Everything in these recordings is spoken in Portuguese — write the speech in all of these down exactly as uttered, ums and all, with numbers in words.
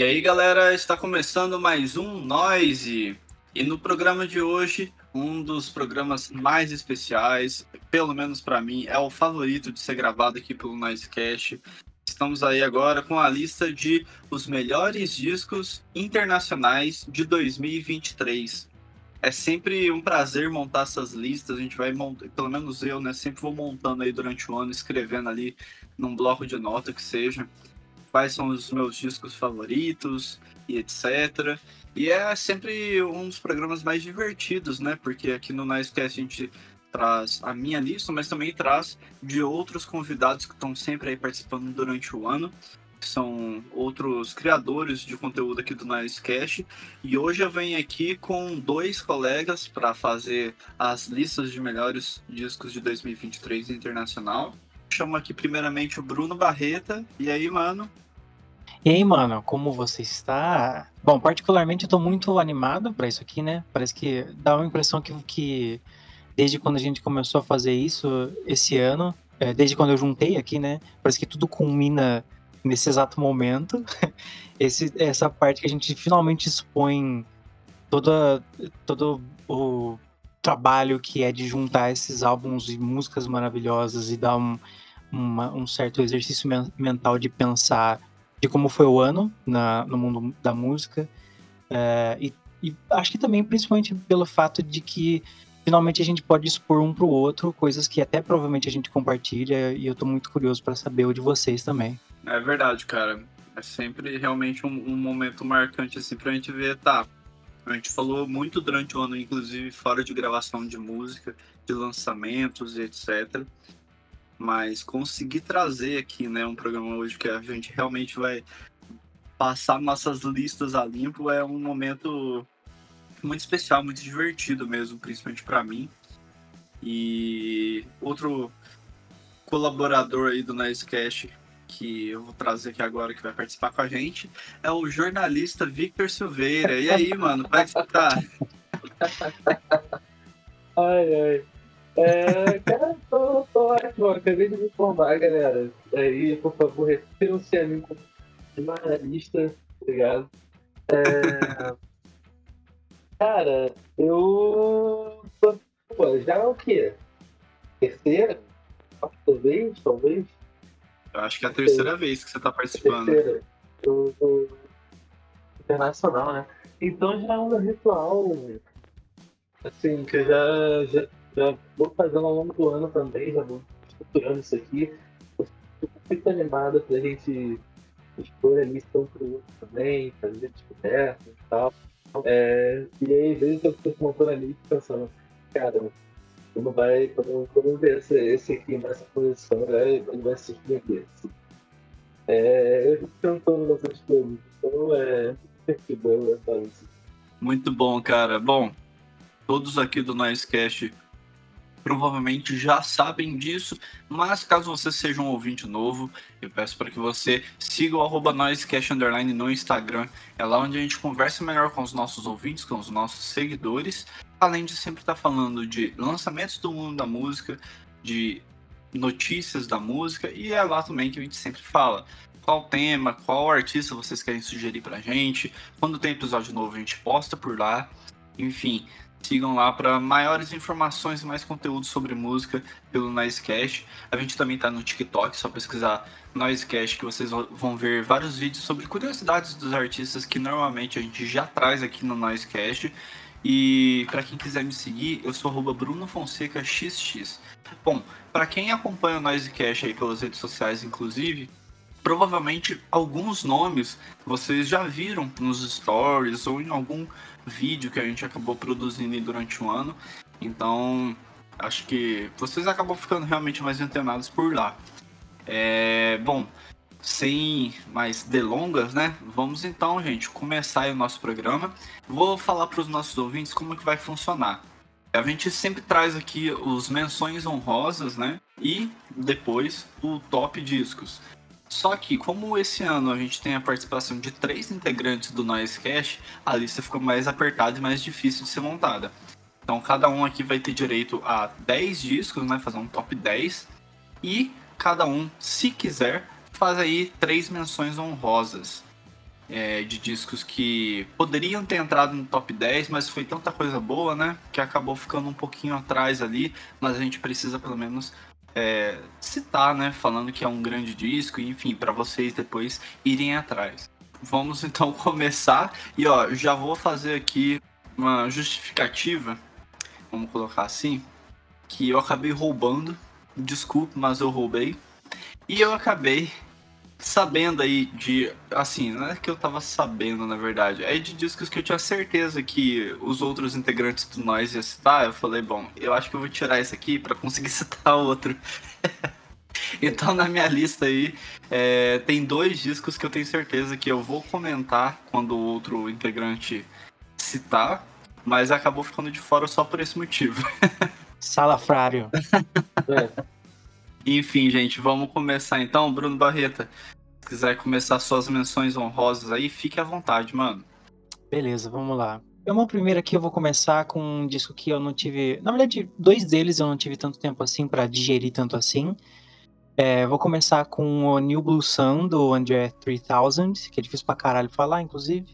E aí, galera, está começando mais um Noise. E no programa de hoje, um dos programas mais especiais, pelo menos para mim, é o favorito de ser gravado aqui pelo Noisecast. Estamos aí agora com a lista de os melhores discos internacionais de dois mil e vinte e três. É sempre um prazer montar essas listas, a gente vai montando, pelo menos eu, né, sempre vou montando aí durante o ano, escrevendo ali num bloco de nota que seja, quais são os meus discos favoritos e etcétera. E é sempre um dos programas mais divertidos, né, porque aqui no Noisecast a gente traz a minha lista, mas também traz de outros convidados que estão sempre aí participando durante o ano, que são outros criadores de conteúdo aqui do Noisecast. E hoje eu venho aqui com dois colegas para fazer as listas de melhores discos de dois mil e vinte e três internacional. Chamo aqui primeiramente o Bruno Barreta. E aí, mano? E aí, mano, como você está? Bom, particularmente eu tô muito animado para isso aqui, né? Parece que dá uma impressão que, que desde quando a gente começou a fazer isso esse ano, é, desde quando eu juntei aqui, né? Parece que tudo culmina nesse exato momento, Esse, essa parte que a gente finalmente expõe toda, todo o trabalho que é de juntar esses álbuns e músicas maravilhosas e dar um, uma, um certo exercício mental de pensar de como foi o ano na, no mundo da música, é, e, e acho que também principalmente pelo fato de que finalmente a gente pode expor um pro outro coisas que até provavelmente a gente compartilha, e eu tô muito curioso para saber o de vocês também. É verdade, cara. É sempre realmente um, um momento marcante, assim, pra gente ver, tá? A gente falou muito durante o ano, inclusive, fora de gravação de música, de lançamentos e etcétera. Mas conseguir trazer aqui, né, um programa hoje que a gente realmente vai passar nossas listas a limpo é um momento muito especial, muito divertido mesmo, principalmente pra mim. E outro colaborador aí do Noisecast que eu vou trazer aqui agora, que vai participar com a gente, é o jornalista Victor Silveira. E aí, mano, como é que você tá? Ai, ai. É, cara, tô, tô ótimo, acabei de me informar, galera. Aí, por favor, refiram-se a mim como jornalista. Obrigado. É, cara, eu tô, pô, já é o quê? Terceira? Talvez, talvez. Eu acho que é a terceira vez que você está participando. Terceira. Do, do... Internacional, né? Então já é um ritual, assim, que eu já, já, já vou fazendo ao longo do ano também, já vou estruturando isso aqui. Eu fico muito animado pra gente expor a missão pro outro também, fazer descobertas e tal. É, e aí, às vezes, eu fico montando ali pensando, cara, Quando, vai, quando, quando ver esse, esse aqui nessa posição, ele vai, vai se surpreender. É, eu estou tentando bastante coisas, então é muito bom essa lista. Muito bom, cara. Bom, todos aqui do Noisecast provavelmente já sabem disso, mas caso você seja um ouvinte novo, eu peço para que você siga o arroba Noisecast Underline no Instagram. É lá onde a gente conversa melhor com os nossos ouvintes, com os nossos seguidores, além de sempre estar falando de lançamentos do mundo da música, de notícias da música, e é lá também que a gente sempre fala qual tema, qual artista vocês querem sugerir pra gente. Quando tem episódio novo, a gente posta por lá. Enfim, sigam lá para maiores informações e mais conteúdo sobre música pelo Noisecast. A gente também está no TikTok, só pesquisar Noisecast que vocês vão ver vários vídeos sobre curiosidades dos artistas que normalmente a gente já traz aqui no Noisecast. E para quem quiser me seguir, eu sou arroba bruno fonseca xis xis. Bom, para quem acompanha o Noisecast aí pelas redes sociais, inclusive, provavelmente alguns nomes vocês já viram nos stories ou em algum vídeo que a gente acabou produzindo durante o ano. Então, acho que vocês acabam ficando realmente mais antenados por lá. É, bom, sem mais delongas, né? Vamos então, gente, começar aí o nosso programa. Vou falar para os nossos ouvintes como que vai funcionar. A gente sempre traz aqui os menções honrosas, né? E depois o top discos. Só que, como esse ano a gente tem a participação de três integrantes do Noisecast, a lista ficou mais apertada e mais difícil de ser montada. Então, cada um aqui vai ter direito a dez discos, né? Fazer um top dez. E cada um, se quiser, faz aí três menções honrosas. é, de discos que poderiam ter entrado no top dez, mas foi tanta coisa boa, né, que acabou ficando um pouquinho atrás ali, mas a gente precisa pelo menos é, citar, né, falando que é um grande disco, enfim, para vocês depois irem atrás. Vamos então começar, e ó, já vou fazer aqui uma justificativa, vamos colocar assim, que eu acabei roubando, desculpe, mas eu roubei, e eu acabei sabendo aí de, assim, não é que eu tava sabendo na verdade, é de discos que eu tinha certeza que os outros integrantes do Noise iam citar, eu falei, bom, eu acho que eu vou tirar esse aqui pra conseguir citar outro. Então na minha lista aí é, tem dois discos que eu tenho certeza que eu vou comentar quando o outro integrante citar, mas acabou ficando de fora só por esse motivo. Salafrário. É. Enfim, gente, vamos começar então. Bruno Barreta, se quiser começar suas menções honrosas aí, fique à vontade, mano. Beleza, vamos lá. Eu vou primeiro aqui, eu vou começar com um disco que eu não tive... Na verdade, dois deles eu não tive tanto tempo assim pra digerir tanto assim. É, vou começar com o New Blue Sun, do André três mil, que é difícil pra caralho falar, inclusive.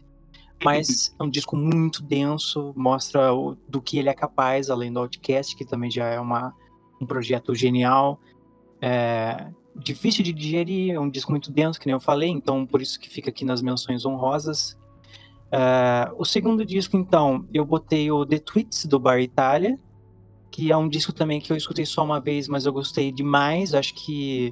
Mas é um disco muito denso, mostra o, do que ele é capaz, além do Outcast, que também já é uma, um projeto genial. É, difícil de digerir, é um disco muito denso, que nem eu falei, então por isso que fica aqui nas menções honrosas. É, o segundo disco, então, eu botei o The Tweets, do Bar Itália, que é um disco também que eu escutei só uma vez, mas eu gostei demais. Acho que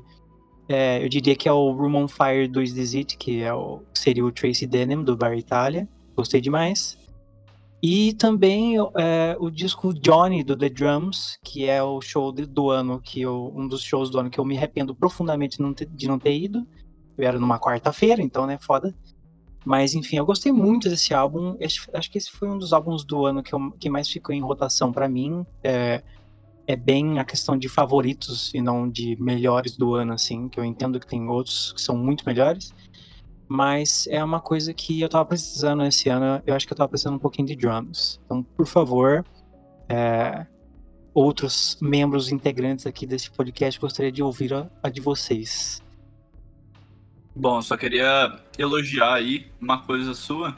é, eu diria que é o Room on Fire do Is This It, que é o, seria o Tracy Denim, do Bar Itália, gostei demais. E também é, o disco Johnny, do The Drums, que é o show de, do ano, que eu, um dos shows do ano que eu me arrependo profundamente de não ter, de não ter ido. Eu era numa quarta-feira, então, né, foda. Mas, enfim, eu gostei muito desse álbum. Esse, acho que esse foi um dos álbuns do ano que, eu, que mais ficou em rotação pra mim. É, é bem a questão de favoritos e não de melhores do ano, assim, que eu entendo que tem outros que são muito melhores. Mas é uma coisa que eu tava precisando esse ano, eu acho que eu tava precisando um pouquinho de drums. Então, por favor, é, outros membros integrantes aqui desse podcast, gostaria de ouvir a, a de vocês. Bom, só queria elogiar aí uma coisa sua,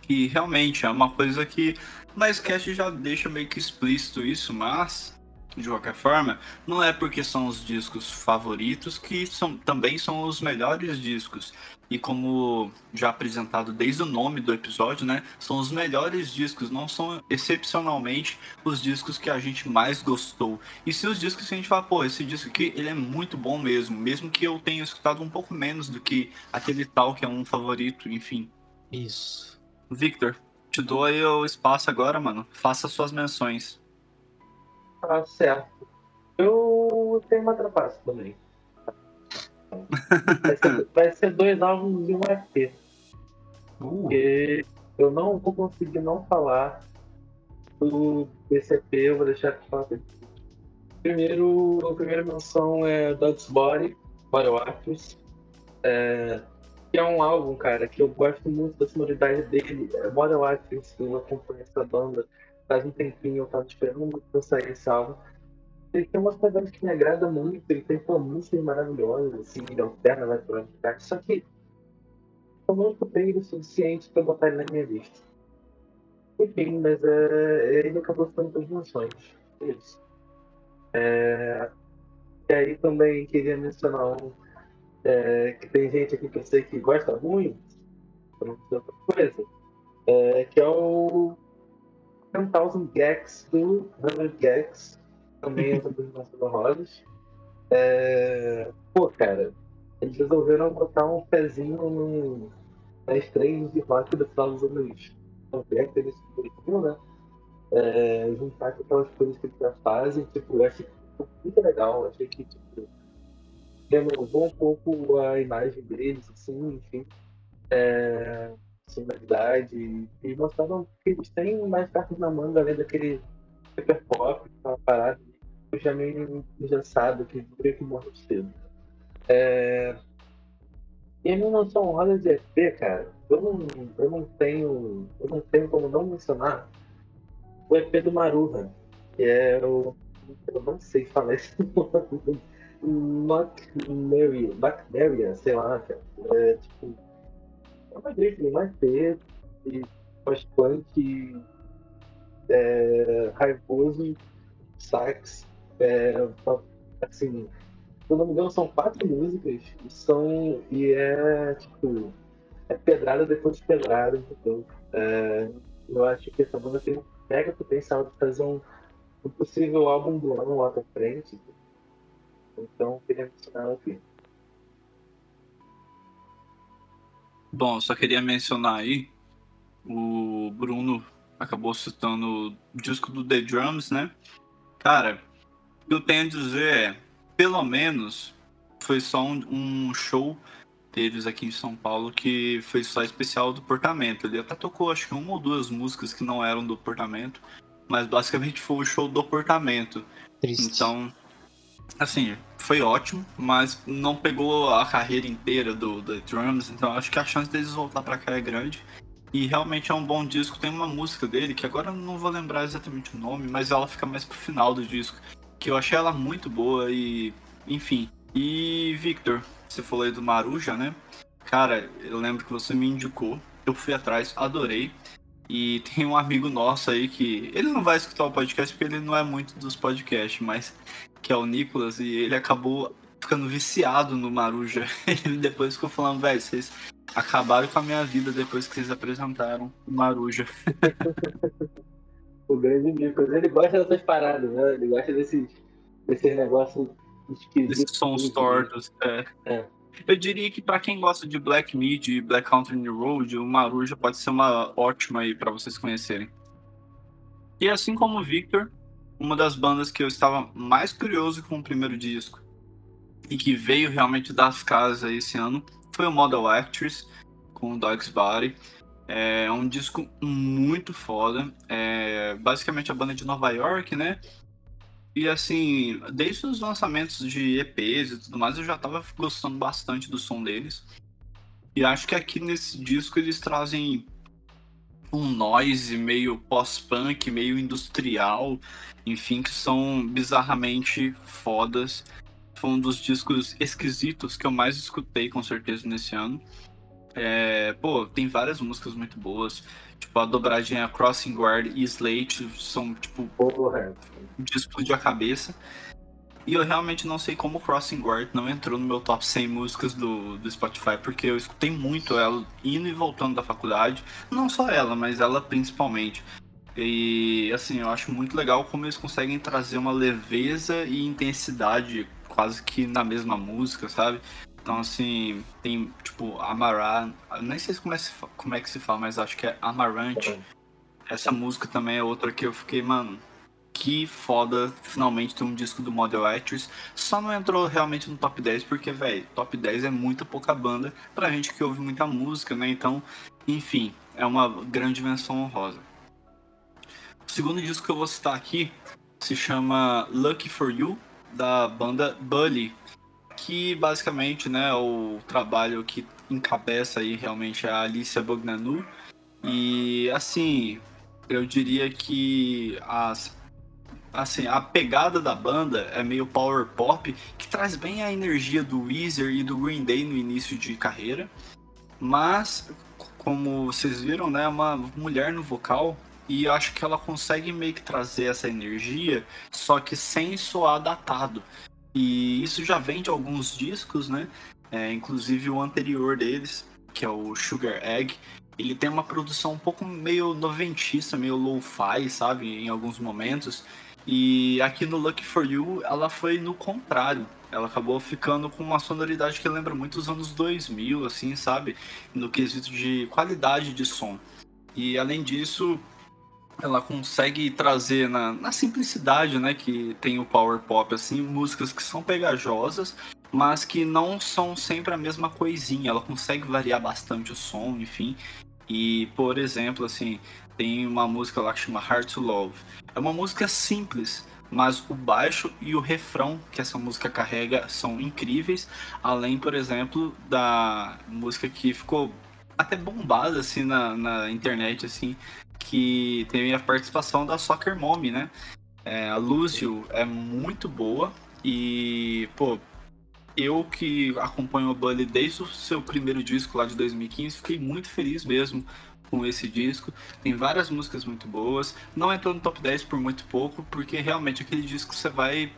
que realmente é uma coisa que na Sketch já deixa meio que explícito isso, mas... de qualquer forma, não é porque são os discos favoritos que são, também são os melhores discos. E como já apresentado desde o nome do episódio, né, são os melhores discos, não são excepcionalmente os discos que a gente mais gostou. E se os discos que a gente fala, pô, esse disco aqui ele é muito bom mesmo, mesmo que eu tenha escutado um pouco menos do que aquele tal que é um favorito, enfim. Isso. Victor, te dou aí o espaço agora, mano. Faça suas menções. Tá ah, certo. Eu tenho uma trapaça também. Vai ser, vai ser dois álbuns e um E P. Porque eu não vou conseguir não falar do D C P, eu vou deixar de falar. Primeiro, a primeira menção é Dog's Body, Body Watchers. É, que é um álbum, cara, que eu gosto muito da sonoridade dele. É Body Watchers, eu acompanho essa banda. Faz um tempinho, eu tava esperando muito pra sair esse álbum. Ele tem umas coisas que me agradam muito, ele tem músicas maravilhosas, assim, ele alterna, vai por um. Só que eu não escutei ele o suficiente pra botar ele na minha lista. Enfim, mas é, ele acabou ficando com as menções. Isso. É, e aí também queria mencionar um é, que tem gente aqui que eu sei que gosta muito, pra não dizer outra coisa, é, que é o cem mil Gags, do cem Gags, também é dos nossos horrores. É... Pô, cara, eles resolveram botar um pezinho no... nas trends de rock do final dos anos noventa, eles conseguiram, né? É... Juntar com aquelas coisas que eles já fazem, tipo, eu achei que ficou muito legal, achei que, tipo, renovou um pouco a imagem deles, assim, enfim. É... sonoridade, e mostraram que eles têm mais cartas na manga, além daquele super pop, aquela parada que eu já meio engessado, que veio que morreu cedo. É... E a minha noção honrosa de E P, cara, eu não, eu não tenho eu não tenho como não mencionar o E P do Maruha, que é o... eu não sei falar esse nome, Mac Mary, Mac Mary, sei lá, cara, é tipo... é uma igreja de mais cedo, pós-punk, é, raivoso, sax, é, assim, se eu não me engano são quatro músicas, e, são, e é tipo, é pedrada depois de pedrada, então, é, eu acho que essa banda tem um mega potencial de fazer um, um possível álbum do ano lá pra frente, então eu queria mencionar aqui. Bom, só queria mencionar aí, o Bruno acabou citando o disco do The Drums, né? Cara, o que eu tenho a dizer é, pelo menos, foi só um, um show deles aqui em São Paulo que foi só especial do Portamento. Ele até tocou, acho que uma ou duas músicas que não eram do Portamento, mas basicamente foi o show do Portamento. Triste. Então, assim... foi ótimo, mas não pegou a carreira inteira do The Drums, então acho que a chance deles voltar pra cá é grande. E realmente é um bom disco, tem uma música dele, que agora eu não vou lembrar exatamente o nome, mas ela fica mais pro final do disco, que eu achei ela muito boa e... enfim. E Victor, você falou aí do Maruja, né? Cara, eu lembro que você me indicou, eu fui atrás, adorei. E tem um amigo nosso aí que... ele não vai escutar o podcast porque ele não é muito dos podcasts, mas... que é o Nicolas, e ele acabou ficando viciado no Maruja. Ele depois ficou falando, velho, vocês acabaram com a minha vida depois que vocês apresentaram o Maruja. O grande Nicolas, ele gosta dessas paradas, né? Ele gosta desses, desses negócios esquisitos. Esses sons tortos, é. é. Eu diria que pra quem gosta de Black Mid e Black Country New Road, o Maruja pode ser uma ótima aí pra vocês conhecerem. E assim como o Victor, uma das bandas que eu estava mais curioso com o primeiro disco e que veio realmente das casas esse ano foi o Model Actress com o Dog's Body. É um disco muito foda, é basicamente a banda de Nova York, né? E assim, desde os lançamentos de E Ps e tudo mais, eu já estava gostando bastante do som deles. E acho que aqui nesse disco eles trazem um noise meio pós-punk, meio industrial, enfim, que são bizarramente fodas. Foi um dos discos esquisitos que eu mais escutei, com certeza, nesse ano. É, pô, tem várias músicas muito boas, tipo a dobradinha Crossing Guard e Slate, são tipo, de explodir a cabeça. E eu realmente não sei como Crossing Guard não entrou no meu top cem músicas do, do Spotify, porque eu escutei muito ela indo e voltando da faculdade. Não só ela, mas ela principalmente. E assim, eu acho muito legal como eles conseguem trazer uma leveza e intensidade quase que na mesma música, sabe? Então assim, tem tipo Amaranth, nem sei como é, como é que se fala, mas acho que é Amaranth. Essa música também é outra que eu fiquei, mano... que foda, finalmente tem um disco do Model Actress. Só não entrou realmente no top dez porque, velho, top dez é muito pouca banda pra gente que ouve muita música, né? Então, enfim, é uma grande menção honrosa. O segundo disco que eu vou citar aqui se chama Lucky For You, da banda Bully, que basicamente, né, é o trabalho que encabeça aí realmente a Alicia Bognanu. E, assim, eu diria que as... assim, a pegada da banda é meio power pop, que traz bem a energia do Weezer e do Green Day no início de carreira. Mas, como vocês viram, né, é uma mulher no vocal, e eu acho que ela consegue meio que trazer essa energia, só que sem soar datado. E isso já vem de alguns discos, né? É, inclusive o anterior deles, que é o Sugar Egg. Ele tem uma produção um pouco meio noventista, meio lo-fi, sabe? Em alguns momentos. E aqui no Lucky For You, ela foi no contrário. Ela acabou ficando com uma sonoridade que lembra muito os anos dois mil, assim, sabe? No quesito de qualidade de som. E além disso, ela consegue trazer na, na simplicidade, né? Que tem o power pop, assim, músicas que são pegajosas, mas que não são sempre a mesma coisinha. Ela consegue variar bastante o som, enfim. E, por exemplo, assim... tem uma música lá que chama Hard to Love. É uma música simples, mas o baixo e o refrão que essa música carrega são incríveis. Além, por exemplo, da música que ficou até bombada assim, na, na internet, assim, que tem a participação da Soccer Mommy, né? É, a Lúcio é muito boa e, pô, eu que acompanho o Bunny desde o seu primeiro disco lá de dois mil e quinze, fiquei muito feliz mesmo com esse disco. Tem várias músicas muito boas, não entrou no top dez por muito pouco, porque realmente aquele disco você vai...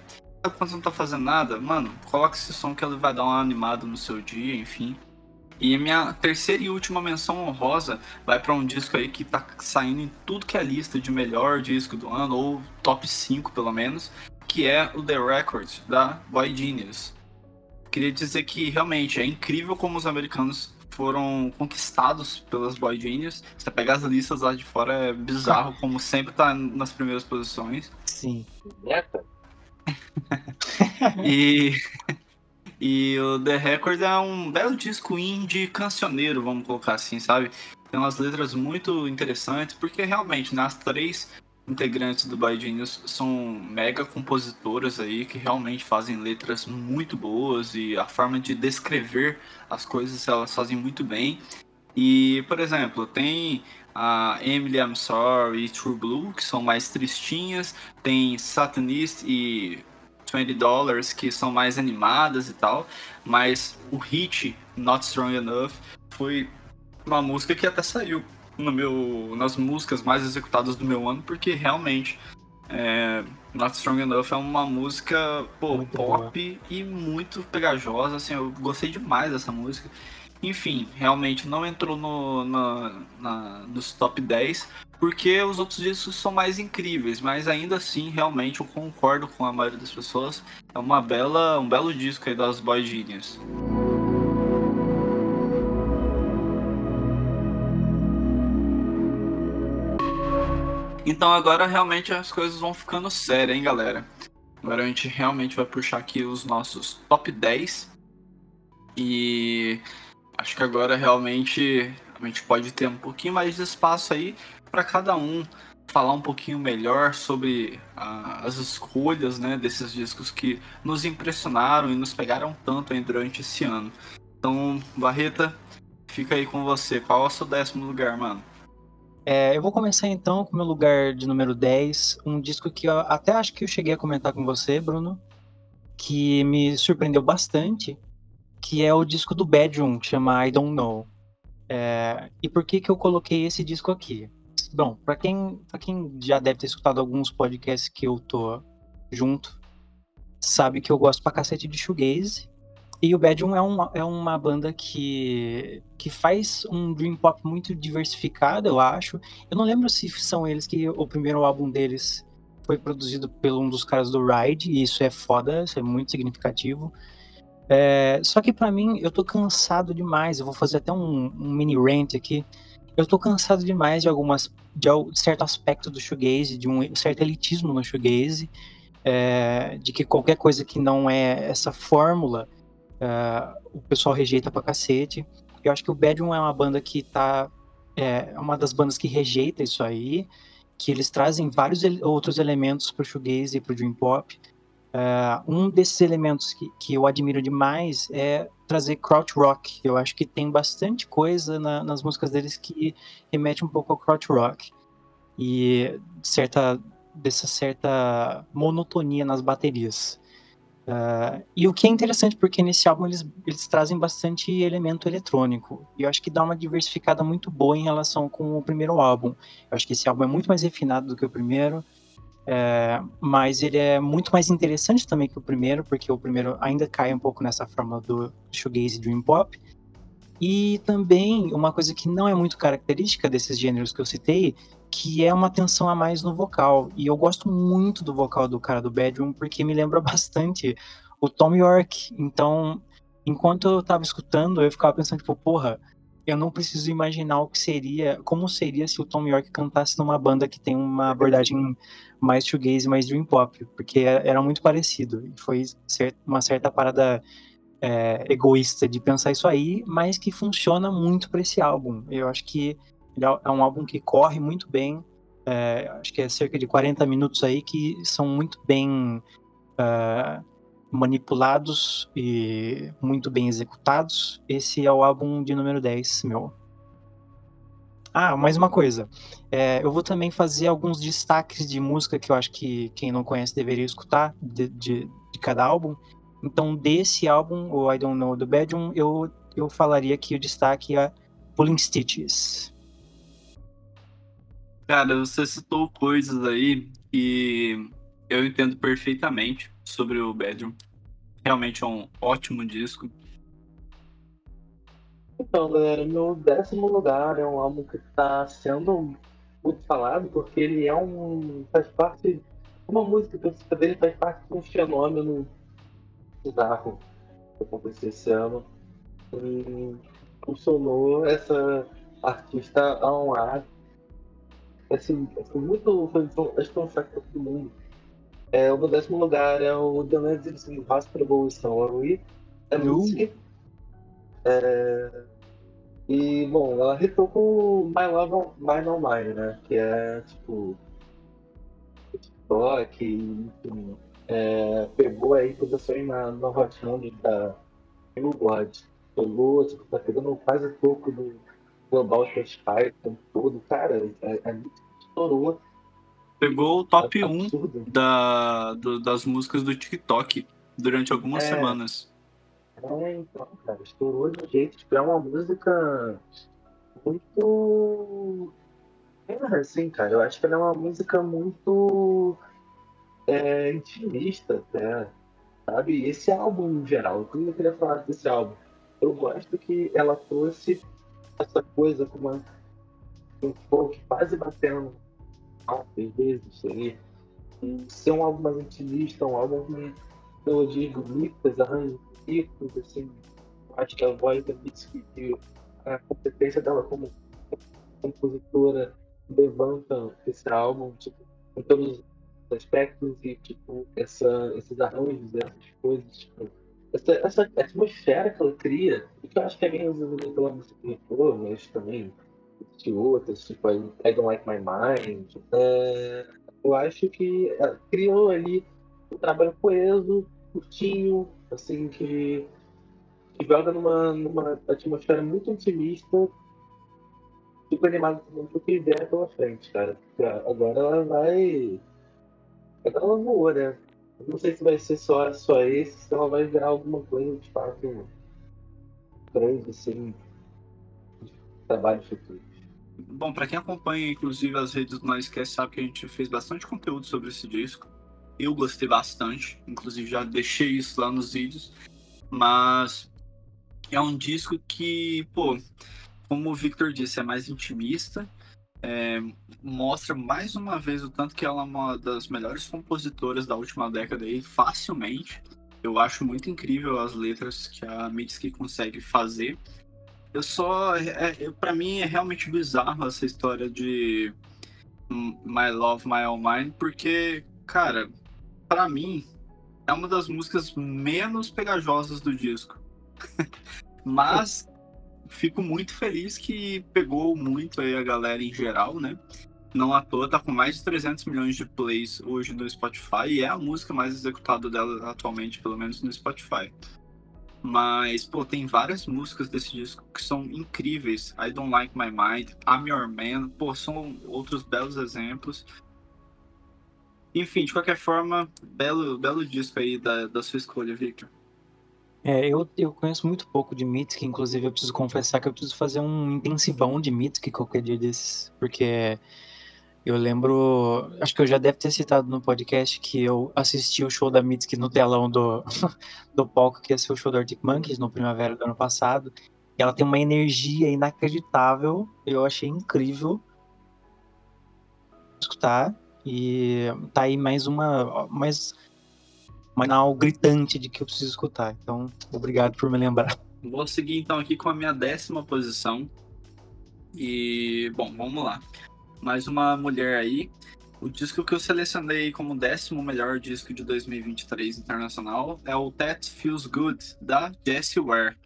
Quando você não tá fazendo nada, mano, coloca esse som que ele vai dar uma animada no seu dia, enfim. E a minha terceira e última menção honrosa vai para um disco aí que tá saindo em tudo que é lista de melhor disco do ano, ou top cinco pelo menos, que é o The Record, da Boy Genius. Queria dizer que realmente é incrível como os americanos foram conquistados pelas Boy Genius. Você pega as listas lá de fora, é bizarro como sempre tá nas primeiras posições. Sim. e, e o The Record é um belo disco indie cancioneiro, vamos colocar assim, sabe? Tem umas letras muito interessantes, porque realmente, né, as três integrantes do Boy Genius são mega compositoras aí, que realmente fazem letras muito boas, e a forma de descrever as coisas elas fazem muito bem. E, por exemplo, tem a Emily I'm Sorry e True Blue, que são mais tristinhas, tem Satanist e vinte dólares, que são mais animadas e tal, mas o hit Not Strong Enough foi uma música que até saiu no meu, nas músicas mais executadas do meu ano, porque realmente é, Not Strong Enough é uma música pô, pop boa e muito pegajosa, assim, eu gostei demais dessa música. Enfim, realmente não entrou no, na, na, nos top dez, porque os outros discos são mais incríveis, mas ainda assim, realmente, eu concordo com a maioria das pessoas, é uma bela, um belo disco aí das Boy Genius. Então agora realmente as coisas vão ficando sérias, hein, galera? Agora a gente realmente vai puxar aqui os nossos top dez, e... acho que agora realmente a gente pode ter um pouquinho mais de espaço aí para cada um falar um pouquinho melhor sobre a, as escolhas, né, desses discos que nos impressionaram e nos pegaram tanto aí durante esse ano. Então, Barreta, fica aí com você. Qual é o seu décimo lugar, mano? É, eu vou começar então com o meu lugar de número dez, um disco que eu até acho que eu cheguei a comentar com você, Bruno, que me surpreendeu bastante, que é o disco do Bedroom, que chama I Don't Know. É, e por que que eu coloquei esse disco aqui? Bom, pra quem, pra quem já deve ter escutado alguns podcasts que eu tô junto, sabe que eu gosto pra cacete de shoegaze, e o Bedroom é uma, é uma banda que, que faz um dream pop muito diversificado, eu acho. Eu não lembro se são eles que o primeiro álbum deles foi produzido por um dos caras do Ride, e isso é foda, isso é muito significativo. É, só que pra mim, eu tô cansado demais, eu vou fazer até um, um mini rant aqui, eu tô cansado demais de algumas, de certo aspecto do shoegaze, de um certo elitismo no shoegaze, é, de que qualquer coisa que não é essa fórmula, é, o pessoal rejeita pra cacete. Eu acho que o Bedroom é uma banda que tá, é uma das bandas que rejeita isso aí, que eles trazem vários ele- outros elementos pro shoegaze e pro dream pop. Uh, um desses elementos que, que eu admiro demais é trazer krautrock rock. Eu acho que tem bastante coisa na, nas músicas deles que remete um pouco ao krautrock rock. E certa, dessa certa monotonia nas baterias. Uh, e o que é interessante, porque nesse álbum eles, eles trazem bastante elemento eletrônico. E eu acho que dá uma diversificada muito boa em relação com o primeiro álbum. Eu acho que esse álbum é muito mais refinado do que o primeiro. É, mas ele é muito mais interessante também que o primeiro, porque o primeiro ainda cai um pouco nessa forma do shoegaze e dream pop. E também uma coisa que não é muito característica desses gêneros que eu citei, que é uma tensão a mais no vocal. E eu gosto muito do vocal do cara do Bedroom, porque me lembra bastante o Thom Yorke. Então, enquanto eu tava escutando, eu ficava pensando, tipo, porra, eu não preciso imaginar o que seria, como seria se o Thom Yorke cantasse numa banda que tem uma abordagem mais shoegaze, mais dream pop, porque era muito parecido. E foi uma certa parada é, egoísta de pensar isso aí, mas que funciona muito para esse álbum. Eu acho que é um álbum que corre muito bem, é, acho que é cerca de quarenta minutos aí que são muito bem uh, manipulados e muito bem executados. Esse é o álbum de número dez, meu. Ah, mais uma coisa. É, eu vou também fazer alguns destaques de música que eu acho que quem não conhece deveria escutar de, de, de cada álbum. Então, desse álbum, o I Don't Know the Bedroom, eu, eu falaria que o destaque é Pulling Stitches. Cara, você citou coisas aí que eu entendo perfeitamente sobre o Bedroom. Realmente é um ótimo disco. Então, galera, meu décimo lugar é um álbum que está sendo muito falado, porque ele é um... faz parte... uma música que eu sei dele faz parte de um fenômeno bizarro que aconteceu esse ano. E impulsionou essa artista a um ar. Assim, assim, muito... acho que é um saco para todo mundo. É, o meu décimo lugar é o The Legends in Hospital Story. É música. É... E, bom, ela retou com My Love Mine on Mine, né? Que é, tipo... TikTok, enfim... É... Pegou aí produções na nova channel da Billboard. Pegou, tipo, tá pegando quase pouco do Global Spotify, o todo. Cara, a gente estourou. Pegou o top é um da, do, das músicas do TikTok durante algumas é... semanas. É, então, cara, estourou de um jeito, tipo, é uma música muito... É, assim, cara, eu acho que ela é uma música muito é, intimista, até, sabe? E esse álbum, em geral, o que eu queria falar desse álbum? Eu gosto que ela trouxe essa coisa com uma... um folk quase batendo altas vezes, aí. E ser um álbum mais intimista, um álbum com melodias bonitas, arranjos. Assim, acho que a voz da Mitski, a competência dela como compositora levanta esse álbum, tipo, em todos os aspectos e, tipo, essa, esses arranjos, essas coisas, tipo, essa, essa atmosfera que ela cria, que eu acho que é bem resolvida pela música que entrou, mas também de outras, tipo, I Don't Like My Mind, é, eu acho que ela criou ali um trabalho coeso, curtinho, assim, que, que joga numa, numa atmosfera muito otimista, super animada também pro que vier pela frente, cara. Agora ela vai... Agora ela voou, né? Eu não sei se vai ser só, só esse, se ela vai virar alguma coisa de fato grande, assim, de trabalho futuro. Bom, pra quem acompanha, inclusive, as redes do Não Esquece, sabe que a gente fez bastante conteúdo sobre esse disco. Eu gostei bastante, inclusive já deixei isso lá nos vídeos, mas é um disco que, pô, como o Victor disse, é mais intimista, é, mostra mais uma vez o tanto que ela é uma das melhores compositoras da última década aí, facilmente. Eu acho muito incrível as letras que a Mitski consegue fazer. Eu só, é, é, pra mim é realmente bizarro essa história de My Love, My All Mine, porque, cara... Pra mim, é uma das músicas menos pegajosas do disco. Mas fico muito feliz que pegou muito aí a galera em geral, né? Não à toa, tá com mais de trezentos milhões de plays hoje no Spotify. E é a música mais executada dela atualmente, pelo menos no Spotify. Mas, pô, tem várias músicas desse disco que são incríveis. I Don't Like My Mind, I'm Your Man. Pô, são outros belos exemplos. Enfim, de qualquer forma, belo, belo disco aí da, da sua escolha, Victor. É, eu, eu conheço muito pouco de Mitski, inclusive eu preciso confessar que eu preciso fazer um intensivão de Mitski qualquer dia desses, porque eu lembro, acho que eu já deve ter citado no podcast que eu assisti o show da Mitski no telão do, do palco, que ia ser o show do Arctic Monkeys no primavera do ano passado, e ela tem uma energia inacreditável, eu achei incrível escutar. E tá aí mais uma mais sinal gritante de que eu preciso escutar. Então, obrigado por me lembrar. Vou seguir então aqui com a minha décima posição. E, bom, vamos lá. Mais uma mulher aí. O disco que eu selecionei como décimo melhor disco de dois mil e vinte e três internacional é o That Feels Good, da Jessie Ware.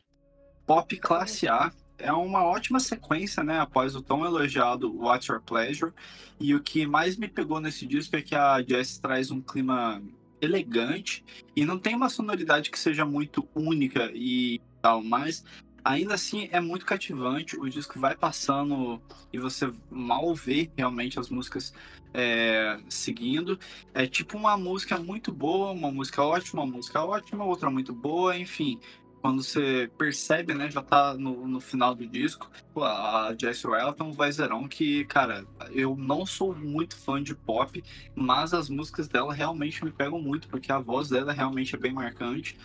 Pop classe A. É uma ótima sequência, né, após o tão elogiado What's Your Pleasure, e o que mais me pegou nesse disco é que a Jess traz um clima elegante, e não tem uma sonoridade que seja muito única e tal, mas Ainda assim, é muito cativante, o disco vai passando e você mal vê realmente as músicas é, seguindo. É tipo uma música muito boa, uma música ótima, uma música ótima, outra muito boa, enfim. Quando você percebe, né, já tá no, no final do disco, a Jessie Ware tem um vozeirão que, cara, eu não sou muito fã de pop, mas as músicas dela realmente me pegam muito, porque a voz dela realmente é bem marcante.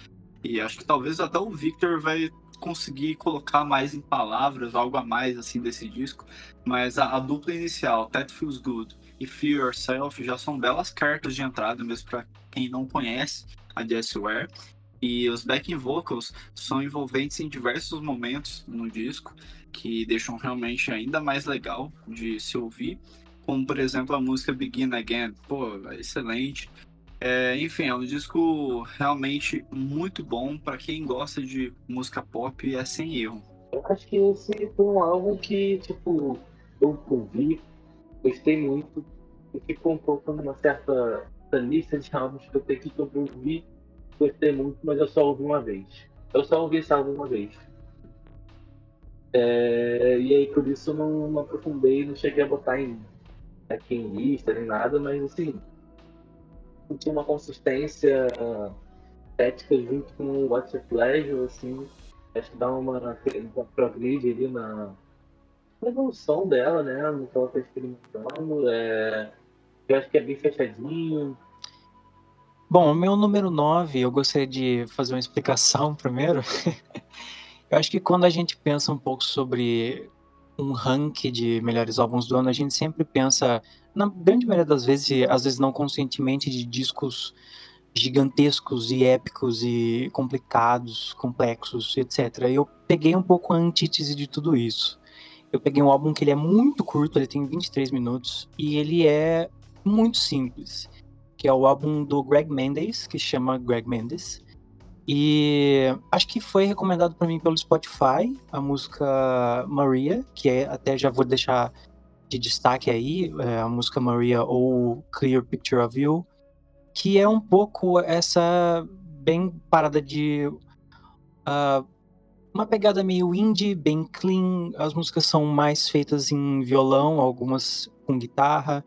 E acho que talvez até o Victor vai conseguir colocar mais em palavras, algo a mais assim desse disco, mas a, a dupla inicial, That Feels Good e Feel Yourself, já são belas cartas de entrada mesmo para quem não conhece a Jessie Ware. E os backing vocals são envolventes em diversos momentos no disco, que deixam realmente ainda mais legal de se ouvir, como por exemplo a música Begin Again, pô, é excelente. É, enfim, é um disco realmente muito bom para quem gosta de música pop, é sem erro. Eu acho que esse foi um álbum que, tipo, eu ouvi, gostei muito, e ficou um pouco numa certa lista de álbuns que eu tenho que ouvir, gostei muito, mas eu só ouvi uma vez. Eu só ouvi esse álbum uma vez. É, e aí, por isso, eu não, não aprofundei, não cheguei a botar em, aqui em lista nem nada, mas assim, tinha uma consistência estética junto com o What's Your Pleasure, assim, acho que dá uma, uma progride ali na, na evolução dela, né, no que ela tá experimentando, é, eu acho que é bem fechadinho. Bom, o meu número nove, eu gostaria de fazer uma explicação primeiro. Eu acho que quando a gente pensa um pouco sobre um ranking de melhores álbuns do ano, a gente sempre pensa, na grande maioria das vezes, e às vezes não conscientemente, de discos gigantescos e épicos e complicados, complexos, etcétera. Eu peguei um pouco a antítese de tudo isso. Eu peguei um álbum que ele é muito curto, ele tem vinte e três minutos, e ele é muito simples, que é o álbum do Greg Mendes, que chama Greg Mendes. E acho que foi recomendado para mim pelo Spotify, a música Maria, que é, até já vou deixar de destaque aí, é a música Maria ou Clear Picture of You, que é um pouco essa bem parada de uh, uma pegada meio indie, bem clean. As músicas são mais feitas em violão, algumas com guitarra,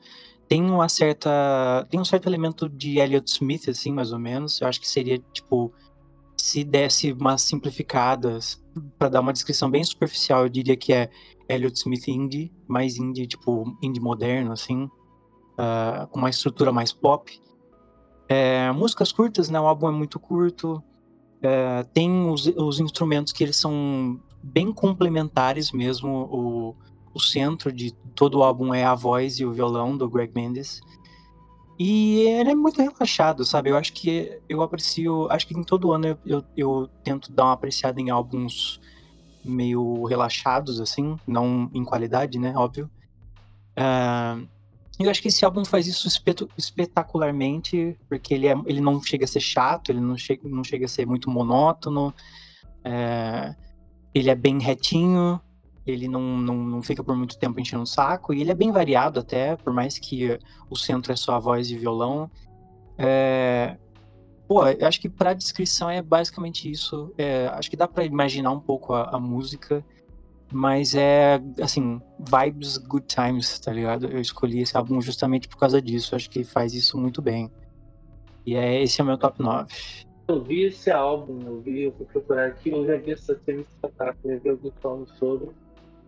tem uma certa tem um certo elemento de Elliott Smith, assim, mais ou menos. Eu acho que seria tipo, se desse umas simplificadas para dar uma descrição bem superficial, eu diria que é Elliott Smith indie, mais indie, tipo indie moderno, assim, uh, com uma estrutura mais pop. É, músicas curtas, né? O álbum é muito curto. É, tem os, os instrumentos que eles são bem complementares mesmo. O, o centro de todo o álbum é a voz e o violão do Greg Mendes. E ele é muito relaxado, sabe? Eu acho que eu aprecio... Acho que em todo ano eu, eu, eu tento dar uma apreciada em álbuns meio relaxados, assim. Não em qualidade, né? Óbvio. Uh, eu acho que esse álbum faz isso espet- espetacularmente, porque ele, é, ele não chega a ser chato, ele não chega, não chega a ser muito monótono. Uh, ele é bem retinho, ele não, não, não fica por muito tempo enchendo o saco, e ele é bem variado até, por mais que o centro é só a voz e violão. É... Pô, eu acho que pra descrição é basicamente isso. É... Acho que dá pra imaginar um pouco a, a música, mas é, assim, vibes good times, tá ligado? Eu escolhi esse álbum justamente por causa disso, eu acho que ele faz isso muito bem. E é, esse é o meu top nove. Eu vi esse álbum, eu vi, eu fui procurar aqui, eu já vi essa tema espetáculo, já vi alguns falando sobre,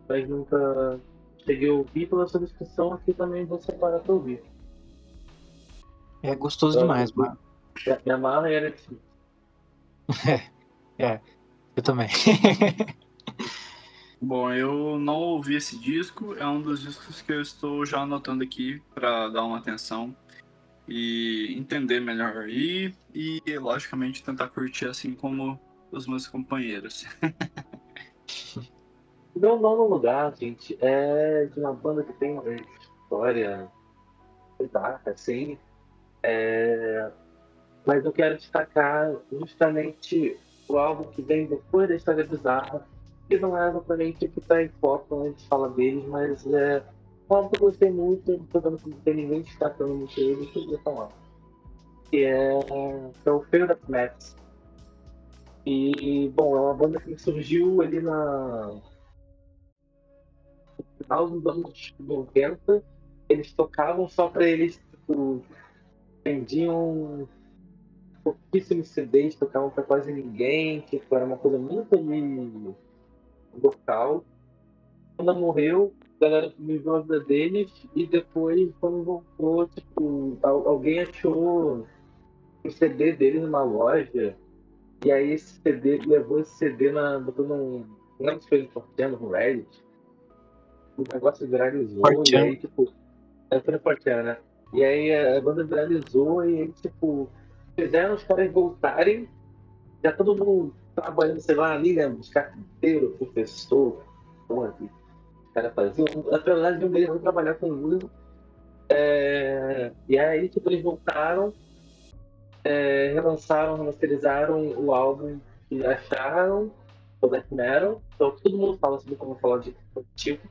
mas nunca cheguei a ouvir. Pela sua descrição aqui também vou separar pra ouvir. É gostoso então, demais, mano. Minha mala era assim. É, é, eu também. Bom, eu não ouvi esse disco, é um dos discos que eu estou já anotando aqui pra dar uma atenção e entender melhor aí, e, e logicamente tentar curtir assim como os meus companheiros. Meu nono lugar, gente, é de uma banda que tem uma história bizarra, assim, é... mas eu quero destacar justamente o álbum que vem depois da história bizarra, que não é exatamente o que está em foco quando a gente fala deles, mas é um álbum que eu gostei muito, não tem ninguém destacando muito ele, que eu queria falar, que é o Fear That Matters. E, e, bom, é uma banda que surgiu ali na... no final dos anos noventa. Eles tocavam só pra eles, tipo, vendiam pouquíssimos C Ds, tocavam pra quase ninguém, tipo, era uma coisa muito ali local. Quando ela morreu, a galera viveu a vida deles, e depois, quando voltou, tipo, alguém achou um C D deles numa loja, e aí esse C D, levou esse C D na... botou num... não lembro se foi no Fortran, no Reddit, o negócio viralizou, Fortran. E aí, tipo, foi no Fortran, né? E aí a banda viralizou, e aí, tipo, fizeram os caras voltarem, já todo mundo trabalhando, sei lá, ali, né, os carpinteiros, professor, porra, que os caras faziam, na verdade, um deles não trabalhar com música, é... e aí, tipo, eles voltaram, é, relançaram, remasterizaram o álbum que acharam, o Black Metal, então todo mundo fala sobre como falar de tipo,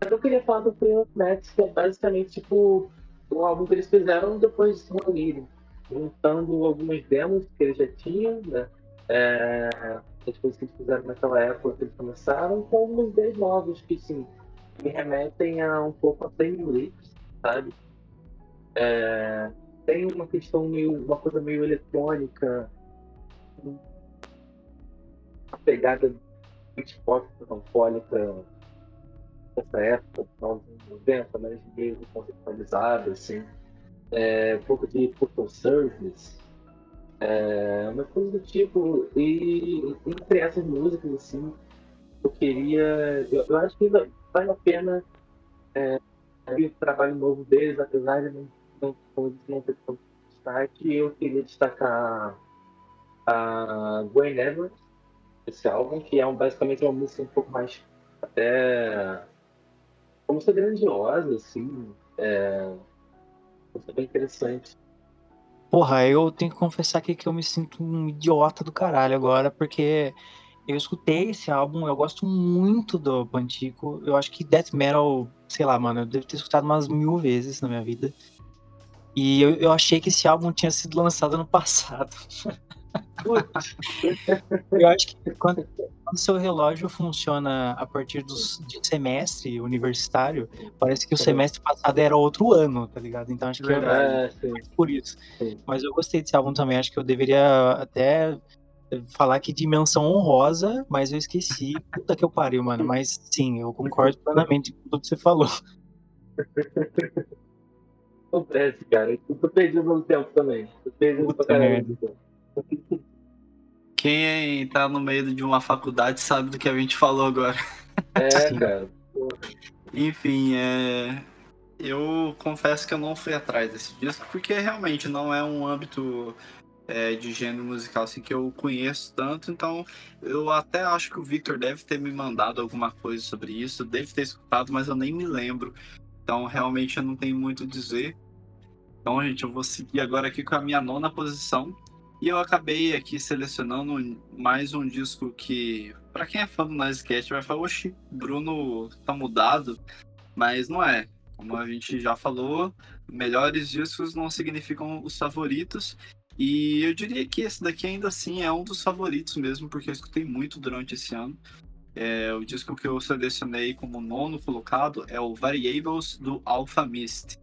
mas eu queria falar do Primal Max, que é basicamente, tipo, o álbum que eles fizeram depois de se reunirem, juntando algumas demos que eles já tinham, né? É, as coisas que eles fizeram naquela época que eles começaram, com alguns demos novos que, sim, me remetem a um pouco a Tame Lips, sabe? É, tem uma questão meio, uma coisa meio eletrônica, uma pegada beatbox melancólica dessa época, anos noventa, mas meio conceptualizada, assim. É, um pouco de Portal Service, é, uma coisa do tipo, e entre essas músicas, assim, eu queria, eu, eu acho que ainda vale a pena é, ver o trabalho novo deles, apesar de não, não, não, não ter tanto destaque. Eu queria destacar a Gwen Evans, esse álbum, que é um, basicamente uma música um pouco mais, até, uma música grandiosa, assim, é, foi bem interessante. Porra, eu tenho que confessar aqui que eu me sinto um idiota do caralho agora, porque eu escutei esse álbum, eu gosto muito do Pantico, eu acho que Death Metal, sei lá, mano, eu devo ter escutado umas mil vezes na minha vida, e eu, eu achei que esse álbum tinha sido lançado ano passado. Eu acho que quando, quando seu relógio funciona a partir do semestre universitário, parece que o semestre passado era outro ano, tá ligado? Então acho que era é, por isso. Sim. Mas eu gostei desse álbum também, acho que eu deveria até falar que de menção honrosa, mas eu esqueci. Puta que eu pariu, mano. Mas sim, eu concordo plenamente com tudo que você falou. Acontece, cara. Eu tô perdido no tempo também. Tô perdido pra caralho. Quem tá no meio de uma faculdade sabe do que a gente falou agora. É, cara. Enfim, é... eu confesso que eu não fui atrás desse disco, porque realmente não é um âmbito é, de gênero musical assim, que eu conheço tanto, então eu até acho que o Victor deve ter me mandado alguma coisa sobre isso, deve ter escutado, mas eu nem me lembro, então realmente eu não tenho muito a dizer. Então, gente, eu vou seguir agora aqui com a minha nona posição. E eu acabei aqui selecionando mais um disco que, pra quem é fã do Noise Cat, vai falar, oxi, Bruno tá mudado, mas não é. Como a gente já falou, melhores discos não significam os favoritos, e eu diria que esse daqui ainda assim é um dos favoritos mesmo, porque eu escutei muito durante esse ano. É, o disco que eu selecionei como nono colocado é o Variables, do Alpha Mist.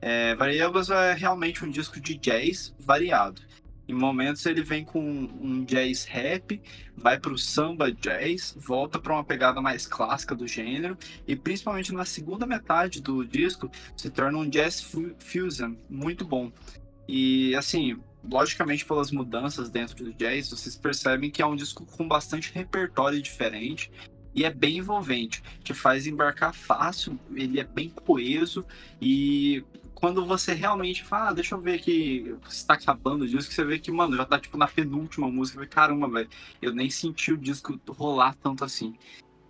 É, Variables é realmente um disco de jazz variado. Em momentos ele vem com um jazz rap, vai pro samba jazz, volta para uma pegada mais clássica do gênero e principalmente na segunda metade do disco se torna um jazz fusion muito bom. E assim, logicamente pelas mudanças dentro do jazz, vocês percebem que é um disco com bastante repertório diferente e é bem envolvente, te faz embarcar fácil, ele é bem coeso e... quando você realmente fala, ah, deixa eu ver aqui, se tá acabando o disco, você vê que, mano, já tá tipo na penúltima música, e caramba, velho, eu nem senti o disco rolar tanto assim.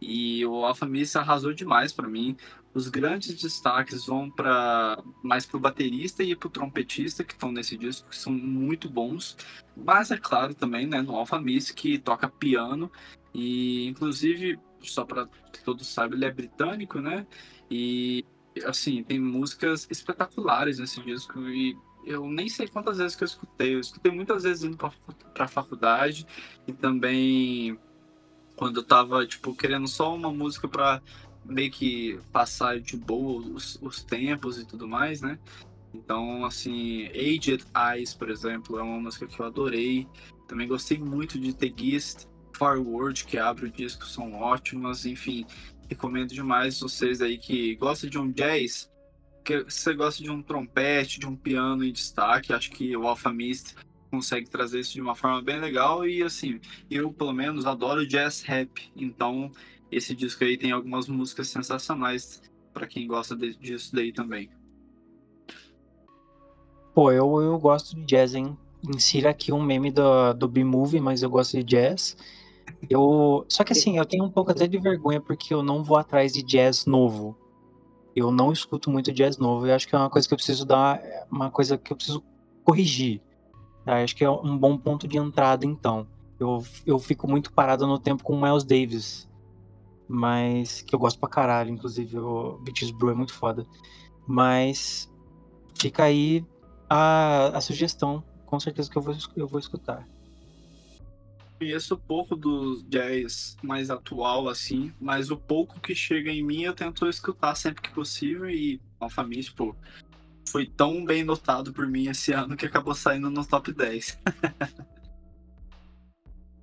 E o Alpha Mist arrasou demais pra mim. Os grandes destaques vão pra, mais pro baterista e pro trompetista que estão nesse disco, que são muito bons. Mas é claro também, né, no Alpha Mist, que toca piano, e inclusive, só pra que todos saibam, ele é britânico, né, e... assim, tem músicas espetaculares nesse disco e eu nem sei quantas vezes que eu escutei. Eu escutei muitas vezes indo pra, pra faculdade, e também quando eu tava, tipo, querendo só uma música pra meio que passar de boa os, os tempos e tudo mais, né? Então, assim, Aged Eyes, por exemplo, é uma música que eu adorei. Também gostei muito de The Gist, Forward, que abre o disco, são ótimas. Enfim, recomendo demais vocês aí que gostam de um jazz, que você gosta de um trompete, de um piano em destaque. Acho que o Alpha Mist consegue trazer isso de uma forma bem legal. E, assim, eu, pelo menos, adoro jazz rap. Então, esse disco aí tem algumas músicas sensacionais para quem gosta de, disso daí também. Pô, eu, eu gosto de jazz, hein? Insira aqui um meme do, do B-Movie, mas eu gosto de jazz. Eu, só que assim, eu tenho um pouco até de vergonha, porque eu não vou atrás de jazz novo. Eu não escuto muito jazz novo. Eu acho que é uma coisa que eu preciso dar, uma coisa que eu preciso corrigir. Tá? Eu acho que é um bom ponto de entrada, então. Eu, eu fico muito parado no tempo com o Miles Davis, mas que eu gosto pra caralho, inclusive. O Beaches Brew é muito foda. Mas fica aí a, a sugestão, com certeza que eu vou, eu vou escutar. Conheço pouco do jazz mais atual, assim, mas o pouco que chega em mim eu tento escutar sempre que possível, e Alpha Mist, pô, foi tão bem notado por mim esse ano que acabou saindo no top dez.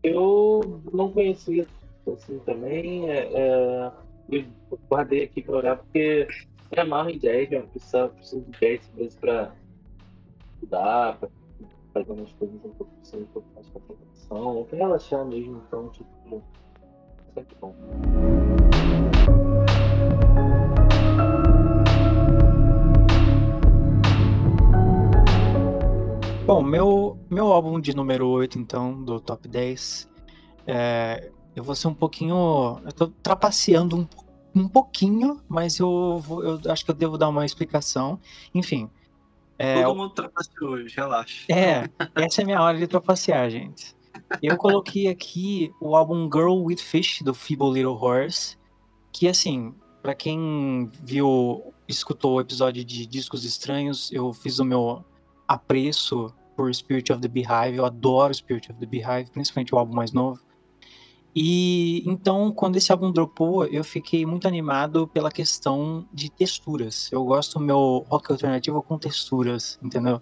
Eu não conhecia assim também, é, eu guardei aqui pra olhar, porque eu amarro em jazz, eu preciso, preciso de jazz mesmo pra estudar, pra fazer umas coisas um pouco um pouco mais pra atenção, pra relaxar mesmo, então, tipo, isso é bom. Bom, meu, meu álbum de número oito, então, do top dez, é, eu vou ser um pouquinho, eu tô trapaceando um, um pouquinho, mas eu, vou, eu acho que eu devo dar uma explicação, enfim. É, todo mundo trapaceou hoje, relaxa. É, essa é a minha hora de trapacear, gente. Eu coloquei aqui o álbum Girl with Fish, do Feeble Little Horse, que, assim, pra quem viu, escutou o episódio de Discos Estranhos, eu fiz o meu apreço por Spirit of the Beehive. Eu adoro Spirit of the Beehive, principalmente o álbum mais novo. E então, quando esse álbum dropou, eu fiquei muito animado pela questão de texturas. Eu gosto do meu rock alternativo com texturas, entendeu?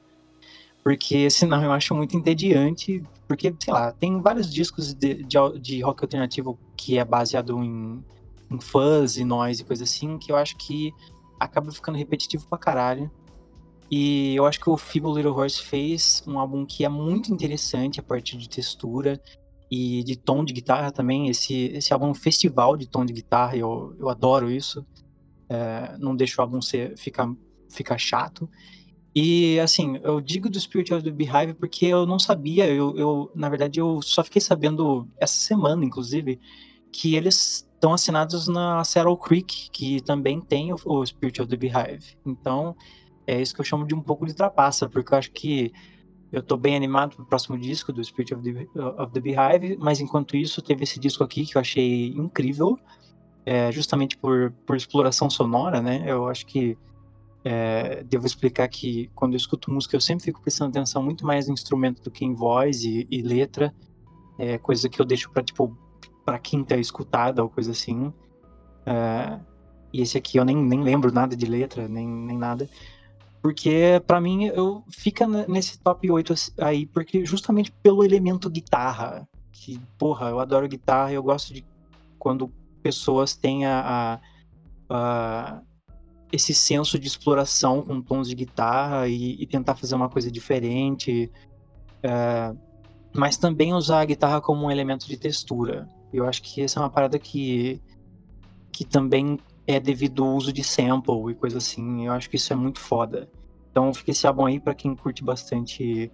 Porque senão eu acho muito entediante, porque, sei lá, tem vários discos de, de, de rock alternativo que é baseado em, em fuzz e noise e coisa assim, que eu acho que acaba ficando repetitivo pra caralho. E eu acho que o Feeble Little Horse fez um álbum que é muito interessante a partir de textura e de tom de guitarra também. Esse, esse álbum é um festival de tom de guitarra, eu, eu adoro isso. É, não deixa o álbum ser, ficar, ficar chato. E, assim, eu digo do Spirit of the Beehive porque eu não sabia, eu, eu, na verdade, eu só fiquei sabendo essa semana, inclusive, que eles estão assinados na Saddle Creek, que também tem o, o Spirit of the Beehive. Então, é isso que eu chamo de um pouco de trapaça, porque eu acho que eu tô bem animado pro próximo disco do Spirit of the, of the Beehive, mas enquanto isso teve esse disco aqui que eu achei incrível, é, justamente por, por exploração sonora, né? Eu acho que é, devo explicar que quando eu escuto música eu sempre fico prestando atenção muito mais no instrumento do que em voz e, e letra, é, coisa que eu deixo pra, tipo, pra quinta escutada ou coisa assim. É, e esse aqui eu nem, nem lembro nada de letra, nem, nem nada. Porque, pra mim, eu fica nesse top oito aí, porque justamente pelo elemento guitarra, que, porra, eu adoro guitarra, eu gosto de quando pessoas têm a, a, a, esse senso de exploração com tons de guitarra e, e tentar fazer uma coisa diferente, é, mas também usar a guitarra como um elemento de textura. Eu acho que essa é uma parada que, que também é devido ao uso de sample e coisa assim. Eu acho que isso é muito foda. Então fica esse álbum aí pra quem curte bastante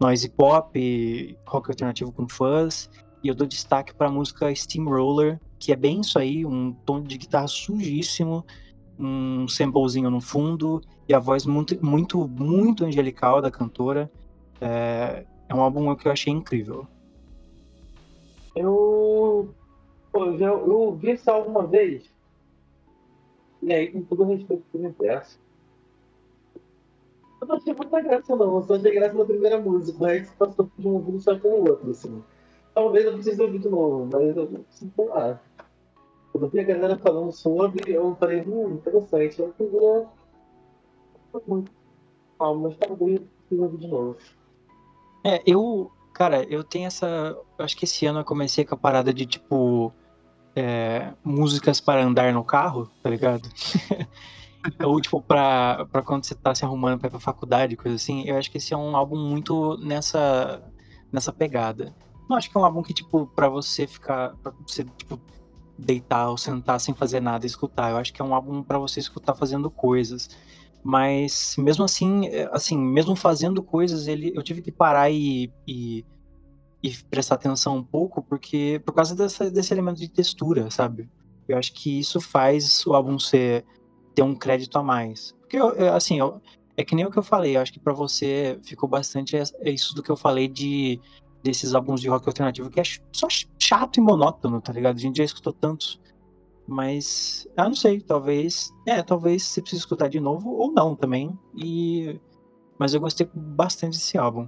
noise pop, rock alternativo com fuzz. E eu dou destaque pra música Steamroller, que é bem isso aí, um tom de guitarra sujíssimo, um samplezinho no fundo e a voz muito, muito, muito angelical da cantora. É, é um álbum que eu achei incrível. Eu... Eu, já, eu ouvi isso alguma vez. E aí, com todo respeito pro universo, Eu não achei muita graça, não. Eu só achei graça na primeira música, mas passou de um ouvido só com o outro, assim. Talvez eu precise ouvir de novo, mas eu preciso pular. Quando eu vi a galera falando sobre, eu falei, hum, interessante. Eu queria... muito calma, mas talvez eu precise ouvir de novo. É, eu... Cara, eu tenho essa... Acho que esse ano eu comecei com a parada de, tipo... É, músicas para andar no carro, tá ligado? Ou, tipo, pra, pra quando você tá se arrumando pra ir pra faculdade, coisa assim. Eu acho que esse é um álbum muito nessa, nessa pegada. Não, acho que é um álbum que, tipo, pra você ficar... Pra você, tipo, deitar ou sentar sem fazer nada e escutar. Eu acho que é um álbum pra você escutar fazendo coisas. Mas, mesmo assim, assim mesmo fazendo coisas, ele, eu tive que parar e... e e prestar atenção um pouco, porque por causa dessa, desse elemento de textura, sabe? Eu acho que isso faz o álbum ser, ter um crédito a mais. Porque, eu, assim, eu, é que nem o que eu falei, eu acho que pra você ficou bastante isso do que eu falei de, desses álbuns de rock alternativo, que é só chato e monótono, tá ligado? A gente já escutou tantos, mas, ah, não sei, talvez, é, talvez você precise escutar de novo, ou não também, e, mas eu gostei bastante desse álbum.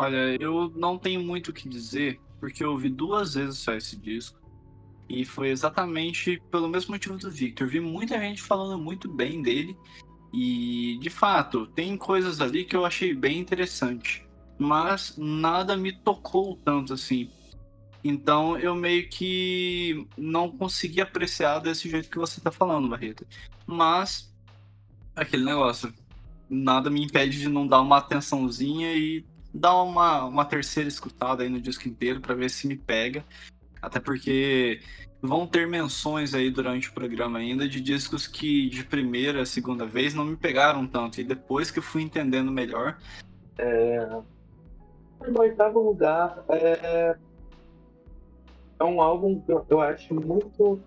Olha, eu não tenho muito o que dizer, porque eu ouvi duas vezes só esse disco. E foi exatamente pelo mesmo motivo do Victor. Eu vi muita gente falando muito bem dele. E, de fato, tem coisas ali que eu achei bem interessante. Mas nada me tocou tanto, assim. Então, eu meio que não consegui apreciar desse jeito que você tá falando, Barreto. Mas, aquele negócio, nada me impede de não dar uma atençãozinha e... dar uma, uma terceira escutada aí no disco inteiro pra ver se me pega. Até porque vão ter menções aí durante o programa ainda de discos que de primeira, segunda vez não me pegaram tanto. E depois que eu fui entendendo melhor... É... No oitavo lugar, é... é um álbum que eu acho muito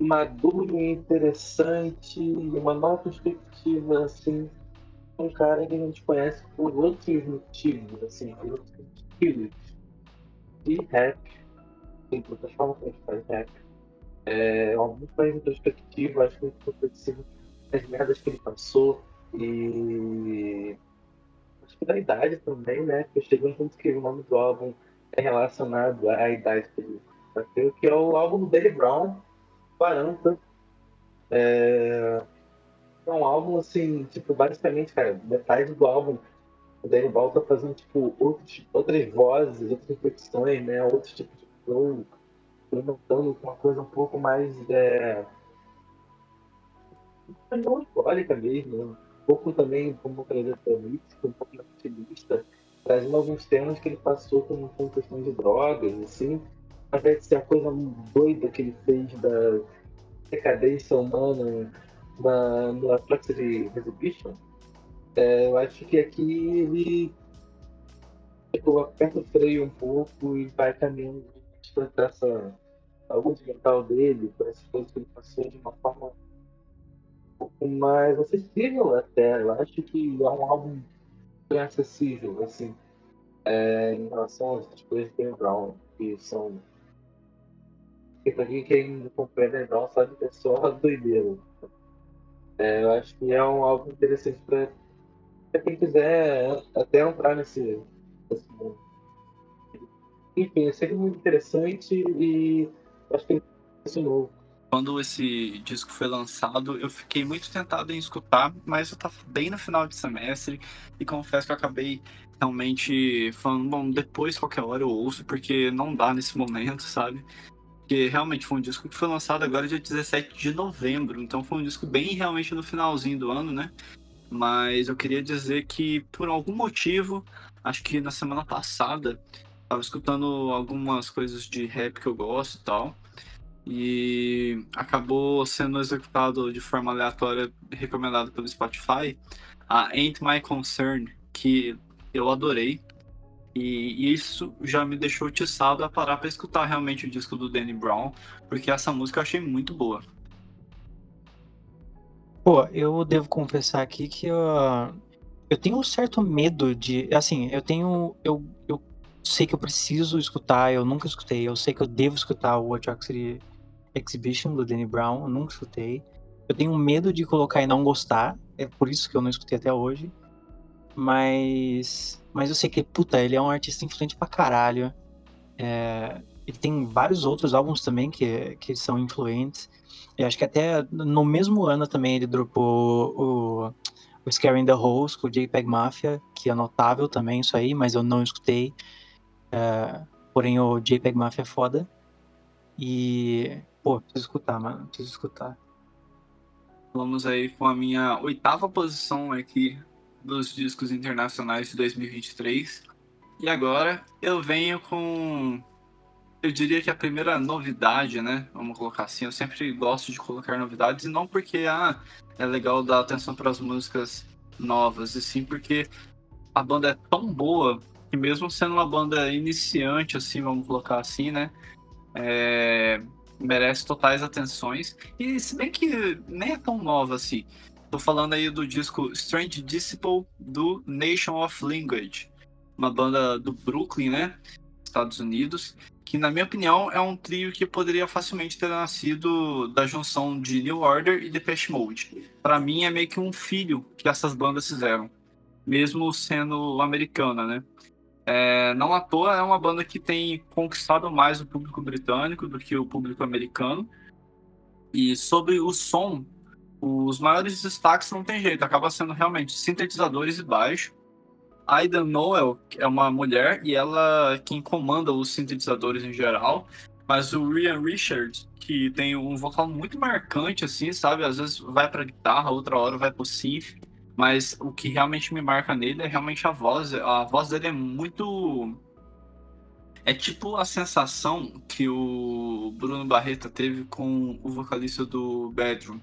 maduro e interessante. Uma nova perspectiva, assim... um cara que a gente conhece por outros motivos, assim, por outros estilos de rap, assim, por outras formas que a gente faz rap. É muito mais introspectivo, acho muito reflexivo nas merdas que ele passou e acho que da idade também, né? Porque eu cheguei um ponto que o nome do álbum é relacionado à idade que ele bateu, que é o álbum do Billy Brown, quarenta. É... É um álbum, assim, tipo, basicamente, cara, metade do álbum, o Danny Ball tá fazendo, tipo, outros, outras vozes, outras reflexões, né, outros tipos de flow, experimentando com uma coisa um pouco mais, é... não histórica mesmo, um pouco também, como trazer política, um pouco mais ativista, trazendo alguns temas que ele passou como com questão de drogas, assim, ao invés de ser a coisa doida que ele fez da decadência humana, Na, na Flex de Exhibition, é, eu acho que aqui ele tipo, aperta o freio um pouco e vai caminhando para essa saúde mental dele, para essas coisas que ele passou de uma forma um pouco mais acessível até. Eu acho que é um álbum bem acessível, assim, é, em relação às coisas de Dan Brown, que são... Pra quem quem acompanha Dan Brown sabe que é só doideiro. É, eu acho que é um álbum interessante pra, pra quem quiser até entrar nesse, nesse mundo. Enfim, é sempre muito interessante e acho que é novo. Quando esse disco foi lançado, eu fiquei muito tentado em escutar, mas eu tava bem no final de semestre e confesso que eu acabei realmente falando, bom, depois qualquer hora eu ouço, porque não dá nesse momento, sabe? Porque realmente foi um disco que foi lançado agora dia dezessete de novembro, então foi um disco bem realmente no finalzinho do ano, né? Mas eu queria dizer que por algum motivo, acho que na semana passada, tava escutando algumas coisas de rap que eu gosto e tal, e acabou sendo executado de forma aleatória, recomendado pelo Spotify, a Ain't My Concern, que eu adorei. E isso já me deixou tiçado a parar pra escutar realmente o disco do Danny Brown, porque essa música eu achei muito boa. Pô, eu devo confessar aqui que eu, eu tenho um certo medo de... Assim, eu tenho... Eu, eu sei que eu preciso escutar, eu nunca escutei. Eu sei que eu devo escutar o Watch Oxley Exhibition do Danny Brown, eu nunca escutei. Eu tenho medo de colocar e não gostar, é por isso que eu não escutei até hoje. Mas, mas eu sei que, puta, ele é um artista influente pra caralho. É, ele tem vários outros álbuns também que, que são influentes. Eu acho que até no mesmo ano também ele dropou o, o Scaring the Holes com o JPEG Mafia, que é notável também isso aí, mas eu não escutei. É, porém, o JPEG Mafia é foda. E, pô, preciso escutar, mano, preciso escutar. Vamos aí com a minha oitava posição aqui dos discos internacionais de dois mil e vinte e três. E agora eu venho com, eu diria que a primeira novidade, né? Vamos colocar assim, eu sempre gosto de colocar novidades, e não porque ah, é legal dar atenção para as músicas novas, e sim porque a banda é tão boa que, mesmo sendo uma banda iniciante, assim, vamos colocar assim, né? É... merece totais atenções. E se bem que nem é tão nova assim. Tô falando aí do disco Strange Disciple, do Nation of Language, uma banda do Brooklyn, né, Estados Unidos, que, na minha opinião, é um trio que poderia facilmente ter nascido da junção de New Order e Depeche Mode. Pra mim, é meio que um filho que essas bandas fizeram, mesmo sendo americana, né. É, não à toa é uma banda que tem conquistado mais o público britânico do que o público americano. E sobre o som, os maiores destaques não tem jeito, acaba sendo realmente sintetizadores e baixo. Aidan Noel é uma mulher e ela é quem comanda os sintetizadores em geral, mas o Ryan Richards, que tem um vocal muito marcante assim, sabe, às vezes vai pra guitarra, outra hora vai pro synth, mas o que realmente me marca nele é realmente a voz. A voz dele é muito... é tipo a sensação que o Bruno Barreta teve com o vocalista do Bedroom.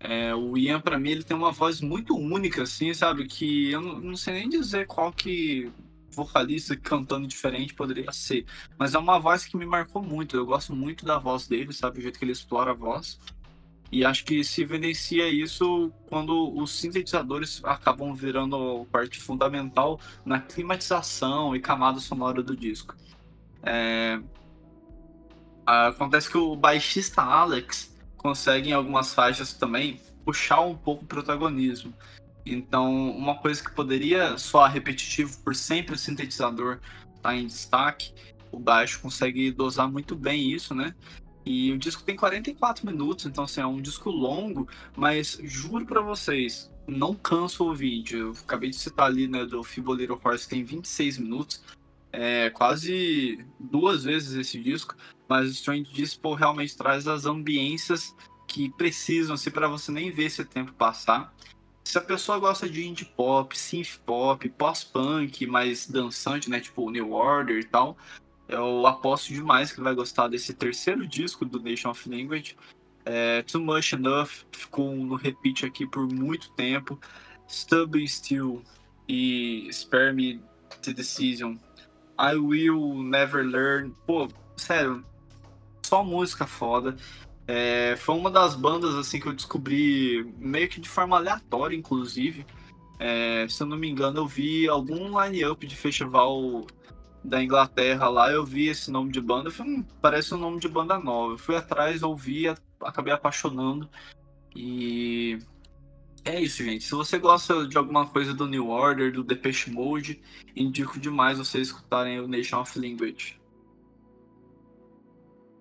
É, o Ian, pra mim, ele tem uma voz muito única, assim, sabe? Que eu não, não sei nem dizer qual que vocalista cantando diferente poderia ser. Mas é uma voz que me marcou muito. Eu gosto muito da voz dele, sabe? O jeito que ele explora a voz. E acho que se evidencia isso quando os sintetizadores acabam virando parte fundamental na climatização e camada sonora do disco. É... Acontece que o baixista Alex conseguem algumas faixas também puxar um pouco o protagonismo. Então, uma coisa que poderia soar repetitivo por sempre o sintetizador tá em destaque, o baixo consegue dosar muito bem isso, né? E o disco tem quarenta e quatro minutos, então assim, é um disco longo, mas juro pra vocês, não canso o vídeo. Eu acabei de citar ali, né, do Feeble Little Horse, que tem vinte e seis minutos, é quase duas vezes esse disco. Mas o Strange Disciple realmente traz as ambiências que precisam, assim, para você nem ver esse tempo passar. Se a pessoa gosta de indie pop, synth pop, pós-punk, mais dançante, né, tipo New Order e tal, eu aposto demais que vai gostar desse terceiro disco do Nation of Language. É, Too Much Enough ficou no repeat aqui por muito tempo. Stubborn Still e Spare Me the Decision. I Will Never Learn. Pô, sério, só música foda. É, foi uma das bandas assim que eu descobri meio que de forma aleatória, inclusive. É, se eu não me engano, eu vi algum line-up de festival da Inglaterra lá, eu vi esse nome de banda, eu falei, hum, parece um nome de banda nova. Eu fui atrás, ouvi, acabei apaixonando. E é isso, gente. Se você gosta de alguma coisa do New Order, do Depeche Mode, indico demais vocês escutarem o Nation of Language.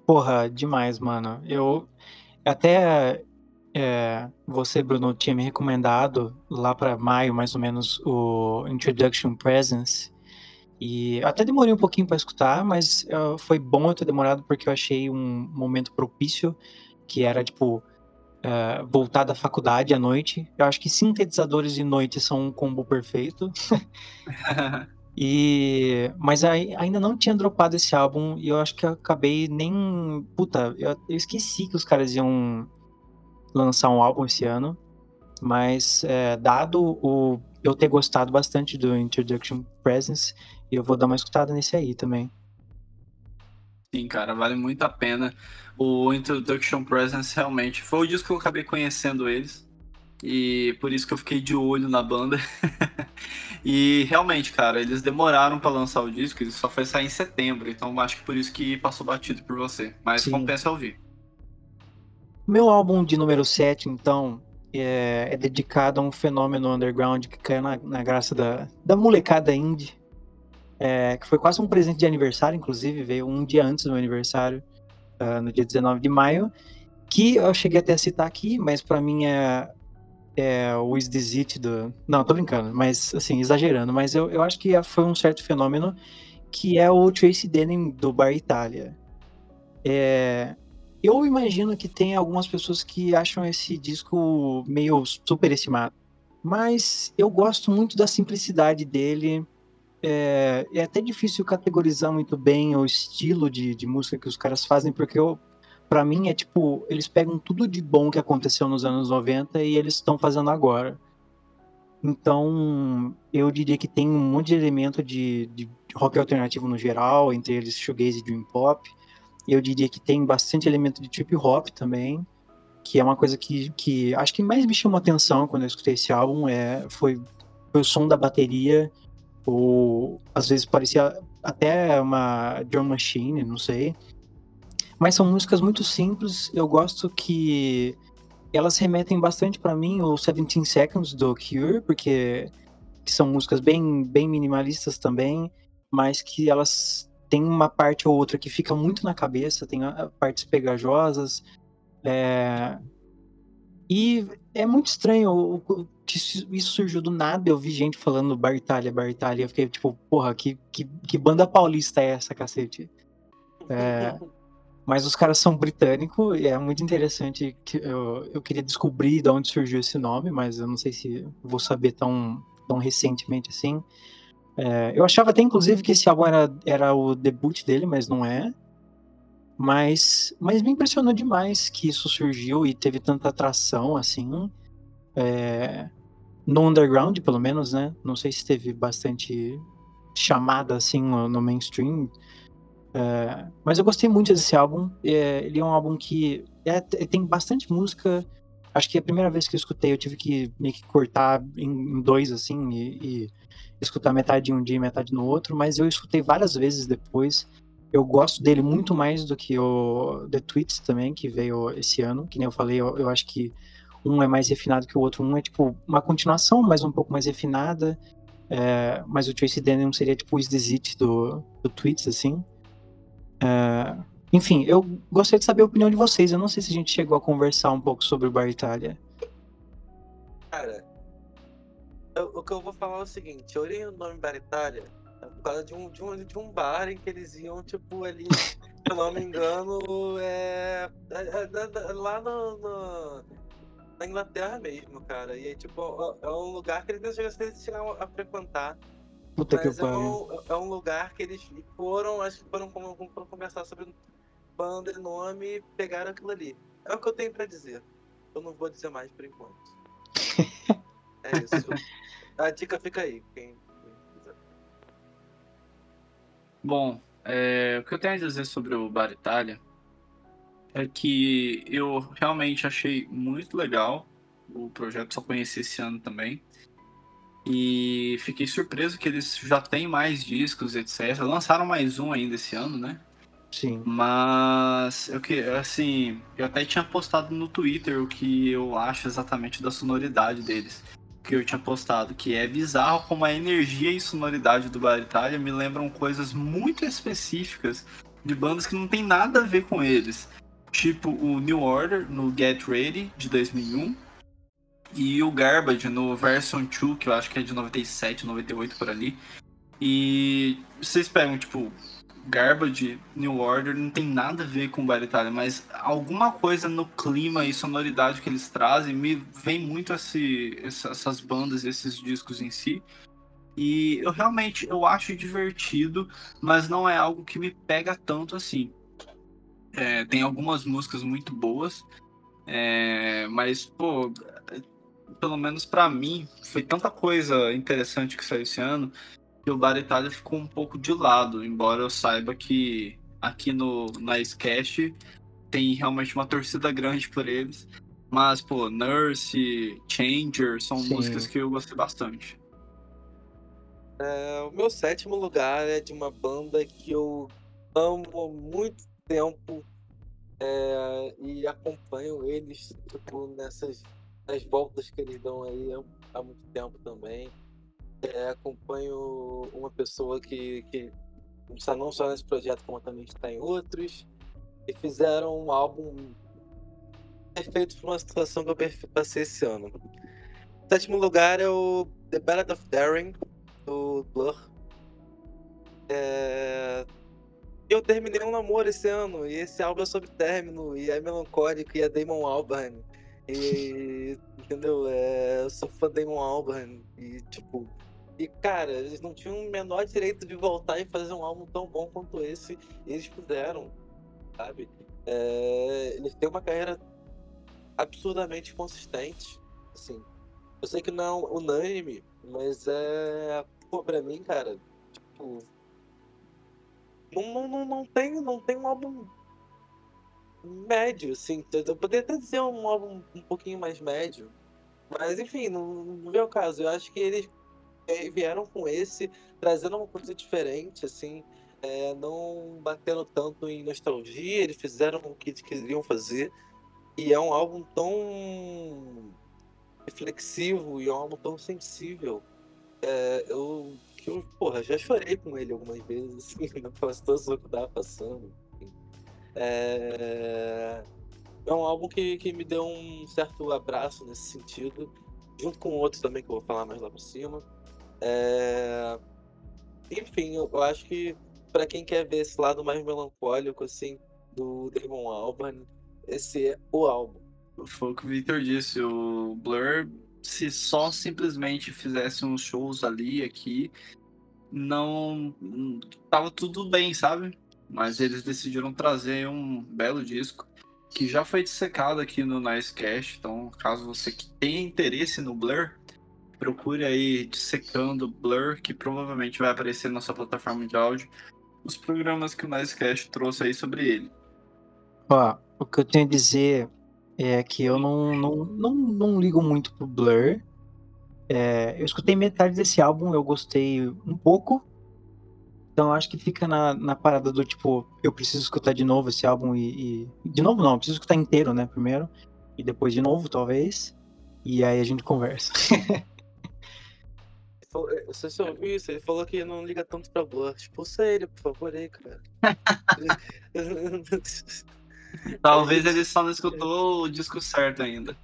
Porra, demais, mano. Eu até é, você, Bruno, tinha me recomendado lá pra maio, mais ou menos, o Introduction Presence. E até demorei um pouquinho pra escutar, mas uh, foi bom eu ter demorado, porque eu achei um momento propício, que era, tipo, uh, voltar da faculdade à noite. Eu acho que sintetizadores de noite são um combo perfeito. E, mas aí, ainda não tinha dropado esse álbum, e eu acho que eu acabei nem... Puta, eu, eu esqueci que os caras iam lançar um álbum esse ano. Mas é, dado o, eu ter gostado bastante do Introduction Presence, eu vou dar uma escutada nesse aí também. Sim, cara, vale muito a pena. O Introduction Presence realmente foi o disco que eu acabei conhecendo eles, e por isso que eu fiquei de olho na banda. E realmente, cara, eles demoraram pra lançar o disco, ele só foi sair em setembro, então acho que por isso que passou batido por você, mas sim, compensa ouvir. Meu álbum de número sete, então, é, é dedicado a um fenômeno underground que caiu na, na graça da, da molecada indie, é, que foi quase um presente de aniversário, inclusive, veio um dia antes do meu aniversário, uh, no dia dezenove de maio, que eu cheguei até a citar aqui, mas pra mim é, é o Is This It do... Não, tô brincando, mas assim, exagerando, mas eu, eu acho que foi um certo fenômeno, que é o Tracy Denim do Bar Itália. É... Eu imagino que tem algumas pessoas que acham esse disco meio superestimado, mas eu gosto muito da simplicidade dele. É, é até difícil categorizar muito bem o estilo de, de música que os caras fazem, porque eu, pra mim é tipo, eles pegam tudo de bom que aconteceu nos anos noventa e eles estão fazendo agora. Então, eu diria que tem um monte de elemento de, de rock alternativo no geral, entre eles shoegaze e dream pop. Eu diria que tem bastante elemento de trip hop também, que é uma coisa que, que acho que mais me chamou atenção quando eu escutei esse álbum, é, foi, foi o som da bateria, ou às vezes parecia até uma drum machine, não sei. Mas são músicas muito simples, eu gosto que... Elas remetem bastante pra mim o seventeen seconds do Cure, porque são músicas bem, bem minimalistas também, mas que elas têm uma parte ou outra que fica muito na cabeça, tem partes pegajosas. É... E é muito estranho, isso surgiu do nada, eu vi gente falando Bar Itália, Bar Itália, eu fiquei tipo, porra, que, que, que banda paulista é essa, cacete? É... Mas os caras são britânicos e é muito interessante, que eu, eu queria descobrir de onde surgiu esse nome, mas eu não sei se vou saber tão, tão recentemente assim. É, eu achava até, inclusive, que esse álbum era, era o debut dele, mas não é. Mas, mas me impressionou demais que isso surgiu e teve tanta atração, assim, é, no underground, pelo menos, né? Não sei se teve bastante chamada, assim, no, no mainstream. É, mas eu gostei muito desse álbum, é, ele é um álbum que é, tem bastante música, acho que a primeira vez que eu escutei eu tive que meio que cortar em, em dois assim e, e escutar metade em um dia e metade no outro, mas eu escutei várias vezes depois, eu gosto dele muito mais do que o The Tweets também, que veio esse ano, que nem eu falei, eu, eu acho que um é mais refinado que o outro, um é tipo uma continuação, mas um pouco mais refinada, é, mas o Tracy Denim seria tipo o Is This It do, do Tweets, assim. Uh, enfim, eu gostaria de saber a opinião de vocês. Eu não sei se a gente chegou a conversar um pouco sobre o Bar Itália. Cara, eu, o que eu vou falar é o seguinte: eu olhei o nome Bar Itália por causa de um, de um, de um bar em que eles iam, tipo, ali, se eu não me engano, é, lá no, no, na Inglaterra mesmo, cara. E é tipo, é um lugar que eles chegaram a frequentar. Puta Mas que é, um, é um lugar que eles foram, acho que foram, foram, foram conversar sobre banda e nome e pegaram aquilo ali. É o que eu tenho pra dizer. Eu não vou dizer mais por enquanto. É isso. A dica fica aí. Quem, quem quiser. Bom, é, o que eu tenho a dizer sobre o Bar Itália é que eu realmente achei muito legal o projeto, só conheci esse ano também. E fiquei surpreso que eles já têm mais discos, etcétera. Lançaram mais um ainda esse ano, né? Sim. Mas, eu que, assim, eu até tinha postado no Twitter o que eu acho exatamente da sonoridade deles. Que eu tinha postado, que é bizarro como a energia e sonoridade do Bar Itália me lembram coisas muito específicas de bandas que não tem nada a ver com eles. Tipo o New Order, no Get Ready, de dois mil e um. E o Garbage no Version dois, que eu acho que é de noventa e sete, noventa e oito por ali. E vocês pegam, tipo, Garbage, New Order, não tem nada a ver com o Bar Itália, mas alguma coisa no clima e sonoridade que eles trazem me vem muito esse, essas bandas, esses discos em si. E eu realmente eu acho divertido, mas não é algo que me pega tanto assim. É, tem algumas músicas muito boas, é, mas, pô. Pelo menos pra mim, foi tanta coisa interessante que saiu esse ano que o Bar Itália ficou um pouco de lado, embora eu saiba que aqui no na Sketch tem realmente uma torcida grande por eles, mas pô, Nurse, Changer são Sim. músicas que eu gostei bastante. É, o meu sétimo lugar é de uma banda que eu amo há muito tempo, é, e acompanho eles tipo, nessas as voltas que eles dão aí há muito tempo também. É, acompanho uma pessoa que, que está não só nesse projeto, como também está em outros, e fizeram um álbum perfeito para uma situação que eu passei esse ano. O sétimo lugar é o The Ballad of Darin, do Blur. É... Eu terminei um namoro esse ano, e esse álbum é sobre término, e é melancólico, e é Damon Albarn. E, entendeu? É, eu sou fã de Damon Albarn e, tipo... E, cara, eles não tinham o menor direito de voltar e fazer um álbum tão bom quanto esse. E eles fizeram, sabe? É, eles têm uma carreira absurdamente consistente, assim. Eu sei que não é unânime, mas é... Pô, pra mim, cara, tipo... Não, não, não, tem, não tem um álbum... médio, assim, eu poderia até dizer um álbum um pouquinho mais médio, mas enfim, não, não veio o caso. Eu acho que eles vieram com esse, trazendo uma coisa diferente, assim, é, não batendo tanto em nostalgia. Eles fizeram o que eles queriam fazer, e é um álbum tão reflexivo e é um álbum tão sensível. É, eu, que eu, porra, já chorei com ele algumas vezes, assim, na situação que eu tava passando. É, é um álbum que, que me deu um certo abraço nesse sentido, junto com outros também que eu vou falar mais lá por cima. É, enfim, eu, eu acho que pra quem quer ver esse lado mais melancólico, assim, do Damon Albarn, esse é o álbum. Foi o que o Victor disse, o Blur, se só simplesmente fizesse uns shows ali e aqui, não... tava tudo bem, sabe? Mas eles decidiram trazer um belo disco que já foi dissecado aqui no Nicecast. Então, caso você que tenha interesse no Blur, procure aí Dissecando Blur, que provavelmente vai aparecer na nossa plataforma de áudio os programas que o Nicecast trouxe aí sobre ele. Ó, o que eu tenho a dizer é que eu não, não, não, não ligo muito pro Blur. É, eu escutei metade desse álbum, eu gostei um pouco. Então acho que fica na, na parada do tipo, eu preciso escutar de novo esse álbum e, e... De novo não, eu preciso escutar inteiro, né, primeiro. E depois de novo, talvez. E aí a gente conversa. Você só ouviu isso? Ele falou que não liga tanto pra Blur. Expulsa ele, por favor, aí, cara. Talvez ele só não escutou o disco certo ainda.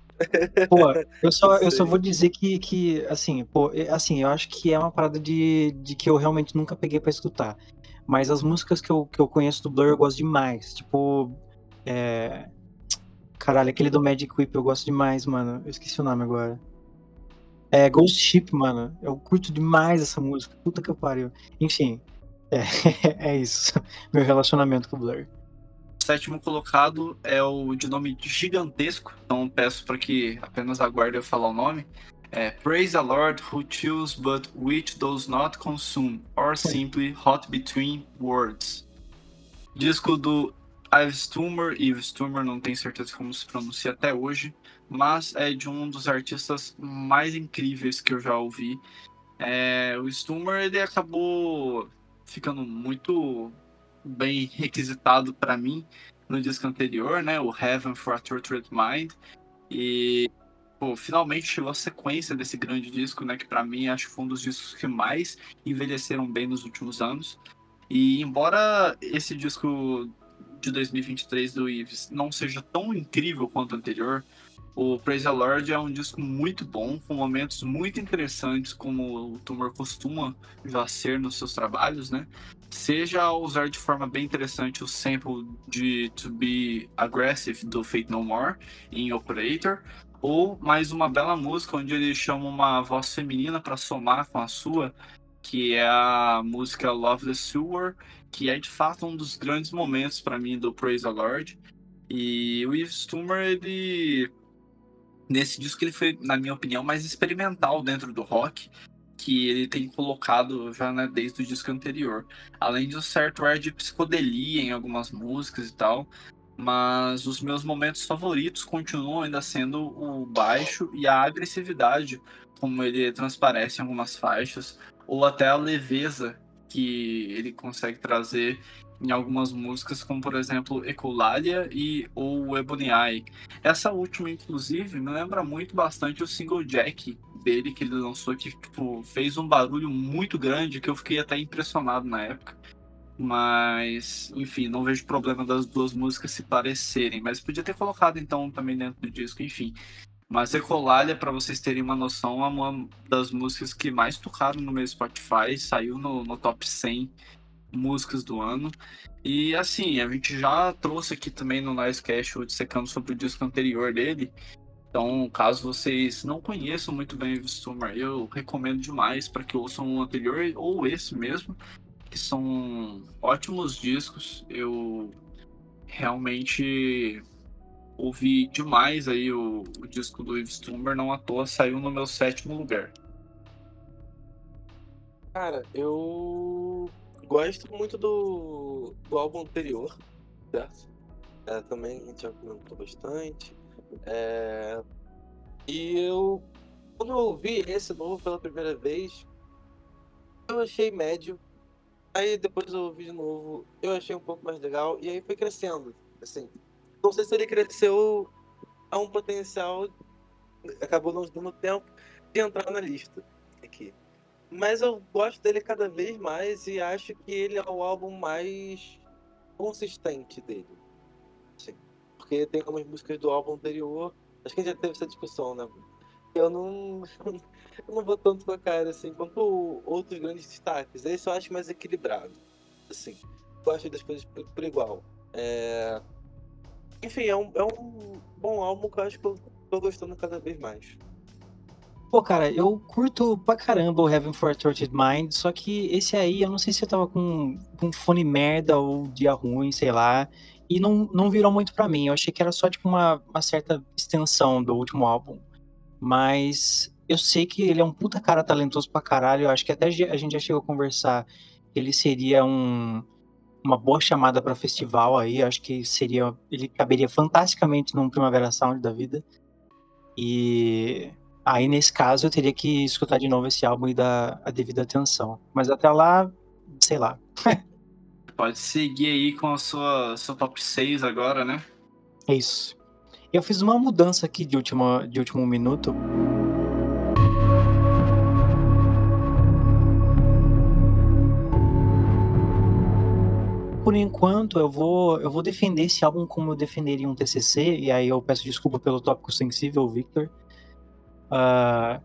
Pô, eu só, eu só vou dizer que, que assim, pô, assim, eu acho que é uma parada de, de que eu realmente nunca peguei pra escutar. Mas as músicas que eu, que eu conheço do Blur eu gosto demais. Tipo, é... caralho, aquele do Magic Whip eu gosto demais, mano. Eu esqueci o nome agora. É Ghost Ship, mano. Eu curto demais essa música. Puta que pariu. Enfim, é, é isso. Meu relacionamento com o Blur. O sétimo colocado é o de nome gigantesco, então peço para que apenas aguarde eu falar o nome. É Praise the Lord who chills but which does not consume, or simply hot between words. Disco do Ives Stummer, Ives Stummer, não tenho certeza como se pronuncia até hoje, mas é de um dos artistas mais incríveis que eu já ouvi. É, o Stummer, ele acabou ficando muito... bem requisitado para mim no disco anterior, né, o Heaven for a Tortured Mind, e pô, finalmente chegou a sequência desse grande disco, né, que para mim acho que foi um dos discos que mais envelheceram bem nos últimos anos. E embora esse disco de dois mil e vinte e três do Ives não seja tão incrível quanto o anterior, o Praise the Lord é um disco muito bom, com momentos muito interessantes, como o Tumor costuma já ser nos seus trabalhos, né? Seja ao usar de forma bem interessante o sample de To Be Aggressive do Faith No More em Operator, ou mais uma bela música onde ele chama uma voz feminina para somar com a sua, que é a música Love the Sewer, que é de fato um dos grandes momentos para mim do Praise the Lord. E o Ives Stummer, ele... nesse disco ele foi, na minha opinião, mais experimental dentro do rock, que ele tem colocado já, né, desde o disco anterior. Além de um certo ar de psicodelia em algumas músicas e tal, mas os meus momentos favoritos continuam ainda sendo o baixo e a agressividade, como ele transparece em algumas faixas, ou até a leveza que ele consegue trazer em algumas músicas, como por exemplo Eculalia e ou Ebony Eye. Essa última, inclusive, me lembra muito bastante o single Jack dele, que ele lançou, que tipo, fez um barulho muito grande, que eu fiquei até impressionado na época. Mas, enfim, não vejo problema das duas músicas se parecerem, mas podia ter colocado então também dentro do disco, enfim. Mas Ecolalia, pra vocês terem uma noção, é uma das músicas que mais tocaram no meu Spotify, saiu no, no top cem músicas do ano. E assim, a gente já trouxe aqui também no Noisecast o dissecando sobre o disco anterior dele. Então, caso vocês não conheçam muito bem o Stummer, eu recomendo demais para que ouçam o anterior ou esse mesmo, que são ótimos discos. Eu realmente ouvi demais aí o, o disco do Ivo Stummer, não à toa saiu no meu sétimo lugar. Cara, eu gosto muito do, do álbum anterior, certo? É, também a gente já comentou bastante. É, e eu, quando eu ouvi esse novo pela primeira vez, eu achei médio. Aí depois eu ouvi de novo, eu achei um pouco mais legal, e aí foi crescendo, assim. Não sei se ele cresceu a um potencial, acabou não dando tempo de entrar na lista aqui. Mas eu gosto dele cada vez mais e acho que ele é o álbum mais consistente dele. Assim, porque tem algumas músicas do álbum anterior, acho que a gente já teve essa discussão, né? Eu não, eu não vou tanto com a cara assim, quanto outros grandes destaques. Esse eu acho mais equilibrado, assim. Gosto das coisas por, por igual. É... Enfim, é um, é um bom álbum que eu acho que eu tô gostando cada vez mais. Pô, cara, eu curto pra caramba o Heaven for a Tortured Mind, só que esse aí, eu não sei se eu tava com, com fone merda ou dia ruim, sei lá, e não, não virou muito pra mim. Eu achei que era só, tipo, uma, uma certa extensão do último álbum. Mas eu sei que ele é um puta cara talentoso pra caralho, eu acho que até a gente já chegou a conversar que ele seria um... uma boa chamada para festival aí, acho que seria, ele caberia fantasticamente num Primavera Sound da vida. E aí, nesse caso, eu teria que escutar de novo esse álbum e dar a devida atenção. Mas até lá, sei lá. Pode seguir aí com a sua, sua top seis agora, né? É isso. Eu fiz uma mudança aqui de, última, de último minuto. Por enquanto, eu vou, eu vou defender esse álbum como eu defenderia um T C C, e aí eu peço desculpa pelo tópico sensível, Victor. Uh,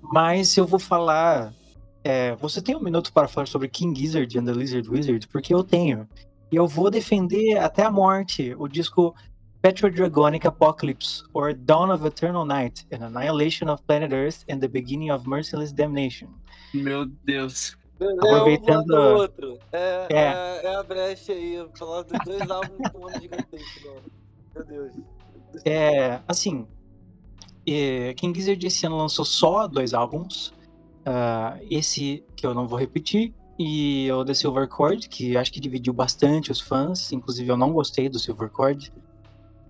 mas eu vou falar... É, você tem um minuto para falar sobre King Gizzard and the Lizard Wizard? Porque eu tenho. E eu vou defender até a morte o disco Petrodragonic Apocalypse, or Dawn of Eternal Night, an Annihilation of Planet Earth and the Beginning of Merciless Damnation. Meu Deus... Aproveitando... É, um outro. É, é. É, é a brecha aí, falar dos dois álbuns com um ano gigantesco, mano. Meu Deus. É, assim, é, King Gizzard esse ano lançou só dois álbuns, uh, esse que eu não vou repetir, e o The Silver Cord, que acho que dividiu bastante os fãs, inclusive eu não gostei do Silver Cord.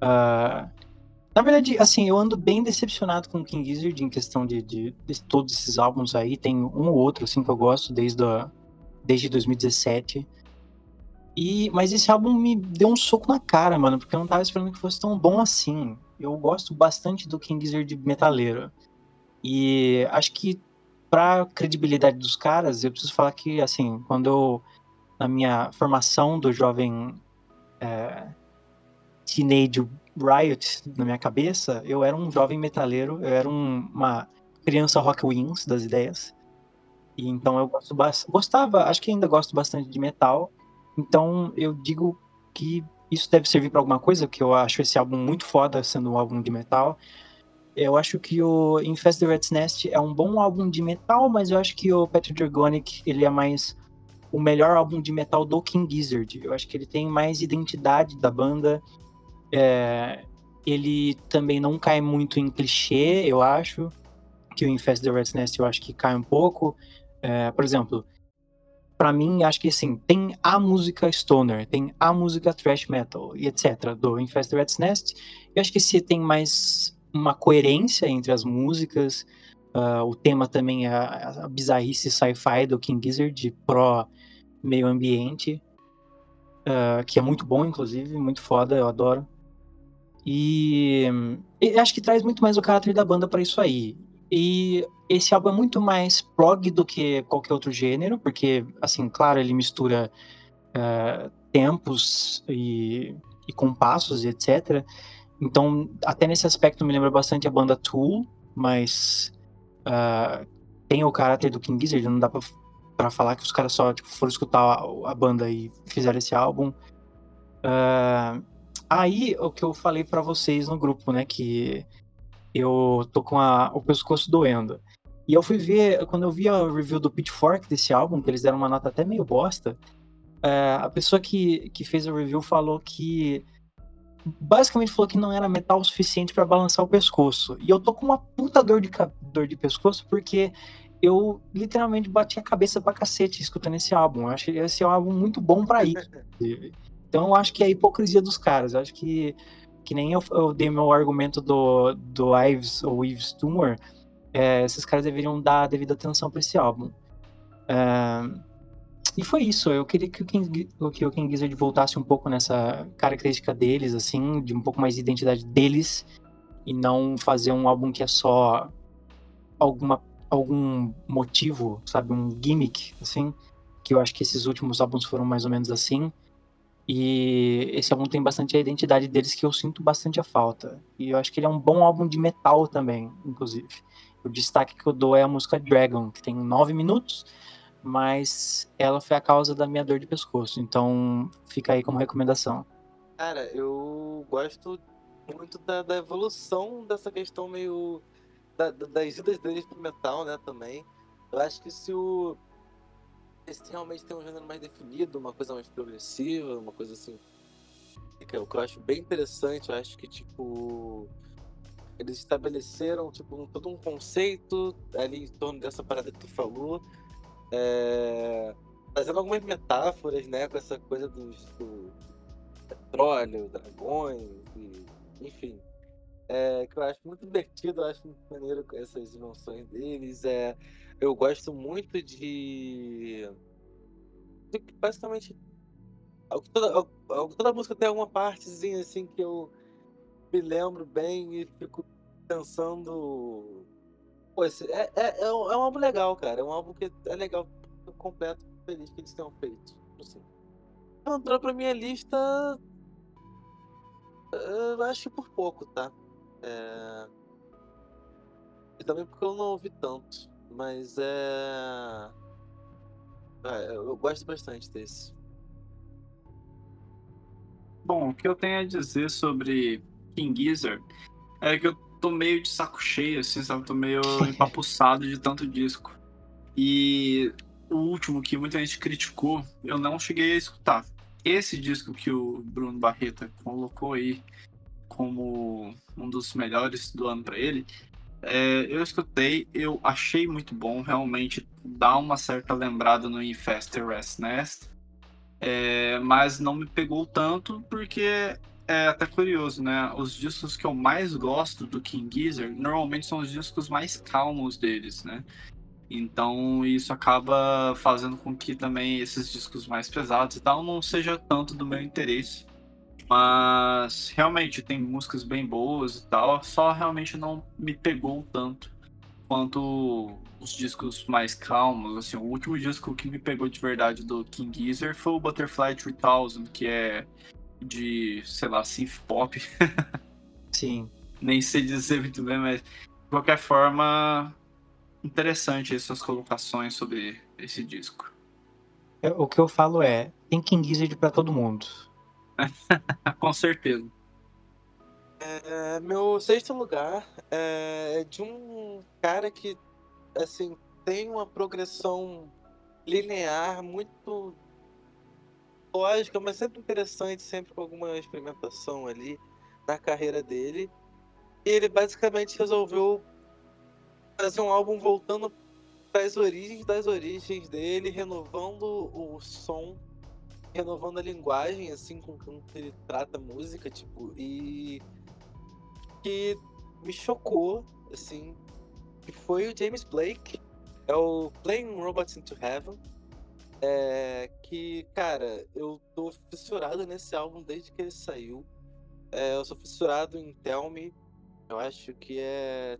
Uh, na verdade, assim, eu ando bem decepcionado com o King Gizzard em questão de, de, de todos esses álbuns aí. Tem um ou outro, assim, que eu gosto desde, a, desde dois mil e dezessete. E, mas esse álbum me deu um soco na cara, mano, porque eu não tava esperando que fosse tão bom assim. Eu gosto bastante do King Gizzard metaleiro. E acho que pra credibilidade dos caras, eu preciso falar que, assim, quando eu, na minha formação do jovem é, teenage Riot na minha cabeça, eu era um jovem metaleiro, eu era um, uma criança rock wings das ideias, e então eu gosto ba- gostava, acho que ainda gosto bastante de metal, então eu digo que isso deve servir pra alguma coisa, porque eu acho esse álbum muito foda sendo um álbum de metal. Eu acho que o Infest the Rat's Nest é um bom álbum de metal, mas eu acho que o Petrodragonic, ele é mais o melhor álbum de metal do King Gizzard, eu acho que ele tem mais identidade da banda. É, ele também não cai muito em clichê, eu acho, que o Infest the Rat's Nest eu acho que cai um pouco. É, por exemplo, pra mim, acho que assim, tem a música stoner, tem a música thrash metal e etcétera do Infest the Rat's Nest. Eu acho que se tem mais uma coerência entre as músicas, uh, o tema também é a, a bizarrice sci-fi do King Gizzard, pró meio ambiente. uh, que é muito bom, inclusive, muito foda, eu adoro. E, e acho que traz muito mais o caráter da banda pra isso aí. E esse álbum é muito mais prog do que qualquer outro gênero, porque, assim, claro, ele mistura uh, tempos e, e compassos e etcétera. Então, até nesse aspecto me lembra bastante a banda Tool, mas... Uh, tem o caráter do King Gizzard, não dá pra, pra falar que os caras só tipo, foram escutar a, a banda e fizeram esse álbum. Uh, aí, o que eu falei pra vocês no grupo, né, que eu tô com a, o pescoço doendo. E eu fui ver, quando eu vi a review do Pitchfork desse álbum, que eles deram uma nota até meio bosta, uh, a pessoa que, que fez a review falou que... basicamente falou que não era metal o suficiente pra balançar o pescoço. E eu tô com uma puta dor de, ca... dor de pescoço porque eu literalmente bati a cabeça pra cacete escutando esse álbum. Eu achei esse álbum muito bom pra isso. Então eu acho que é a hipocrisia dos caras. Eu acho que, que nem eu, eu dei meu argumento do, do Ives ou Ives Tumor. É, esses caras deveriam dar a devida atenção pra esse álbum. É... E foi isso, eu queria que o King, que o King Gizzard voltasse um pouco nessa característica deles, assim, de um pouco mais de identidade deles, e não fazer um álbum que é só alguma, algum motivo, sabe, um gimmick, assim, que eu acho que esses últimos álbuns foram mais ou menos assim, e esse álbum tem bastante a identidade deles que eu sinto bastante a falta, e eu acho que ele é um bom álbum de metal também, inclusive. O destaque que eu dou é a música Dragon, que tem nove minutos, mas ela foi a causa da minha dor de pescoço, então fica aí como recomendação. Cara, eu gosto muito da, da evolução dessa questão meio... Da, da, das idas deles pro metal, né, também. Eu acho que se o... esse realmente tem um gênero mais definido, uma coisa mais progressiva, uma coisa assim... que eu acho bem interessante, eu acho que, tipo... eles estabeleceram, tipo, um, todo um conceito ali em torno dessa parada que tu falou. É, fazendo algumas metáforas, né, com essa coisa dos, do petróleo, dragões, e, enfim, é, que eu acho muito divertido, eu acho muito maneiro com essas emoções deles. É, eu gosto muito de, de basicamente, toda, toda música tem alguma partezinha assim que eu me lembro bem e fico pensando... Pô, esse é, é, é um álbum legal, cara. É um álbum que é legal, completo, feliz que eles tenham feito. Assim. Entrou pra minha lista, eu acho que por pouco, tá? É... E também porque eu não ouvi tanto, mas é... é eu gosto bastante desse. Bom, o que eu tenho a dizer sobre King Gizzard é que eu tô meio de saco cheio, assim, sabe? Tô meio empapuçado de tanto disco. E o último, que muita gente criticou, eu não cheguei a escutar. Esse disco que o Bruno Barreta colocou aí como um dos melhores do ano pra ele, é, eu escutei, eu achei muito bom, realmente dá uma certa lembrada no Infest Rest Nest, é, mas não me pegou tanto porque... É até curioso, né? Os discos que eu mais gosto do King Gizzard normalmente são os discos mais calmos deles, né? Então isso acaba fazendo com que também esses discos mais pesados e tal não seja tanto do meu interesse. Mas realmente tem músicas bem boas e tal, só realmente não me pegou tanto quanto os discos mais calmos. Assim, o último disco que me pegou de verdade do King Gizzard foi o Butterfly três mil, que é... de, sei lá, synth pop. Sim. Nem sei dizer muito bem, mas de qualquer forma, interessante essas colocações sobre esse disco. Eu, o que eu falo é, tem King Gizzard pra todo mundo. Com certeza. É, meu sexto lugar é de um cara que, assim, tem uma progressão linear muito... lógica, mas sempre interessante, sempre com alguma experimentação ali na carreira dele. E ele basicamente resolveu fazer um álbum voltando das origens das origens dele, renovando o som, renovando a linguagem, assim, com como ele trata a música, tipo, e que me chocou, assim, que foi o James Blake, é o Playing Robots into Heaven. É que, cara, eu tô fissurado nesse álbum desde que ele saiu. É, eu sou fissurado em Tell Me. Eu acho que é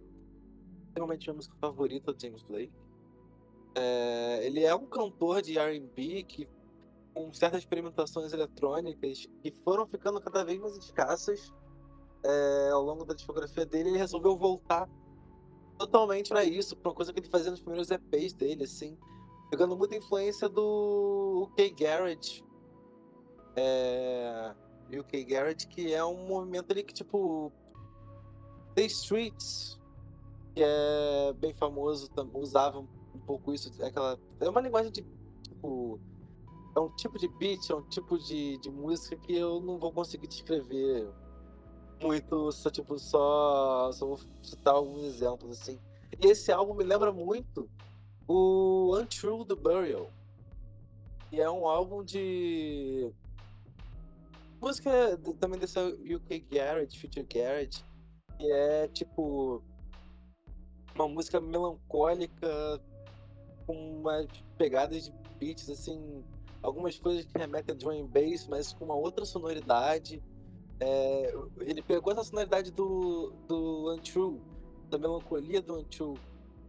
realmente a minha música favorita do James Blake. É, ele é um cantor de R and B que, com certas experimentações eletrônicas que foram ficando cada vez mais escassas é, ao longo da discografia dele, ele resolveu voltar totalmente para isso, para uma coisa que ele fazia nos primeiros E Ps dele, assim, pegando muita influência do U K Garage. É, U K Garage, que é um movimento ali que, tipo, The Streets, que é bem famoso, usava um pouco isso, aquela, é uma linguagem de, tipo, é um tipo de beat, é um tipo de, de música que eu não vou conseguir descrever muito, só, tipo, só, só vou citar alguns exemplos, assim. E esse álbum me lembra muito o Untrue do Burial, que é um álbum de música também dessa U K Garage, Future Garage, que é, tipo, uma música melancólica com umas pegadas de beats, assim, algumas coisas que remetem a drum and bass, mas com uma outra sonoridade. É, ele pegou essa sonoridade do, do Untrue, da melancolia do Untrue,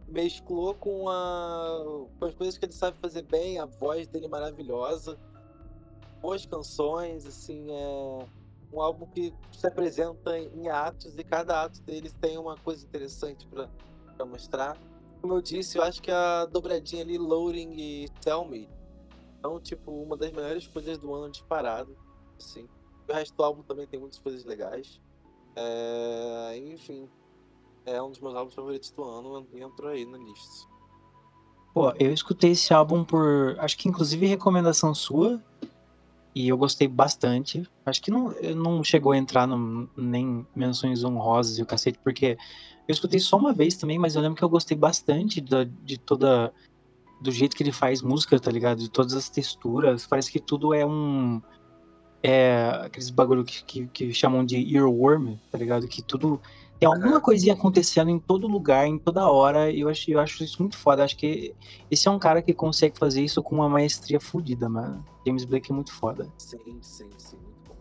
mesclou com, a, com as coisas que ele sabe fazer bem, a voz dele maravilhosa, boas canções, assim, é um álbum que se apresenta em atos e cada ato deles tem uma coisa interessante pra, pra mostrar. Como eu disse, eu acho que a dobradinha ali, Loading e Tell Me, são, tipo, uma das melhores coisas do ano disparado, assim. O resto do álbum também tem muitas coisas legais. É, enfim, é um dos meus álbuns favoritos do ano, entrou aí na lista. Pô, eu escutei esse álbum por, acho que inclusive recomendação sua, e eu gostei bastante. Acho que não, não chegou a entrar no, nem menções honrosas e o cacete, porque eu escutei só uma vez também, mas eu lembro que eu gostei bastante da, de toda, do jeito que ele faz música, tá ligado? De todas as texturas, parece que tudo é um... É, aqueles bagulho que, que, que chamam de earworm, tá ligado? Que tudo tem alguma coisinha acontecendo em todo lugar, em toda hora, e eu acho, eu acho isso muito foda. Acho que esse é um cara que consegue fazer isso com uma maestria fodida, mano. James Blake é muito foda. Sim, sim, sim, muito bom.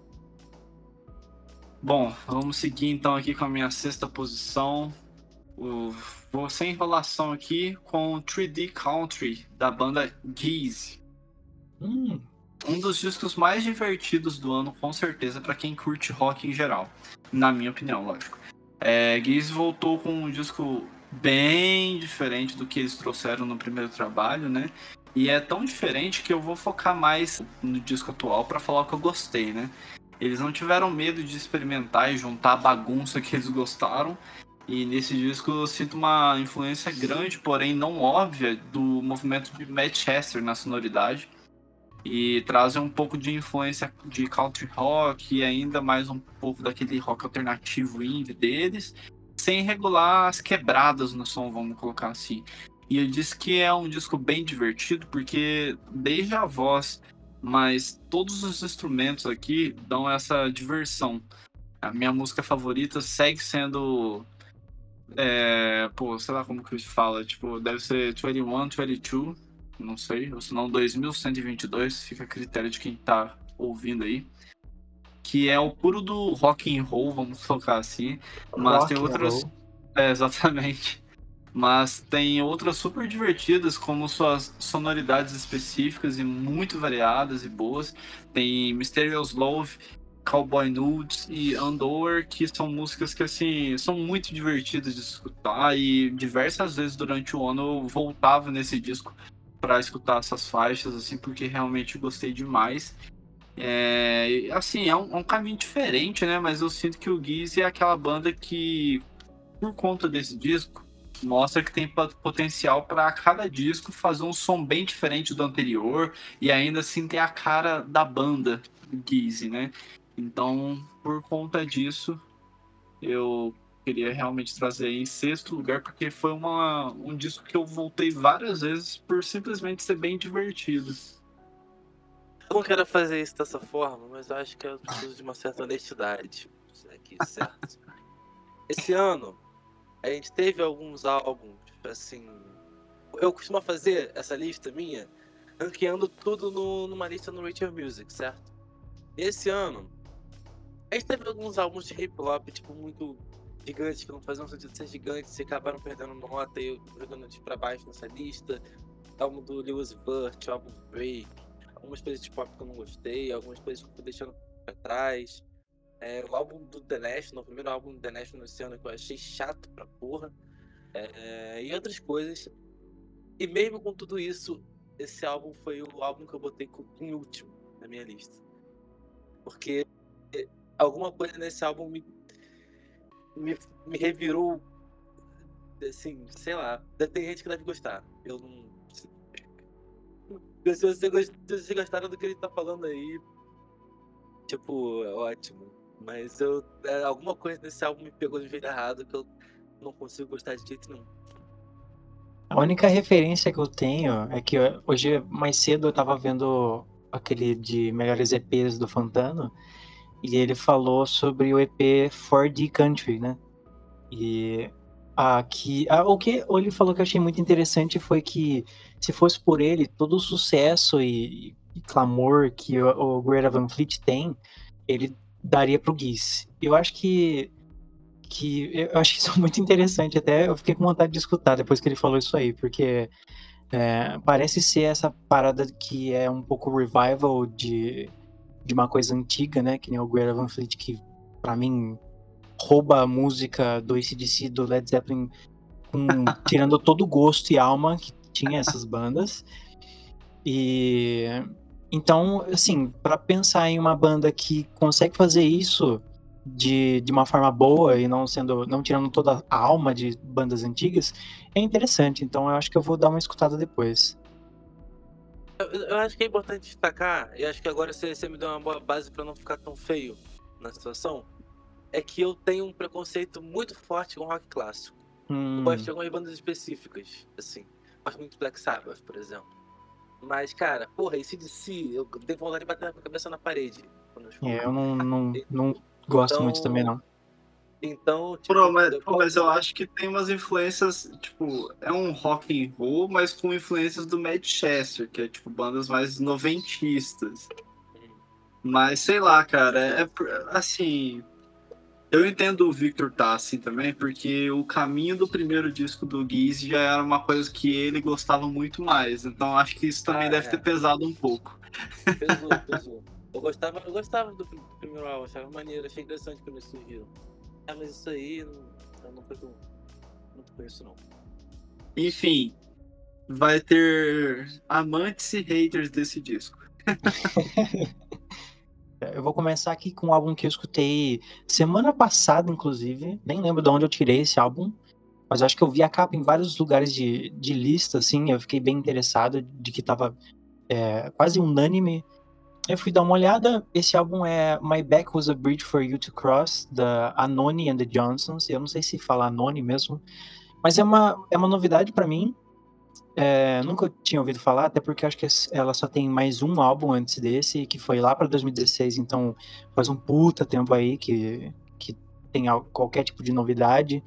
Bom, vamos seguir então aqui com a minha sexta posição. O, vou sem enrolação aqui com três D Country, da banda Geese. Hum. Um dos discos mais divertidos do ano, com certeza, pra quem curte rock em geral. Na minha opinião, lógico. É, Geese voltou com um disco bem diferente do que eles trouxeram no primeiro trabalho, né? E é tão diferente que eu vou focar mais no disco atual pra falar o que eu gostei, né? Eles não tiveram medo de experimentar e juntar a bagunça que eles gostaram. E nesse disco eu sinto uma influência grande, porém não óbvia, do movimento de Manchester na sonoridade. E trazem um pouco de influência de country rock e ainda mais um pouco daquele rock alternativo indie deles, sem regular as quebradas no som, vamos colocar assim. E eu disse que é um disco bem divertido, porque desde a voz, mas todos os instrumentos aqui dão essa diversão. A minha música favorita segue sendo... É, pô, sei lá como que se fala, tipo, deve ser vinte e um, vinte e dois... Não sei, ou se não, dois mil cento e vinte e dois, fica a critério de quem tá ouvindo aí. Que é o puro do rock and roll, vamos colocar assim. Mas rock tem outras. É, exatamente. Mas tem outras super divertidas, como suas sonoridades específicas e muito variadas e boas. Tem Mysterious Love, Cowboy Nudes e Andover, que são músicas que, assim, são muito divertidas de escutar. E diversas vezes durante o ano eu voltava nesse disco pra escutar essas faixas, assim, porque realmente eu gostei demais. É, assim, é um, é um caminho diferente, né? Mas eu sinto que o Geese é aquela banda que, por conta desse disco, mostra que tem potencial para cada disco fazer um som bem diferente do anterior e ainda assim ter a cara da banda Geese, né? Então, por conta disso, eu... queria realmente trazer em sexto lugar, porque foi uma, um disco que eu voltei várias vezes por simplesmente ser bem divertido. Eu não quero fazer isso dessa forma, mas eu acho que eu preciso de uma certa honestidade aqui, certo? Esse ano, a gente teve alguns álbuns, assim... Eu costumo fazer essa lista minha ranqueando tudo no, numa lista no Rachel Music, certo? Esse ano, a gente teve alguns álbuns de hip-hop, tipo, muito gigantes, que não faziam sentido ser gigantes, e acabaram perdendo nota e jogando de pra baixo nessa lista. Álbum do Lewis Burtt, álbum do Break, algumas coisas de pop que eu não gostei, algumas coisas que eu fui deixando pra trás. É, o álbum do The National, o primeiro álbum do The National esse ano que eu achei chato pra porra. É, e outras coisas. E mesmo com tudo isso, esse álbum foi o álbum que eu botei em último na minha lista. Porque alguma coisa nesse álbum me, me, me revirou, assim, sei lá. Tem gente que deve gostar. Eu não... Se vocês você gostaram do que ele tá falando aí, tipo, é ótimo. Mas eu, alguma coisa nesse álbum me pegou de jeito errado, que eu não consigo gostar de jeito nenhum. A única referência que eu tenho é que hoje, mais cedo, eu tava vendo aquele de melhores E Ps do Fantano, e ele falou sobre o E P quatro D Country, né? E ah, que, ah, o que ele falou que eu achei muito interessante foi que, se fosse por ele, todo o sucesso e, e clamor que o, o Greta Van Fleet tem, ele daria pro Geese. Eu acho que, que eu acho isso muito interessante, até eu fiquei com vontade de escutar depois que ele falou isso aí, porque é, parece ser essa parada que é um pouco revival de... de uma coisa antiga, né, que nem o Greta Van Fleet, que pra mim rouba a música do A C D C, do Led Zeppelin, com, tirando todo o gosto e alma que tinha essas bandas. E então, assim, pra pensar em uma banda que consegue fazer isso de, de uma forma boa e não, sendo, não tirando toda a alma de bandas antigas, é interessante. Então eu acho que eu vou dar uma escutada depois. Eu, eu acho que é importante destacar, e acho que agora você, você me deu uma boa base pra não ficar tão feio na situação, é que eu tenho um preconceito muito forte com rock clássico. Hum. Eu gosto de algumas bandas específicas, assim. Eu gosto muito de Black Sabbath, por exemplo. Mas, cara, porra, esse de si, eu tenho vontade de bater a cabeça na parede. Quando eu, é, eu não, não, não gosto então, muito também, não. Então, tipo, Pro, mas, eu posso... mas eu acho que tem umas influências, tipo, é um rock and roll, mas com influências do Manchester, que é tipo bandas mais noventistas. Mas sei lá, cara, é assim, eu entendo o Victor tá assim também, porque o caminho do primeiro disco do Geese já era uma coisa que ele gostava muito mais, então acho que isso também ah, deve é. ter pesado um pouco. Pesou, pesou. Eu gostava, eu gostava do primeiro álbum, achava maneiro, achei interessante quando eles surgiram. Ah, mas isso aí, eu não conheço, não conheço não. Enfim, vai ter amantes e haters desse disco. Eu vou começar aqui com um álbum que eu escutei semana passada, inclusive. Nem lembro de onde eu tirei esse álbum, mas acho que eu vi a capa em vários lugares de, de lista, assim. Eu fiquei bem interessado de que tava é, quase unânime. Eu fui dar uma olhada, esse álbum é My Back Was a Bridge for You to Cross, da Anoni and the Johnsons. Eu não sei se fala Anoni mesmo, mas é uma, é uma novidade pra mim. É, nunca tinha ouvido falar, até porque acho que ela só tem mais um álbum antes desse, que foi lá pra dois mil e dezesseis, então faz um puta tempo aí que, que tem qualquer tipo de novidade.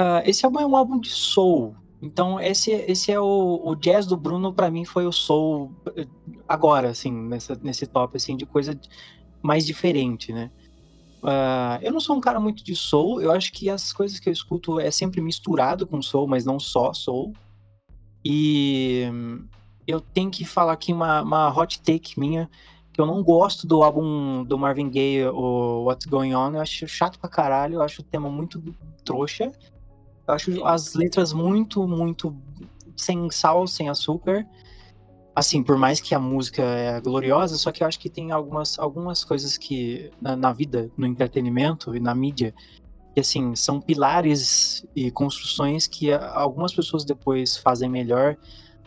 Uh, esse álbum é um álbum de soul. Então, esse, esse é o, o jazz do Bruno, pra mim, foi o soul agora, assim, nessa, nesse top, assim, de coisa mais diferente, né? Uh, eu não sou um cara muito de soul, eu acho que as coisas que eu escuto é sempre misturado com soul, mas não só soul. E eu tenho que falar aqui uma, uma hot take minha, que eu não gosto do álbum do Marvin Gaye, o What's Going On, eu acho chato pra caralho, eu acho o tema muito trouxa. Eu acho as letras muito, muito sem sal, sem açúcar. Assim, por mais que a música é gloriosa, só que eu acho que tem algumas, algumas coisas que, na, na vida, no entretenimento e na mídia, que, assim, são pilares e construções que algumas pessoas depois fazem melhor.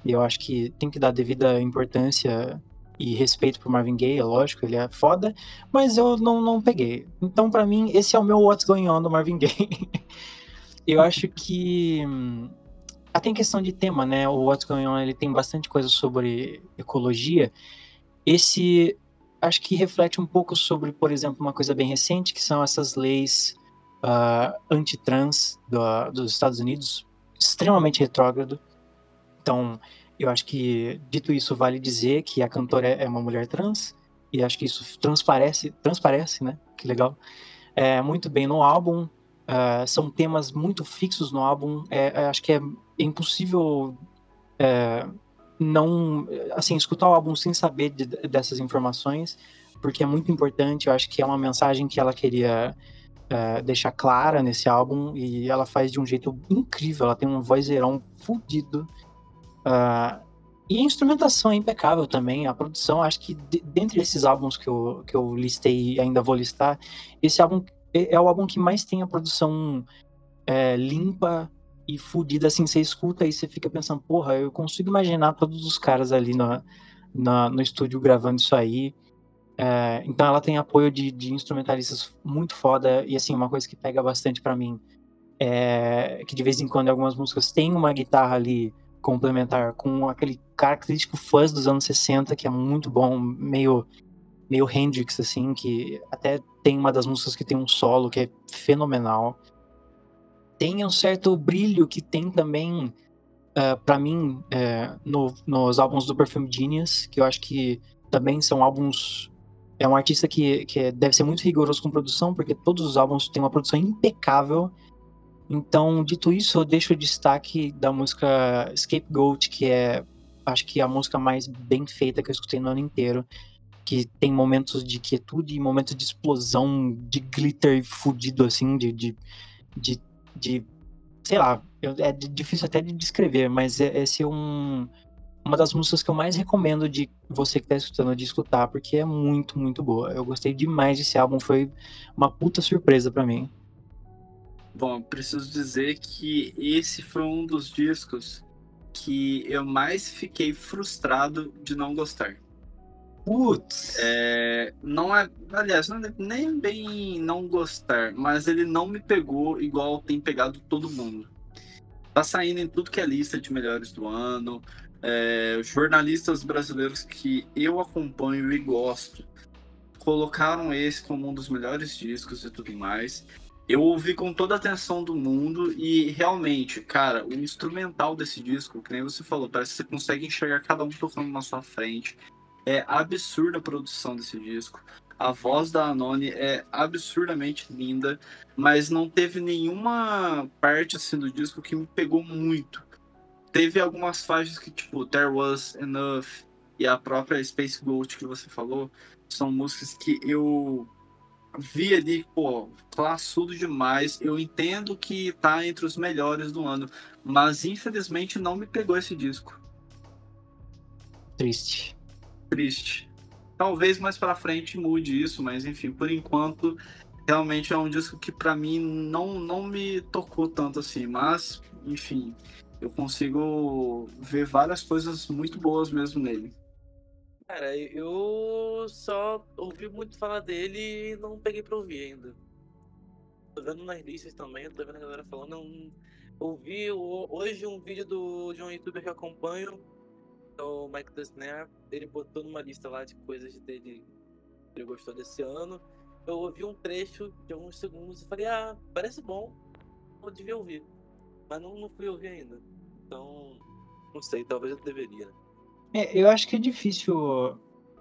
E eu acho que tem que dar devida importância e respeito pro Marvin Gaye, é lógico, ele é foda, mas eu não, não peguei. Então, pra mim, esse é o meu What's Going On do Marvin Gaye. Eu acho que até em questão de tema, né, o What's Going On, ele tem bastante coisa sobre ecologia. Esse, acho que reflete um pouco sobre, por exemplo, uma coisa bem recente, que são essas leis uh, anti-trans do, dos Estados Unidos, extremamente retrógrado. Então, Eu acho que, dito isso, vale dizer que a cantora é uma mulher trans, e acho que isso transparece, transparece, né? Que legal. É, muito bem no álbum, é, são temas muito fixos no álbum, é, é, acho que é impossível é, não, assim, escutar o álbum sem saber de, dessas informações, porque é muito importante. Eu acho que é uma mensagem que ela queria é, deixar clara nesse álbum, e ela faz de um jeito incrível, ela tem um vozeirão fudido. Uh, e a instrumentação é impecável também, a produção. Acho que de, dentre esses álbuns que eu, que eu listei e ainda vou listar, esse álbum é o álbum que mais tem a produção é, limpa e fodida, assim, você escuta e você fica pensando, porra, eu consigo imaginar todos os caras ali na, na, no estúdio gravando isso aí. É, então ela tem apoio de, de instrumentalistas muito foda, e assim, uma coisa que pega bastante pra mim é que de vez em quando algumas músicas tem uma guitarra ali complementar com aquele característico fuzz dos anos sessenta, que é muito bom, meio, meio Hendrix, assim, que até tem uma das músicas que tem um solo que é fenomenal. Tem um certo brilho que tem também, uh, pra mim, uh, no, nos álbuns do Perfume Genius, que eu acho que também são álbuns... É um artista que, que deve ser muito rigoroso com produção, porque todos os álbuns têm uma produção impecável. Então, dito isso, eu deixo o destaque da música Scapegoat, que é, acho que, a música mais bem feita que eu escutei no ano inteiro, que tem momentos de quietude e momentos de explosão, de glitter fudido, assim, de, de, de, de sei lá, é difícil até de descrever, mas essa é um, uma das músicas que eu mais recomendo de você que tá escutando, de escutar, porque é muito, muito boa. Eu gostei demais desse álbum, foi uma puta surpresa pra mim. Bom, preciso dizer que esse foi um dos discos que eu mais fiquei frustrado de não gostar. Putz! É, não é, aliás, não é nem bem não gostar, mas ele não me pegou igual tem pegado todo mundo. Tá saindo em tudo que é lista de melhores do ano, é, jornalistas brasileiros que eu acompanho e gosto colocaram esse como um dos melhores discos e tudo mais. Eu ouvi com toda a atenção do mundo e, realmente, cara, o instrumental desse disco, que nem você falou, parece que você consegue enxergar cada um tocando na sua frente. É absurda a produção desse disco. A voz da Anoni é absurdamente linda, mas não teve nenhuma parte, assim, do disco que me pegou muito. Teve algumas faixas que, tipo, There Was Enough e a própria Space Goat que você falou, são músicas que eu... vi ali, pô, classudo demais. Eu entendo que tá entre os melhores do ano, mas infelizmente não me pegou esse disco. Triste. Triste. Talvez mais pra frente mude isso, mas enfim, por enquanto, realmente é um disco que pra mim não, não me tocou tanto assim. Mas, enfim, eu consigo ver várias coisas muito boas mesmo nele. Cara, eu só ouvi muito falar dele e não peguei pra ouvir ainda. Tô vendo nas listas também, tô vendo a galera falando. Eu ouvi hoje um vídeo do, de um youtuber que eu acompanho, o Mike Dessner. Ele botou numa lista lá de coisas dele que ele gostou desse ano. Eu ouvi um trecho de alguns segundos e falei, ah, parece bom, eu devia ouvir. Mas não, não fui ouvir ainda. Então, não sei, talvez eu deveria, né? É, eu acho que é difícil.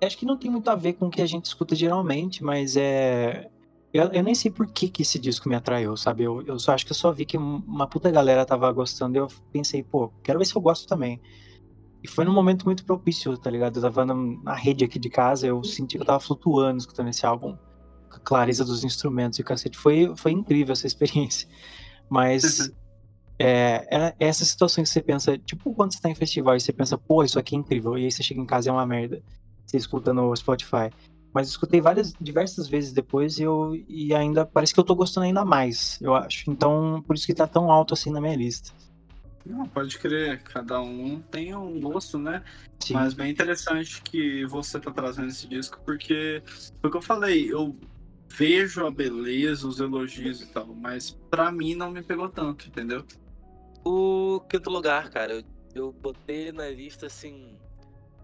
Acho que não tem muito a ver com o que a gente escuta geralmente, mas é. Eu, eu nem sei por que, que esse disco me atraiu, sabe? Eu, eu só acho que eu só vi que uma puta galera tava gostando e eu pensei, pô, quero ver se eu gosto também. E foi num momento muito propício, tá ligado? Eu tava na, na rede aqui de casa, eu senti que eu tava flutuando escutando esse álbum, com a clareza dos instrumentos e o cacete. Foi, foi incrível essa experiência. Mas. É, é essas situações que você pensa, tipo quando você tá em festival e você pensa, pô, isso aqui é incrível, e aí você chega em casa e é uma merda, você escuta no Spotify. Mas eu escutei várias, diversas vezes depois e, eu, e ainda parece que eu tô gostando ainda mais, eu acho. Então, por isso que tá tão alto assim na minha lista. Não, pode crer, cada um tem um gosto, né? Sim. Mas bem interessante que você tá trazendo esse disco, porque foi o que eu falei, eu vejo a beleza, os elogios e tal, mas pra mim não me pegou tanto, entendeu? O quinto lugar, cara, eu, eu botei ele na lista, assim,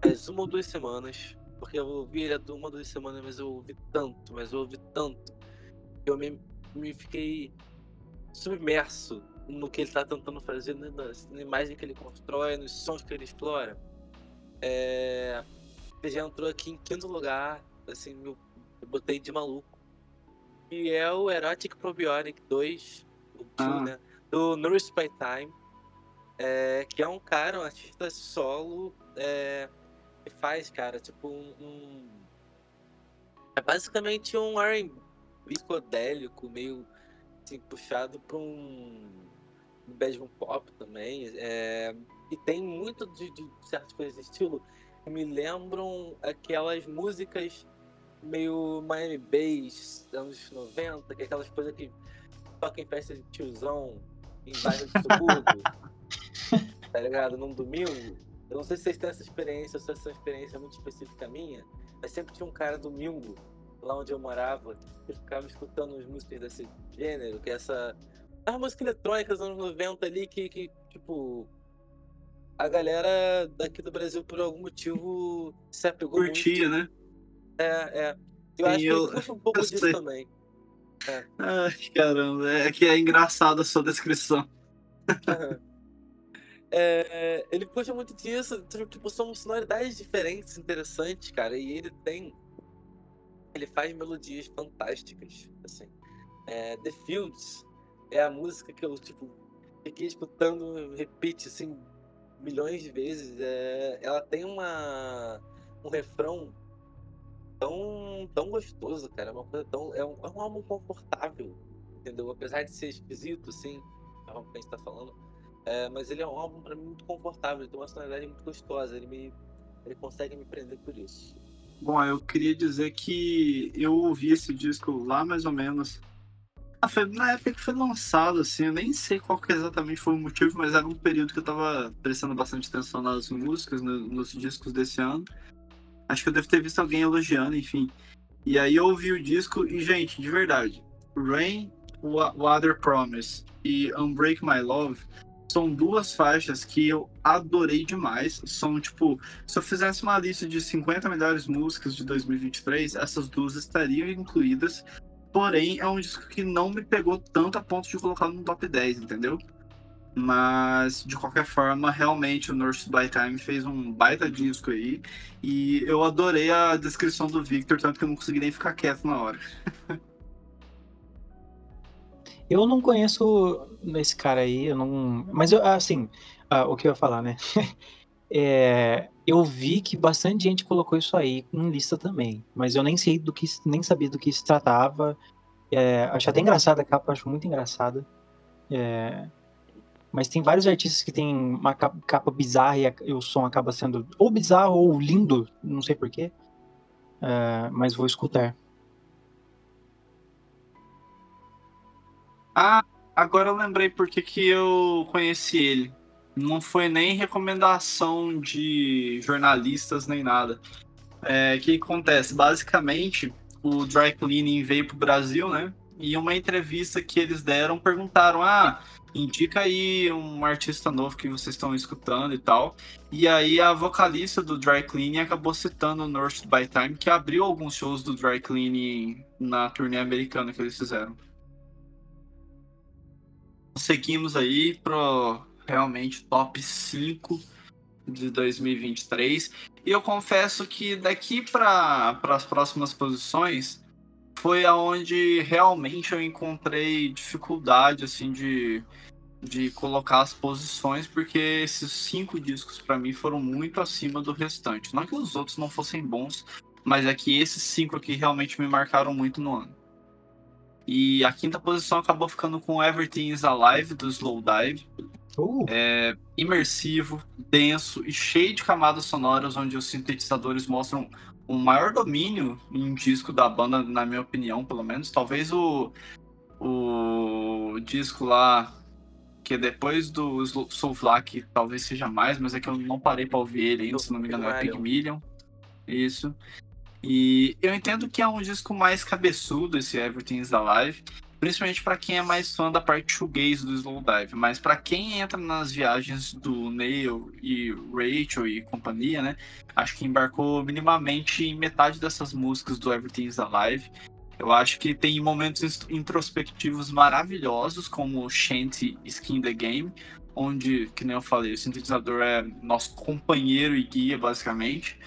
faz uma ou duas semanas, porque eu ouvi ele há uma ou duas semanas, mas eu ouvi tanto, mas eu ouvi tanto, que eu me, me fiquei submerso no que ele está tentando fazer, né, na imagem que ele constrói, nos sons que ele explora. É, ele já entrou aqui em quinto lugar, assim, eu botei de maluco, e é o Erotic Probiotic dois, o ah. né, do Nourished by Time, é, que é um cara, um artista solo, é, que faz, cara, tipo um, um... é basicamente um R and B psicodélico, meio assim, puxado para um bedroom pop também, é, e tem muito de, de certas coisas de estilo que me lembram aquelas músicas meio Miami Bass, anos noventa, que é aquelas coisas que tocam em festa de tiozão em bairro de subúrbio, tá ligado? Num domingo. Eu não sei se vocês têm essa experiência, ou se essa experiência é muito específica minha, mas sempre tinha um cara domingo, lá onde eu morava, que ficava escutando as músicas desse gênero, que é essa... as músicas eletrônicas dos anos noventa ali, que, que, tipo... a galera daqui do Brasil, por algum motivo, se apegou muito. Curtia, né? É, é. Eu Sim, acho que eu... puxa um pouco eu disso sei. também. É. Ai, caramba, é que é engraçado a sua descrição. É, ele puxa muito disso, tipo, são sonoridades diferentes, interessantes, cara, e ele tem... ele faz melodias fantásticas, assim. É, The Fields é a música que eu, tipo, fiquei escutando, repeat, assim, milhões de vezes. É, ela tem uma, um refrão tão, tão gostoso, cara. É uma coisa tão... é um, é um álbum confortável, entendeu? Apesar de ser esquisito, assim, é o que a gente tá falando, é, mas ele é um álbum, pra mim, muito confortável. Ele tem uma sonoridade muito gostosa. Ele me... ele consegue me prender por isso. Bom, eu queria dizer que eu ouvi esse disco lá mais ou menos... ah, foi na época que foi lançado, assim, eu nem sei qual que exatamente foi o motivo, mas era um período que eu tava prestando bastante atenção nas músicas, no, nos discos desse ano. Acho que eu devo ter visto alguém elogiando, enfim. E aí eu ouvi o disco e, gente, de verdade, Rain, Water Promise e Unbreak My Love... são duas faixas que eu adorei demais. São, tipo, se eu fizesse uma lista de cinquenta melhores músicas de dois mil e vinte e três, essas duas estariam incluídas. Porém, é um disco que não me pegou tanto a ponto de colocá-lo no top dez, entendeu? Mas, de qualquer forma, realmente o Nourished by Time fez um baita disco aí. E eu adorei a descrição do Victor, tanto que eu não consegui nem ficar quieto na hora. Eu não conheço esse cara aí, eu não... mas, eu, assim, ah, o que eu ia falar, né? É, eu vi que bastante gente colocou isso aí em lista também, mas eu nem sei do que, nem sabia do que se tratava. É, acho até engraçada a capa, acho muito engraçada. É, mas tem vários artistas que tem uma capa, capa bizarra e, a, e o som acaba sendo ou bizarro ou lindo, não sei porquê, é, mas vou escutar. Ah, agora eu lembrei porque que eu conheci ele. Não foi nem recomendação de jornalistas nem nada. É, o que acontece? Basicamente, o Dry Cleaning veio pro Brasil, né? E uma entrevista que eles deram, perguntaram: ah, indica aí um artista novo que vocês estão escutando e tal. E aí a vocalista do Dry Cleaning acabou citando o Nourished by Time, que abriu alguns shows do Dry Cleaning na turnê americana que eles fizeram. Seguimos aí pro realmente top cinco de dois mil e vinte e três. E eu confesso que daqui para as próximas posições foi aonde realmente eu encontrei dificuldade assim, de, de colocar as posições, porque esses cinco discos para mim foram muito acima do restante. Não que os outros não fossem bons, mas é que esses cinco aqui realmente me marcaram muito no ano. E a quinta posição acabou ficando com Everything Is Alive, do Slowdive. Uh. É imersivo, denso e cheio de camadas sonoras, onde os sintetizadores mostram o maior domínio em disco da banda, na minha opinião, pelo menos. Talvez o, o disco lá, que é depois do Soulflack, talvez seja mais, mas é que eu não parei pra ouvir ele ainda, se não me engano é Pig Million. Isso. E eu entendo que é um disco mais cabeçudo, esse Everything Is Alive, principalmente para quem é mais fã da parte shoegaze do Slowdive, mas para quem entra nas viagens do Neil e Rachel e companhia, né, acho que embarcou minimamente em metade dessas músicas do Everything Is Alive. Eu acho que tem momentos introspectivos maravilhosos, como Shanty Skin the Game, onde, que nem eu falei, o sintetizador é nosso companheiro e guia, basicamente.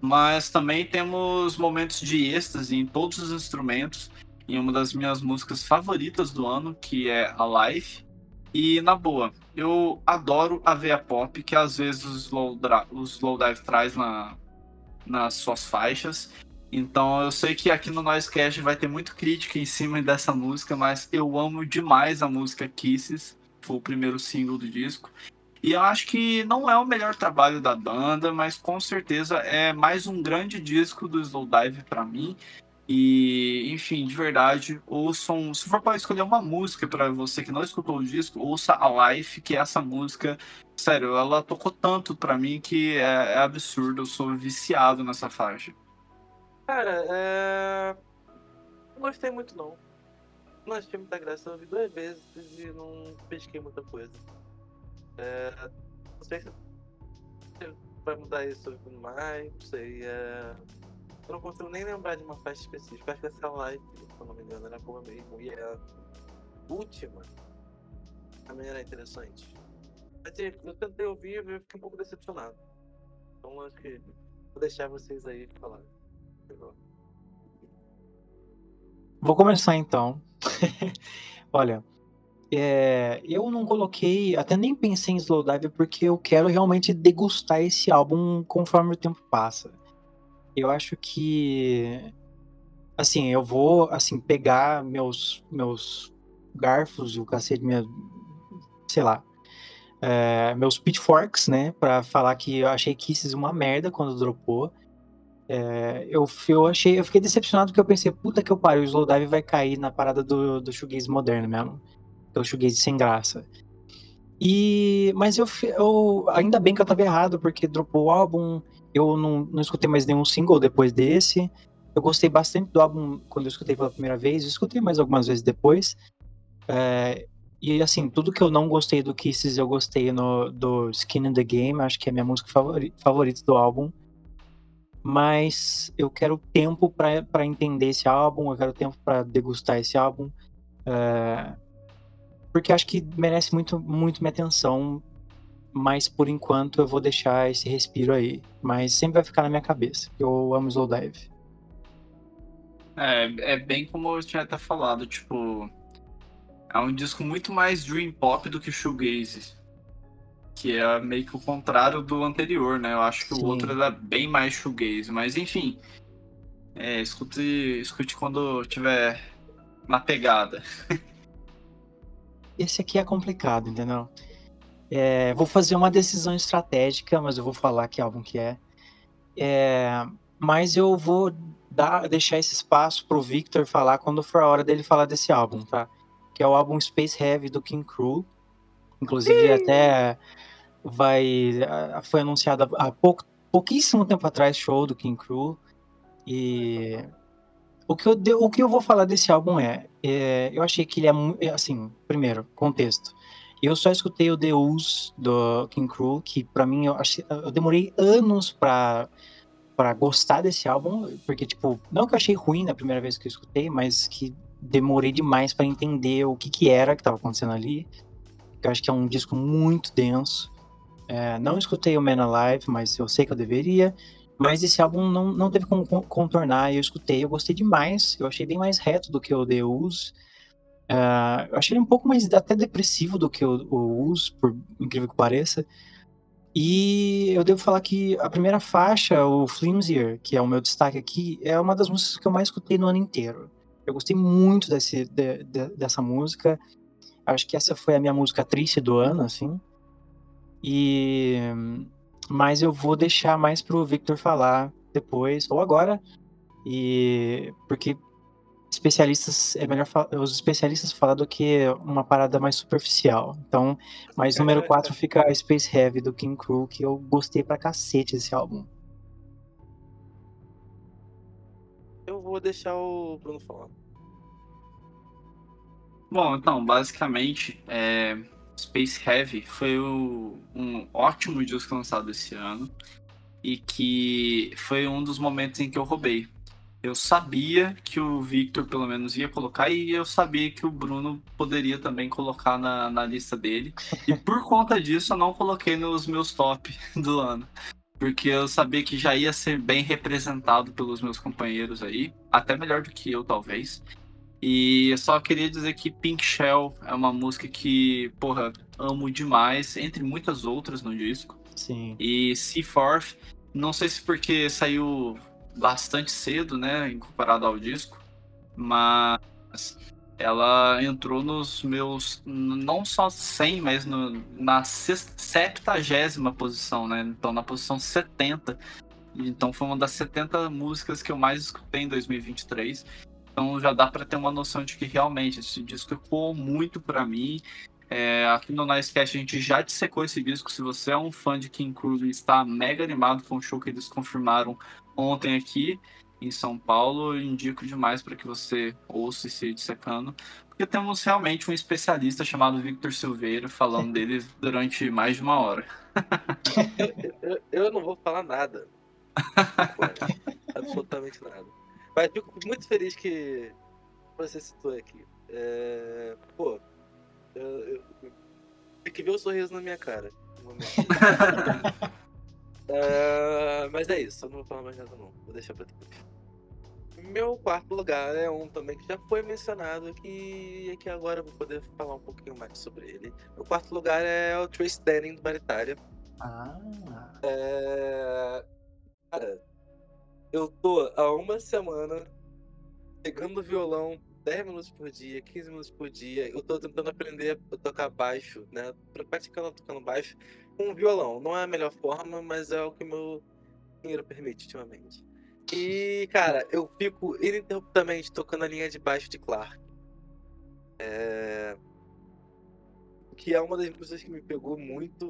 Mas também temos momentos de êxtase em todos os instrumentos, em uma das minhas músicas favoritas do ano, que é Alive. E, na boa, eu adoro a veia pop, que às vezes o slow, dra- o slow dive traz na, nas suas faixas. Então eu sei que aqui no Noisecast vai ter muito crítica em cima dessa música, mas eu amo demais a música Kisses, foi o primeiro single do disco. E eu acho que não é o melhor trabalho da banda, mas com certeza é mais um grande disco do Slowdive pra mim. E, enfim, de verdade, ouçam, se for para escolher uma música para você que não escutou o disco, ouça a Life, que é essa música, sério, ela tocou tanto pra mim que é, é absurdo, eu sou viciado nessa faixa. Cara, é... não gostei muito não, não achei muita graça, eu ouvi duas vezes e não pesquei muita coisa. É... não sei se vai mudar isso ouvindo mais, não sei, é... eu não consigo nem lembrar de uma faixa específica. Acho que essa live, se eu não me engano, era boa mesmo. E a última também era interessante. Mas eu tentei ouvir e fiquei um pouco decepcionado. Então acho que vou deixar vocês aí falar. Vou começar então. Olha, é, eu não coloquei, até nem pensei em Slowdive, porque eu quero realmente degustar esse álbum conforme o tempo passa. Eu acho que, assim, eu vou, assim, pegar meus, meus garfos e o cacete, minha, sei lá, é, meus pitchforks, né, pra falar que eu achei Kisses uma merda quando dropou. É, eu, eu, achei, eu fiquei decepcionado porque eu pensei, puta que eu pariu, o Slowdive vai cair na parada do, do shoegaze moderno mesmo, que é o shoegaze sem graça. E, mas eu, eu, ainda bem que eu tava errado, porque dropou o álbum... Eu não, não escutei mais nenhum single depois desse. Eu gostei bastante do álbum quando eu escutei pela primeira vez. Eu escutei mais algumas vezes depois. É, e assim, tudo que eu não gostei do Kisses, eu gostei no, do Skin in the Game. Acho que é a minha música favori, favorita do álbum. Mas eu quero tempo pra, pra entender esse álbum. Eu quero tempo pra degustar esse álbum. É, porque acho que merece muito, muito minha atenção. Mas por enquanto eu vou deixar esse respiro aí. Mas sempre vai ficar na minha cabeça. Eu amo Slowdive. É, é bem como eu tinha até falado, tipo... é um disco muito mais dream pop do que shoegaze. Que é meio que o contrário do anterior, né? Eu acho que Sim. O outro era bem mais shoegaze. Mas enfim, é, escute, escute quando estiver na pegada. Esse aqui é complicado, entendeu? É, vou fazer uma decisão estratégica, mas eu vou falar que álbum que é. é mas eu vou dar, deixar esse espaço pro Victor falar quando for a hora dele falar desse álbum, tá? Que é o álbum Space Heavy do King Crew. Inclusive, até vai, foi anunciado há pouco, pouquíssimo tempo atrás, show do King Crew. E o que eu, o que eu vou falar desse álbum é, é... eu achei que ele é, assim, primeiro, contexto. Eu só escutei o The Ooze do King Crew, que pra mim, eu, achei, eu demorei anos pra, pra gostar desse álbum, porque, tipo, não que eu achei ruim na primeira vez que eu escutei, mas que demorei demais pra entender o que que era que tava acontecendo ali, que eu acho que é um disco muito denso. É, não escutei o Man Alive, mas eu sei que eu deveria, mas esse álbum não, não teve como contornar, eu escutei, eu gostei demais, eu achei bem mais reto do que o The Ooze. Uh, eu achei ele um pouco mais até depressivo do que o, o Uso, por incrível que pareça. E eu devo falar que a primeira faixa, o Flimsier, que é o meu destaque aqui, é uma das músicas que eu mais escutei no ano inteiro. Eu gostei muito desse, de, de, dessa música. Acho que essa foi a minha música triste do ano, assim. E... mas eu vou deixar mais pro Victor falar depois, ou agora. E... porque... especialistas, é melhor fal- os especialistas falar do que uma parada mais superficial. Então, mas número quatro fica a Space Heavy do King Crew, que eu gostei pra cacete desse álbum. Eu vou deixar o Bruno falar. Bom, então, basicamente, é, Space Heavy foi o, um ótimo disco lançado esse ano e que foi um dos momentos em que eu roubei. Eu sabia que o Victor, pelo menos, ia colocar, e eu sabia que o Bruno poderia também colocar na, na lista dele. E por conta disso, eu não coloquei nos meus top do ano. Porque eu sabia que já ia ser bem representado pelos meus companheiros aí. Até melhor do que eu, talvez. E eu só queria dizer que Pink Shell é uma música que, porra, amo demais. Entre muitas outras no disco. Sim. E Seaforth, não sei se porque saiu bastante cedo, né, em comparado ao disco, mas ela entrou nos meus, não só cem, mas no, na septagésima posição, né, então na posição setenta, então foi uma das setenta músicas que eu mais escutei em dois mil e vinte e três, então já dá pra ter uma noção de que realmente esse disco ecoou muito pra mim. É, aqui no Nicecast a gente já dissecou esse disco. Se você é um fã de King Cruel e está mega animado com o show que eles confirmaram ontem aqui em São Paulo, eu indico demais para que você ouça esse dissecando, porque temos realmente um especialista chamado Victor Silveira falando deles durante mais de uma hora. eu, eu, eu não vou falar nada. Absolutamente nada. Mas fico muito feliz que você citou aqui. É, pô, eu, eu, tem que ver o sorriso na minha cara no momento. uh, Mas é isso, eu não vou falar mais nada não. Vou deixar pra depois. Meu quarto lugar é um também que já foi mencionado aqui, e que agora eu vou poder falar um pouquinho mais sobre ele. Meu quarto lugar é o Trace Denning, do Baritaria. Ah. é... Cara, eu tô há uma semana pegando violão dez minutos por dia, quinze minutos por dia. Eu tô tentando aprender a tocar baixo, né? Praticando tocando baixo com violão. Não é a melhor forma, mas é o que meu dinheiro permite ultimamente. E, cara, eu fico ininterruptamente tocando a linha de baixo de Clark. É... Que é uma das músicas que me pegou muito,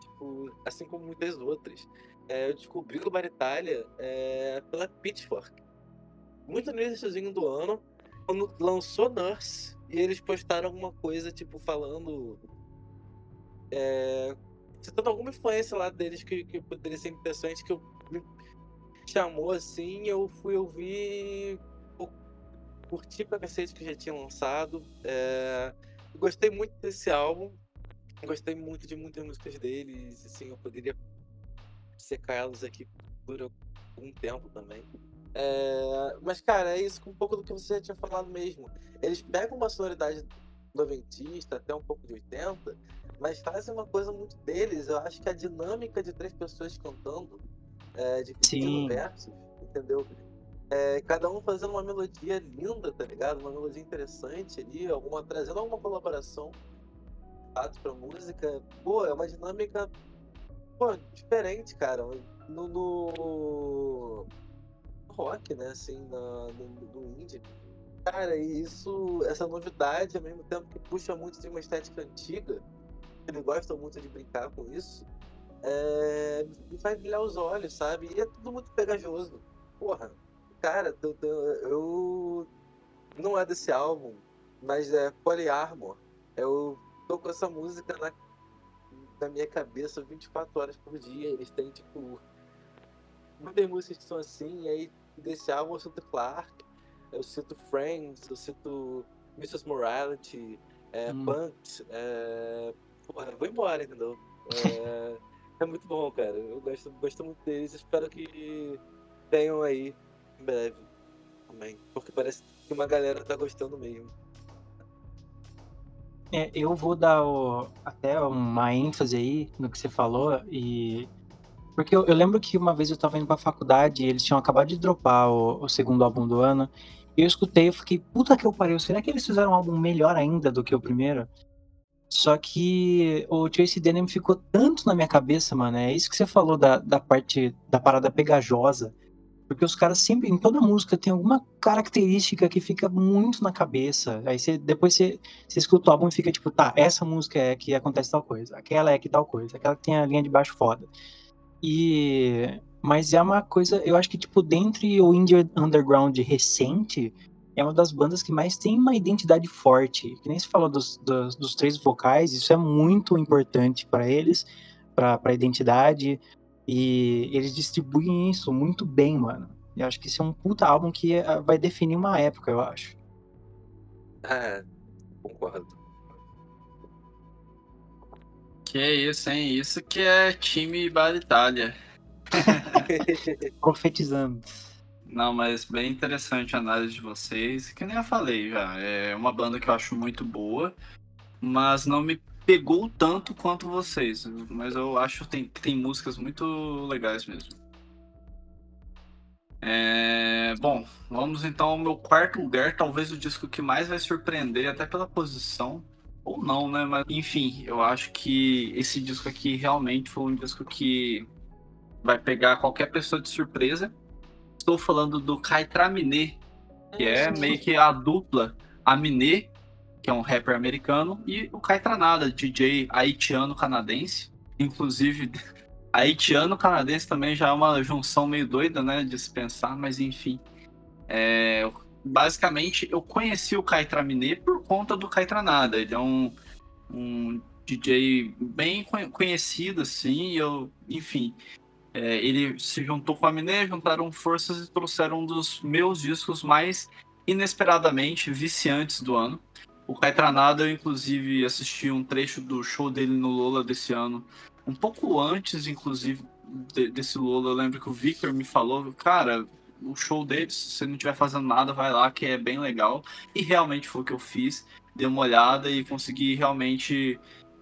tipo, assim como muitas outras. É, eu descobri o Baritaria é, pela Pitchfork. Muito no iníciozinho do ano. Quando lançou Nurse, e eles postaram alguma coisa, tipo, falando... É, citando alguma influência lá deles que, que poderia ser interessante, que eu, me chamou, assim, eu fui ouvir... Eu curti pra cacete que já tinha lançado. É, gostei muito desse álbum. Gostei muito de muitas músicas deles, assim, eu poderia secar elas aqui por algum tempo também. É, mas, cara, é isso, um pouco do que você já tinha falado mesmo. Eles pegam uma sonoridade noventista, até um pouco de oitenta, mas fazem uma coisa muito deles. Eu acho que a dinâmica de três pessoas cantando, é, de versos, entendeu? É, cada um fazendo uma melodia linda, tá ligado? Uma melodia interessante ali, alguma, trazendo alguma colaboração pra música. Pô, é uma dinâmica pô, diferente, cara. No... no... rock, né, assim, na, no, no indie. Cara, e isso, essa novidade, ao mesmo tempo que puxa muito de uma estética antiga, eles gostam muito de brincar com isso, é, me faz brilhar os olhos, sabe? E é tudo muito pegajoso. Porra, cara, eu, eu não é desse álbum, mas é Polyarmor. Eu tô com essa música na, na minha cabeça vinte e quatro horas por dia, eles têm, tipo, muitas músicas que são assim, e aí desse álbum eu cito Clark, eu cito Friends, eu cito missus Morality, é, hum. Punks, é... porra, vou embora, entendeu? É, é muito bom, cara, eu gosto, gosto muito deles, espero que tenham aí em breve também, porque parece que uma galera tá gostando mesmo. É, eu vou dar o, até uma ênfase aí no que você falou, e... Porque eu, eu lembro que uma vez eu tava indo pra faculdade e eles tinham acabado de dropar o, o segundo álbum do ano. E eu escutei e fiquei, puta que eu pariu, será que eles fizeram um álbum melhor ainda do que o primeiro? Só que o Trace Denning ficou tanto na minha cabeça, mano. É isso que você falou da, da parte, da parada pegajosa. Porque os caras sempre, em toda música, tem alguma característica que fica muito na cabeça. Aí você, depois você, você escuta o álbum e fica tipo, tá, essa música é que acontece tal coisa, aquela é que tal coisa, aquela que tem a linha de baixo foda. E... Mas é uma coisa... Eu acho que, tipo, dentre o indie underground recente, é uma das bandas que mais tem uma identidade forte. Que nem se falou dos, dos, dos três vocais, isso é muito importante para eles, para a identidade. E eles distribuem isso muito bem, mano. Eu acho que esse é um puta álbum que vai definir uma época, eu acho. É, concordo. Que isso, hein? Isso que é time Bar Itália. Profetizamos. Não, mas bem interessante a análise de vocês. Que nem eu falei já, é uma banda que eu acho muito boa, mas não me pegou tanto quanto vocês. Mas eu acho que tem, tem músicas muito legais mesmo. É, bom, vamos então ao meu quarto lugar, talvez o disco que mais vai surpreender, até pela posição. Ou não, né? Mas enfim, eu acho que esse disco aqui realmente foi um disco que vai pegar qualquer pessoa de surpresa. Estou falando do Kaitra Miné, que é meio que a dupla Aminé, que é um rapper americano, e o Kaitra Nada, D J haitiano-canadense. Inclusive, haitiano-canadense também já é uma junção meio doida, né, de se pensar, mas enfim. É... Basicamente, eu conheci o Kaitra Miné por conta do Kaitra Nada. Ele é um, um D J bem conhecido, assim. Eu, enfim, é, ele se juntou com a Miné, juntaram forças e trouxeram um dos meus discos mais inesperadamente viciantes do ano. O Kaitra Nada, eu inclusive assisti um trecho do show dele no Lola desse ano. Um pouco antes, inclusive, de, desse Lola. Eu lembro que o Victor me falou, cara... o show deles, se você não estiver fazendo nada, vai lá, que é bem legal. E realmente foi o que eu fiz, dei uma olhada e consegui realmente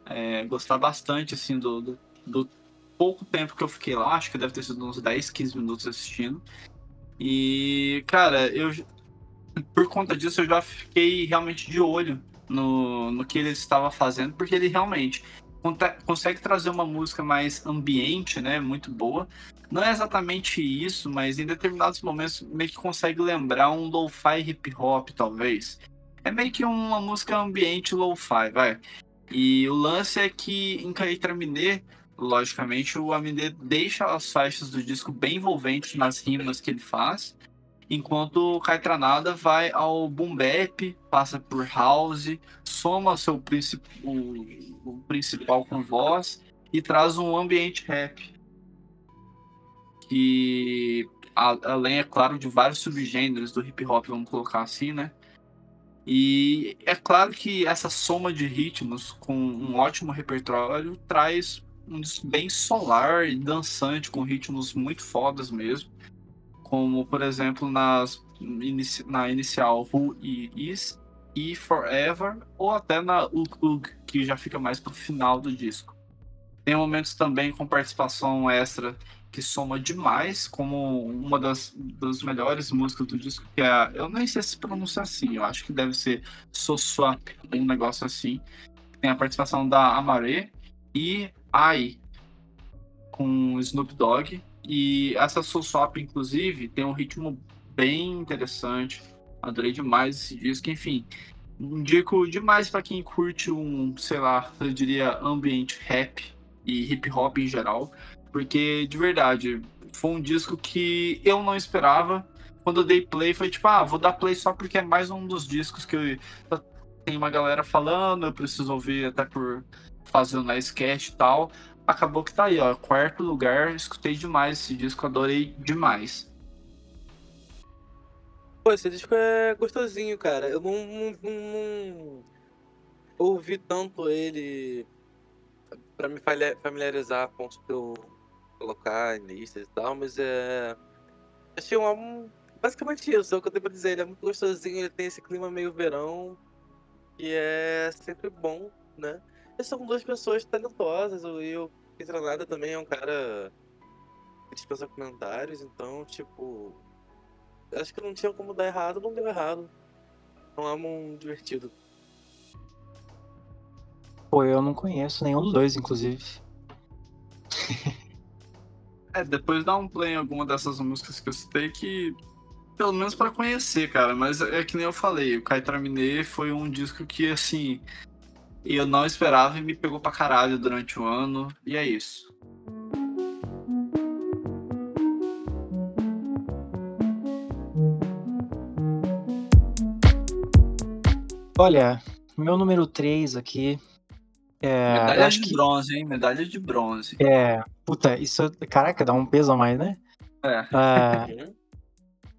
é, gostar bastante, assim, do, do, do pouco tempo que eu fiquei lá. Acho que deve ter sido uns dez, quinze minutos assistindo. E, cara, eu por conta disso eu já fiquei realmente de olho no, no que ele estava fazendo, porque ele realmente... consegue trazer uma música mais ambiente, né, muito boa. Não é exatamente isso, mas em determinados momentos meio que consegue lembrar um lo-fi hip-hop, talvez. É meio que uma música ambiente lo-fi, vai. E o lance é que em Kaitra Miné, logicamente, o Aminé deixa as faixas do disco bem envolventes nas rimas que ele faz, enquanto o Kaitra Nada vai ao boom bap, passa por house, soma seu princip... o... o principal com voz e traz um ambiente rap. Que além, é claro, de vários subgêneros do hip hop, vamos colocar assim, né? E é claro que essa soma de ritmos com um ótimo repertório traz um disco bem solar e dançante, com ritmos muito fodas mesmo. Como, por exemplo, nas, inici, na inicial Who Is e Forever, ou até na Ug Ug, que já fica mais pro final do disco. Tem momentos também com participação extra que soma demais, como uma das, das melhores músicas do disco, que é a, eu nem sei se pronuncia assim, eu acho que deve ser Soswap, um negócio assim. Tem a participação da Amare e Ai, com Snoop Dogg. E essa Soul Swap, inclusive, tem um ritmo bem interessante. Adorei demais esse disco. Enfim, indico demais para quem curte um, sei lá, eu diria ambiente rap e hip hop em geral. Porque, de verdade, foi um disco que eu não esperava. Quando eu dei play, foi tipo, ah, vou dar play só porque é mais um dos discos que eu... tem uma galera falando, eu preciso ouvir até por fazer um sketch e tal. Acabou que tá aí, ó, quarto lugar, escutei demais esse disco, adorei demais. Pô, esse disco é gostosinho, cara, eu não, não, não, não ouvi tanto ele pra me familiarizar com os que eu colocar em listas e tal, mas é... achei um álbum, basicamente isso, é o que eu tenho pra dizer, ele é muito gostosinho, ele tem esse clima meio verão, que é sempre bom, né? Eles são duas pessoas talentosas, e o Kaitra Nada também é um cara que dispensa comentários, então, tipo... acho que não tinha como dar errado, não deu errado. É um álbum divertido. Pô, eu não conheço nenhum dos dois, inclusive. É, depois dá um play em alguma dessas músicas que eu citei que... pelo menos pra conhecer, cara, mas é que nem eu falei, o Kaitra Miné foi um disco que, assim... e eu não esperava e me pegou pra caralho durante o ano, e é isso. Olha, meu número três aqui... é, medalha de que... bronze, hein? Medalha de bronze. É, puta, isso... caraca, dá um peso a mais, né? É. é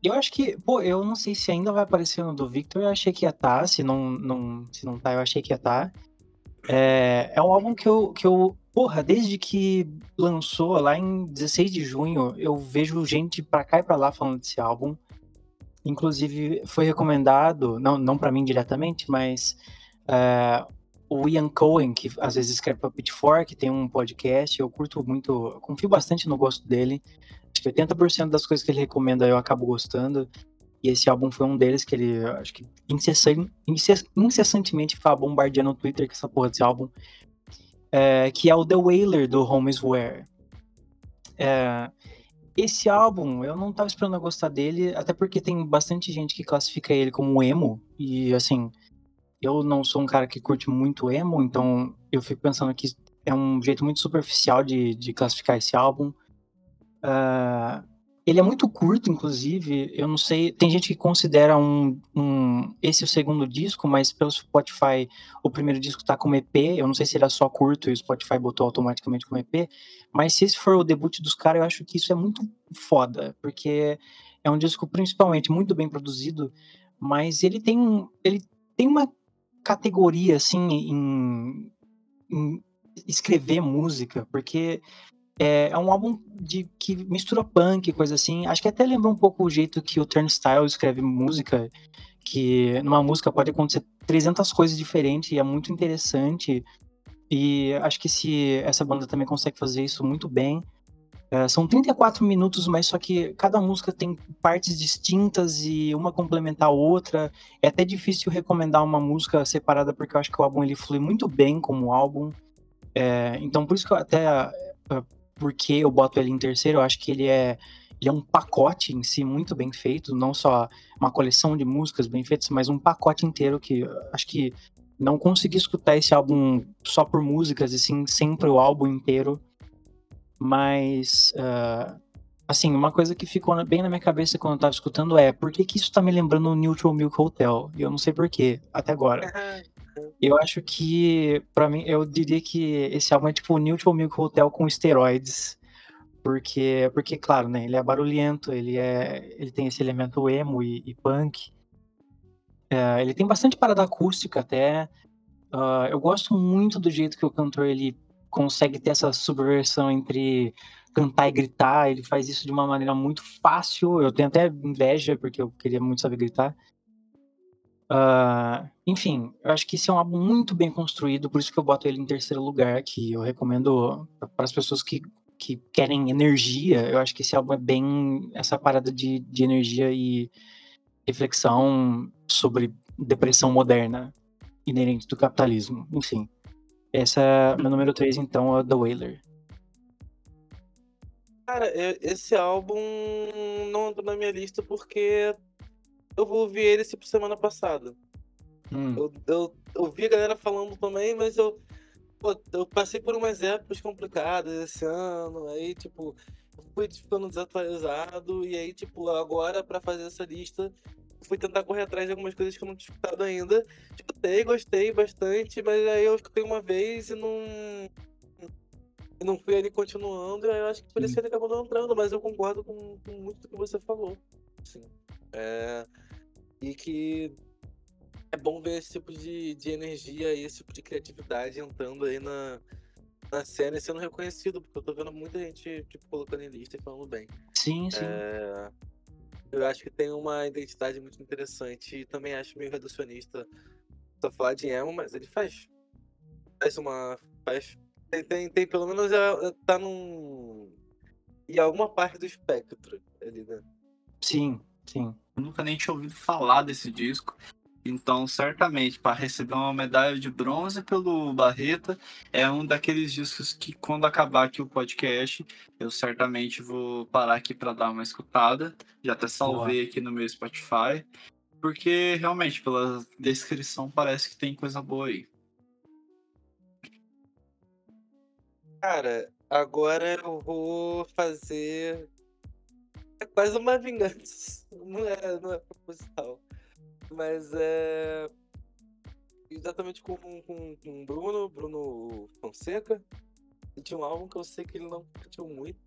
Eu acho que, pô, eu não sei se ainda vai aparecer no do Victor, eu achei que ia estar, tá, se, não, não, se não tá, eu achei que ia estar. Tá. É, é um álbum que eu, que eu, porra, desde que lançou lá em dezesseis de junho, eu vejo gente pra cá e pra lá falando desse álbum. Inclusive, foi recomendado, não, não pra mim diretamente, mas é, o Ian Cohen, que às vezes escreve pra Pitchfork, tem um podcast, eu curto muito, eu confio bastante no gosto dele. Acho que oitenta por cento das coisas que ele recomenda eu acabo gostando. E esse álbum foi um deles que ele, acho que incessantemente ficava bombardeando no Twitter com essa porra desse álbum. É, que é o The Wailer, do Homesware. É, esse álbum, eu não tava esperando eu gostar dele, até porque tem bastante gente que classifica ele como emo. E, assim, eu não sou um cara que curte muito emo, então eu fico pensando que é um jeito muito superficial de, de classificar esse álbum. Uh, ele é muito curto, inclusive. Eu não sei, tem gente que considera um, um, esse o segundo disco, mas pelo Spotify o primeiro disco tá como E P. Eu não sei se ele é só curto e o Spotify botou automaticamente como E P, mas se esse for o debut dos caras, eu acho que isso é muito foda, porque é um disco principalmente muito bem produzido, mas ele tem, ele tem uma categoria assim em, em escrever música, porque é um álbum de, que mistura punk, coisa assim. Acho que até lembra um pouco o jeito que o Turnstile escreve música, que numa música pode acontecer trezentas coisas diferentes e é muito interessante. E acho que se, essa banda também consegue fazer isso muito bem. É, são trinta e quatro minutos, mas só que cada música tem partes distintas e uma complementar a outra. É até difícil recomendar uma música separada, porque eu acho que o álbum ele flui muito bem como álbum. É, então por isso que eu até... porque eu boto ele em terceiro, eu acho que ele é, ele é um pacote em si muito bem feito, não só uma coleção de músicas bem feitas, mas um pacote inteiro que acho que não consegui escutar esse álbum só por músicas, e sim sempre o álbum inteiro. Mas, uh, assim, uma coisa que ficou bem na minha cabeça quando eu tava escutando é por que que isso tá me lembrando o Neutral Milk Hotel? E eu não sei porquê, até agora. Eu acho que, pra mim, eu diria que esse álbum é tipo o Neutral Milk Hotel com esteroides. Porque, porque claro, né, ele é barulhento, ele, é, ele tem esse elemento emo e, e punk. É, ele tem bastante parada acústica até. Uh, eu gosto muito do jeito que o cantor ele consegue ter essa subversão entre cantar e gritar. Ele faz isso de uma maneira muito fácil. Eu tenho até inveja, porque eu queria muito saber gritar. Uh, enfim, eu acho que esse é um álbum muito bem construído, por isso que eu boto ele em terceiro lugar, que eu recomendo para as pessoas que, que querem energia. Eu acho que esse álbum é bem essa parada de, de energia e reflexão sobre depressão moderna inerente do capitalismo. Enfim, esse é meu número três, então, é The Wailer. Cara, esse álbum não entrou na minha lista porque... eu vou ouvir ele esse semana passada. Hum. Eu, eu, eu ouvi a galera falando também, mas eu, pô, eu passei por umas épocas complicadas esse ano, aí tipo, fui ficando desatualizado, e aí tipo, agora pra fazer essa lista, fui tentar correr atrás de algumas coisas que eu não tinha escutado ainda. Escutei, gostei bastante, mas aí eu escutei uma vez e não... e não fui ali continuando, e aí eu acho que por isso que ele acabou não entrando, mas eu concordo com, com muito do que você falou. Sim. É... e que é bom ver esse tipo de, de energia e esse tipo de criatividade entrando aí na, na cena e sendo reconhecido, porque eu tô vendo muita gente tipo, colocando em lista e falando bem. Sim, sim. É... eu acho que tem uma identidade muito interessante e também acho meio reducionista só falar de emo, mas ele faz faz uma... faz... Tem, tem, tem pelo menos é, tá num... em alguma parte do espectro ali, né? Sim. Sim. Eu nunca nem tinha ouvido falar desse disco. Então, certamente, para receber uma medalha de bronze pelo Barreta, é um daqueles discos que, quando acabar aqui o podcast, eu certamente vou parar aqui para dar uma escutada. Já até salvei aqui no meu Spotify. Porque, realmente, pela descrição, parece que tem coisa boa aí. Cara, agora eu vou fazer... é quase uma vingança, não é, não é proposital, mas é exatamente com o com, com Bruno, Bruno Fonseca, de um álbum que eu sei que ele não curtiu muito,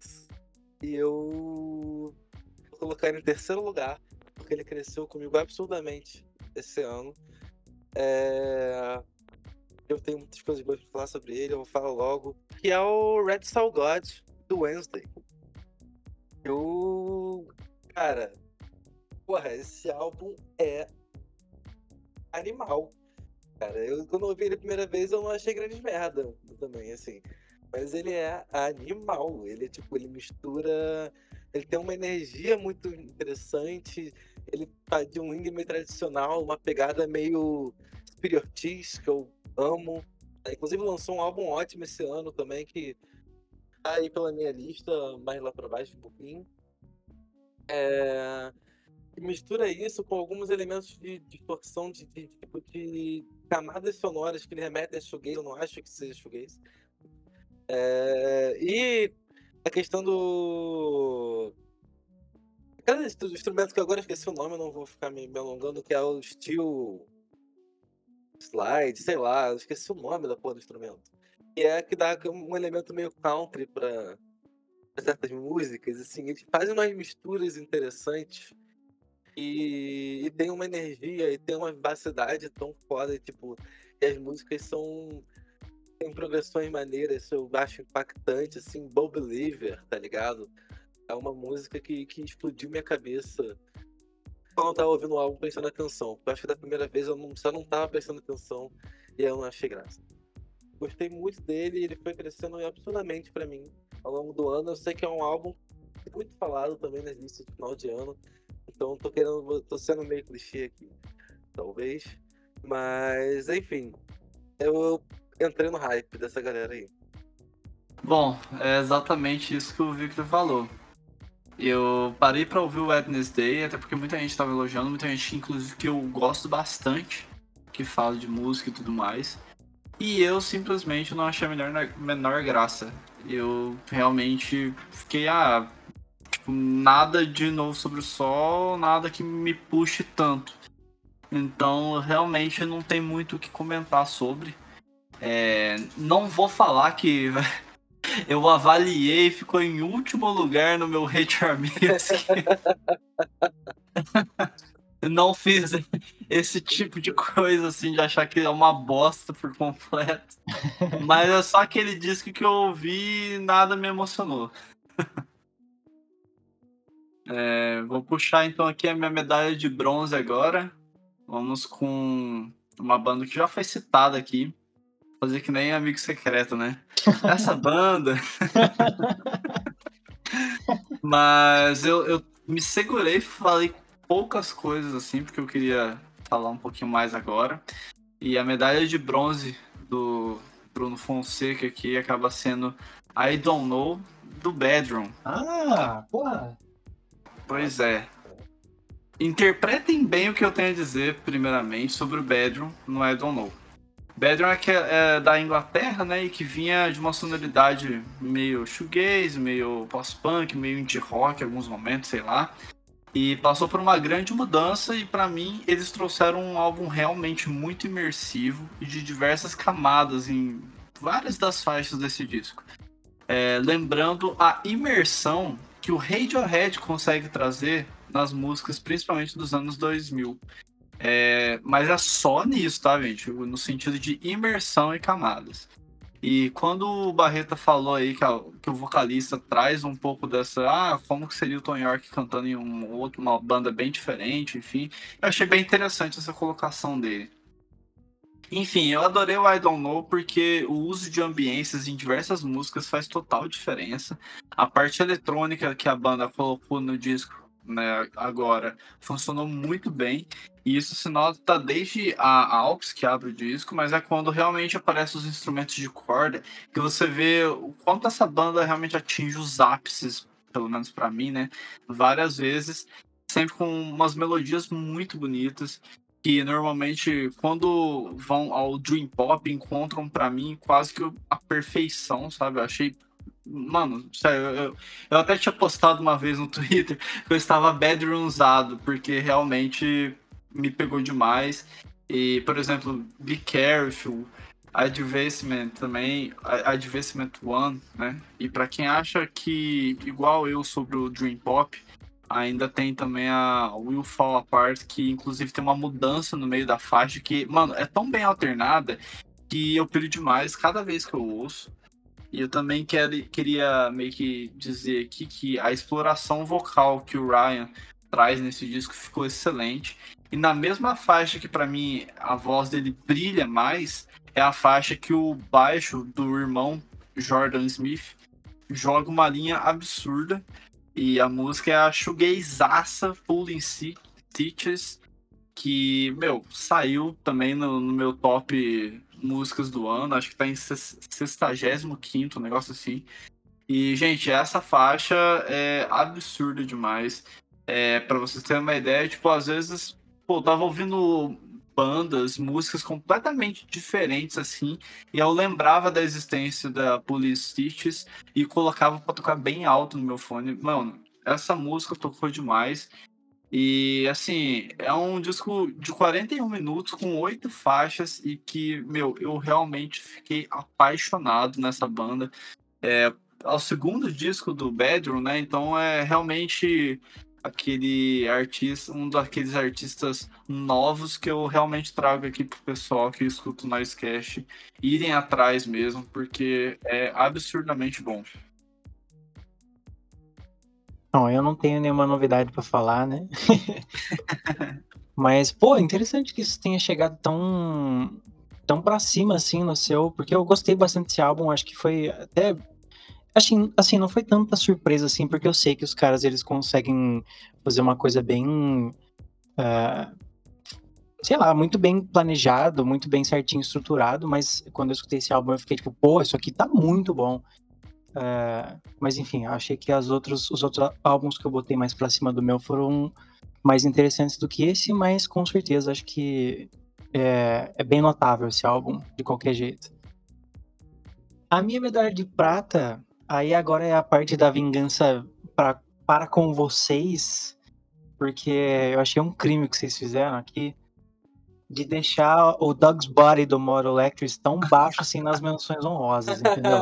e eu colocar ele em terceiro lugar, porque ele cresceu comigo absurdamente esse ano. É... Eu tenho muitas coisas boas pra falar sobre ele, eu vou falar logo. Que é o Red Soul God do Wednesday. Eu... Cara... Porra, esse álbum é... animal. Cara, eu quando ouvi ele a primeira vez, eu não achei grande merda também, assim. Mas ele é animal. Ele, tipo, ele mistura... Ele tem uma energia muito interessante. Ele tá de um indie meio tradicional, uma pegada meio spiriotista, que eu amo. Inclusive lançou um álbum ótimo esse ano também, que tá aí pela minha lista, mais lá pra baixo um pouquinho. É... Mistura isso com alguns elementos de distorção, de, de, de, de camadas sonoras que ele remete a shoegaze. Eu não acho que seja shoegaze. É... E... A questão do... Cada instrumento que agora eu esqueci o nome, eu não vou ficar me alongando, que é o Steel Slide, sei lá, eu esqueci o nome da porra do instrumento. E é que dá um elemento meio country para certas músicas, assim, eles fazem umas misturas interessantes e, e tem uma energia, e tem uma vivacidade tão foda, e, tipo, e as músicas são... Tem progressões maneiras, eu acho impactante, assim, Bow Believer, tá ligado? É uma música que, que explodiu minha cabeça quando eu tava ouvindo o álbum prestando atenção. Eu acho que da primeira vez eu não, só não tava prestando atenção e eu não achei graça. Gostei muito dele e ele foi crescendo absurdamente pra mim ao longo do ano. Eu sei que é um álbum muito falado também nas listas de final de ano, então tô querendo, tô sendo meio clichê aqui, talvez. Mas, enfim, eu... entrei no hype dessa galera aí. Bom, é exatamente isso que o Victor falou. Eu parei pra ouvir o Wednesday, até porque muita gente tava elogiando, muita gente, inclusive, que eu gosto bastante, que fala de música e tudo mais. E eu simplesmente não achei a menor, menor graça. Eu realmente fiquei, ah, tipo, nada de novo sobre o sol, nada que me puxe tanto. Então, realmente, não tem muito o que comentar sobre. É, não vou falar que eu avaliei e ficou em último lugar no meu Hate Your Music. Não fiz esse tipo de coisa assim, de achar que é uma bosta por completo. Mas é só aquele disco que eu ouvi e nada me emocionou. É, vou puxar então aqui a minha medalha de bronze agora. Vamos com uma banda que já foi citada aqui. Fazer que nem Amigo Secreto, né? Essa banda... Mas eu, eu me segurei, falei poucas coisas, assim, porque eu queria falar um pouquinho mais agora. E a medalha de bronze do Bruno Fonseca aqui acaba sendo I Don't Know, do Bedroom. Ah, porra! Pois é. Interpretem bem o que eu tenho a dizer, primeiramente, sobre o Bedroom no I Don't Know. Bedroom é da Inglaterra, né, e que vinha de uma sonoridade meio shoegaze, meio post-punk, meio indie rock em alguns momentos, sei lá. E passou por uma grande mudança e, pra mim, eles trouxeram um álbum realmente muito imersivo e de diversas camadas em várias das faixas desse disco. É, lembrando a imersão que o Radiohead consegue trazer nas músicas, principalmente dos anos dois mil. É, mas é só nisso, tá, gente? No sentido de imersão e camadas. E quando o Barreta falou aí que, a, que o vocalista traz um pouco dessa... Ah, como que seria o Tom York cantando em um outro, uma banda bem diferente, enfim. Eu achei bem interessante essa colocação dele. Enfim, eu adorei o I Don't Know porque o uso de ambiências em diversas músicas faz total diferença. A parte eletrônica que a banda colocou no disco, né, agora, funcionou muito bem. E isso se nota desde a Alps, que abre o disco, mas é quando realmente aparecem os instrumentos de corda que você vê o quanto essa banda realmente atinge os ápices, pelo menos pra mim, né? Várias vezes, sempre com umas melodias muito bonitas, que normalmente quando vão ao Dream Pop encontram pra mim quase que a perfeição, sabe? Eu achei... Mano, sério, eu, eu até tinha postado uma vez no Twitter que eu estava bedroomzado, porque realmente me pegou demais. E, por exemplo, Be Careful, Advancement também, Advancement One, né? E pra quem acha que, igual eu sobre o Dream Pop, Ainda tem também a Will Fall Apart, que inclusive tem uma mudança no meio da faixa, que, mano, é tão bem alternada que eu piro demais cada vez que eu ouço. E eu também quero, queria meio que dizer aqui que a exploração vocal que o Ryan traz nesse disco ficou excelente. E na mesma faixa que pra mim a voz dele brilha mais, é a faixa que o baixo do irmão Jordan Smith joga uma linha absurda. E a música é a shoegazeaça Pulling Stitches, que, meu, saiu também no, no meu top músicas do ano, acho que tá em sexagésimo quinto, um negócio assim. E, gente, essa faixa é absurda demais. É, pra vocês terem uma ideia, tipo, às vezes, pô, eu tava ouvindo bandas, músicas completamente diferentes, assim, e eu lembrava da existência da Pulling Stitches e colocava pra tocar bem alto no meu fone. Mano, essa música tocou demais. E, assim, é um disco de quarenta e um minutos com oito faixas e que, meu, eu realmente fiquei apaixonado nessa banda. É, é o segundo disco do Bedroom, né? Então é realmente aquele artista, um daqueles artistas novos que eu realmente trago aqui pro pessoal que escuta o Noizecast irem atrás mesmo, porque é absurdamente bom. Não, eu não tenho nenhuma novidade pra falar, né? Mas, pô, interessante que isso tenha chegado tão, tão pra cima, assim, no seu... Porque eu gostei bastante desse álbum, acho que foi até... Assim, assim, não foi tanta surpresa, assim, porque eu sei que os caras, eles conseguem fazer uma coisa bem, uh, sei lá, muito bem planejado, muito bem certinho, estruturado, mas quando eu escutei esse álbum eu fiquei tipo, pô, isso aqui tá muito bom. Uh, mas enfim, eu achei que as outros, os outros álbuns que eu botei mais pra cima do meu foram mais interessantes do que esse, mas com certeza acho que é, é bem notável esse álbum, de qualquer jeito. A minha medalha de prata... Aí agora é a parte da vingança pra, para com vocês, porque eu achei um crime que vocês fizeram aqui, de deixar o Dog's Body do Model Electric tão baixo assim nas menções honrosas, entendeu?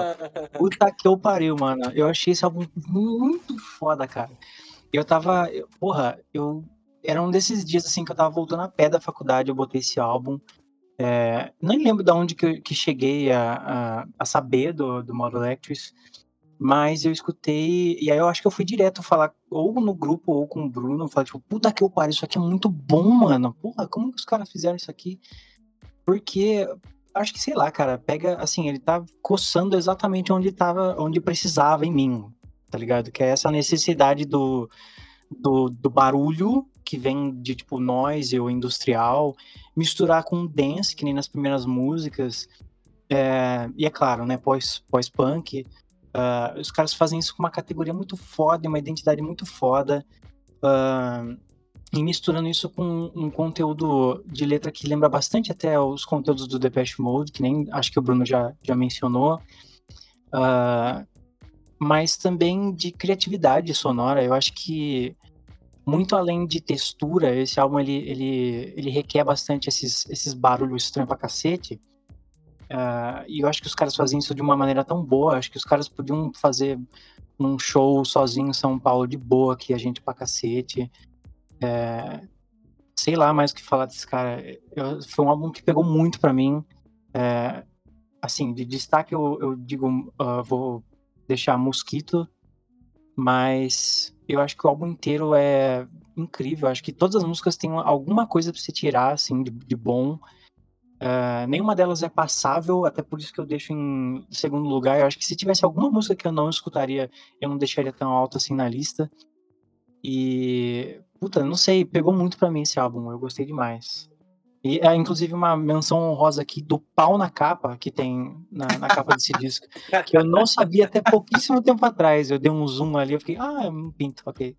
Puta que eu pariu, mano. Eu achei esse álbum muito foda, cara. Eu tava... Eu, porra, eu... Era um desses dias assim que eu tava voltando a pé da faculdade, eu botei esse álbum. É, nem lembro de onde que, eu, que cheguei a, a, a saber do, do Model Electric, mas eu escutei, e aí eu acho que eu fui direto falar, ou no grupo, ou com o Bruno, falar tipo, puta que eu pariu, isso aqui é muito bom, mano, porra, como que os caras fizeram isso aqui? Porque, acho que, sei lá, cara, pega, assim, ele tá coçando exatamente onde tava, onde precisava em mim, tá ligado? Que é essa necessidade do, do, do barulho, que vem de, tipo, noise ou industrial, misturar com dance, que nem nas primeiras músicas, é, e é claro, né, pós, pós-punk, Uh, os caras fazem isso com uma categoria muito foda, uma identidade muito foda, uh, e misturando isso com um conteúdo de letra que lembra bastante até os conteúdos do Depeche Mode, que nem acho que o Bruno já, já mencionou, uh, mas também de criatividade sonora. Eu acho que muito além de textura, esse álbum ele, ele, ele requer bastante esses, esses barulhos estranhos pra cacete. Uh, e eu acho que os caras fazem isso de uma maneira tão boa. Acho que os caras podiam fazer um show sozinho em São Paulo de boa, que a gente pra cacete. É, sei lá mais o que falar desse cara. Eu, foi um álbum que pegou muito pra mim. É, assim, de destaque eu, eu digo, uh, vou deixar Mosquito, mas eu acho que o álbum inteiro é incrível. Acho que todas as músicas têm alguma coisa pra você tirar assim, de, de bom. Uh, nenhuma delas é passável, até por isso que eu deixo em segundo lugar. Eu acho que se tivesse alguma música que eu não escutaria, eu não deixaria tão alto assim na lista. E, puta, não sei, pegou muito pra mim esse álbum, eu gostei demais. E é inclusive uma menção honrosa aqui do pau na capa, que tem na, na capa desse disco, que eu não sabia até pouquíssimo tempo atrás. Eu dei um zoom ali, eu fiquei, ah, é um pinto, ok.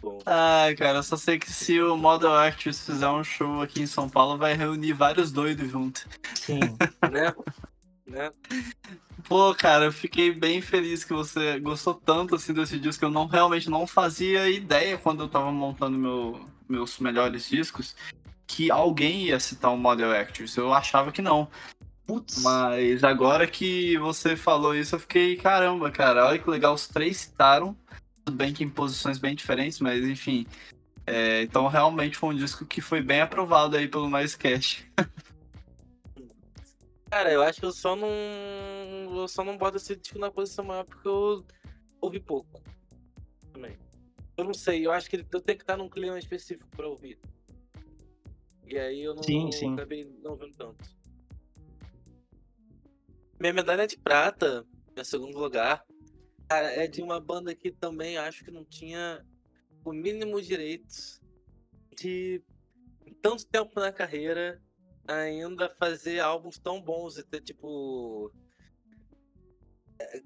Bom. Ai, cara, eu só sei que se o Model Artist fizer um show aqui em São Paulo, vai reunir vários doidos junto. Sim, né? né? Pô, cara, eu fiquei bem feliz que você gostou tanto assim desse disco, que eu não, realmente não fazia ideia quando eu tava montando meu, meus melhores discos, que alguém ia citar o Model Artist. Eu achava que não. Putz. Mas agora que você falou isso, eu fiquei, caramba, cara, olha que legal, os três citaram. tudo bem que em posições bem diferentes, mas enfim. É, então realmente foi um disco que foi bem aprovado aí pelo Noisecast. Cara, eu acho que eu só não. Eu só não boto esse disco na posição maior porque eu ouvi pouco. Também. Eu não sei, eu acho que ele, eu tenho que estar num clima específico pra ouvir. E aí eu não sim, sim. acabei não ouvindo tanto. Minha medalha de prata, meu segundo lugar, cara, é de uma banda que também acho que não tinha o mínimo direito de tanto tempo na carreira ainda fazer álbuns tão bons e ter tipo...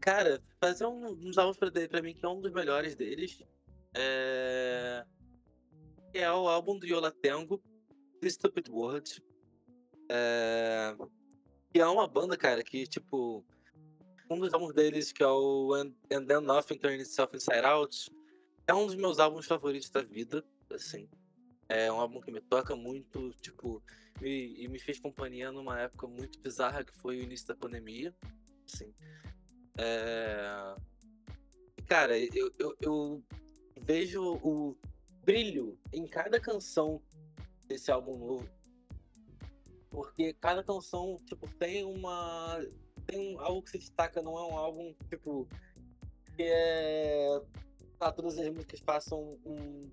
Cara, fazer um, uns álbuns pra, pra mim que é um dos melhores deles é, é o álbum do Yola Tengo, The Stupid World, é, que é uma banda, cara, que tipo um dos álbuns deles, que é o And, And Then Nothing Turns Itself Inside Out, é um dos meus álbuns favoritos da vida, assim. É um álbum que me toca muito, tipo, e, e me fez companhia numa época muito bizarra que foi o início da pandemia, assim. É... Cara, eu, eu, eu vejo o brilho em cada canção desse álbum novo, porque cada canção, tipo, tem uma... tem algo que se destaca, não é um álbum, tipo, que é... Ah, todas as músicas passam um,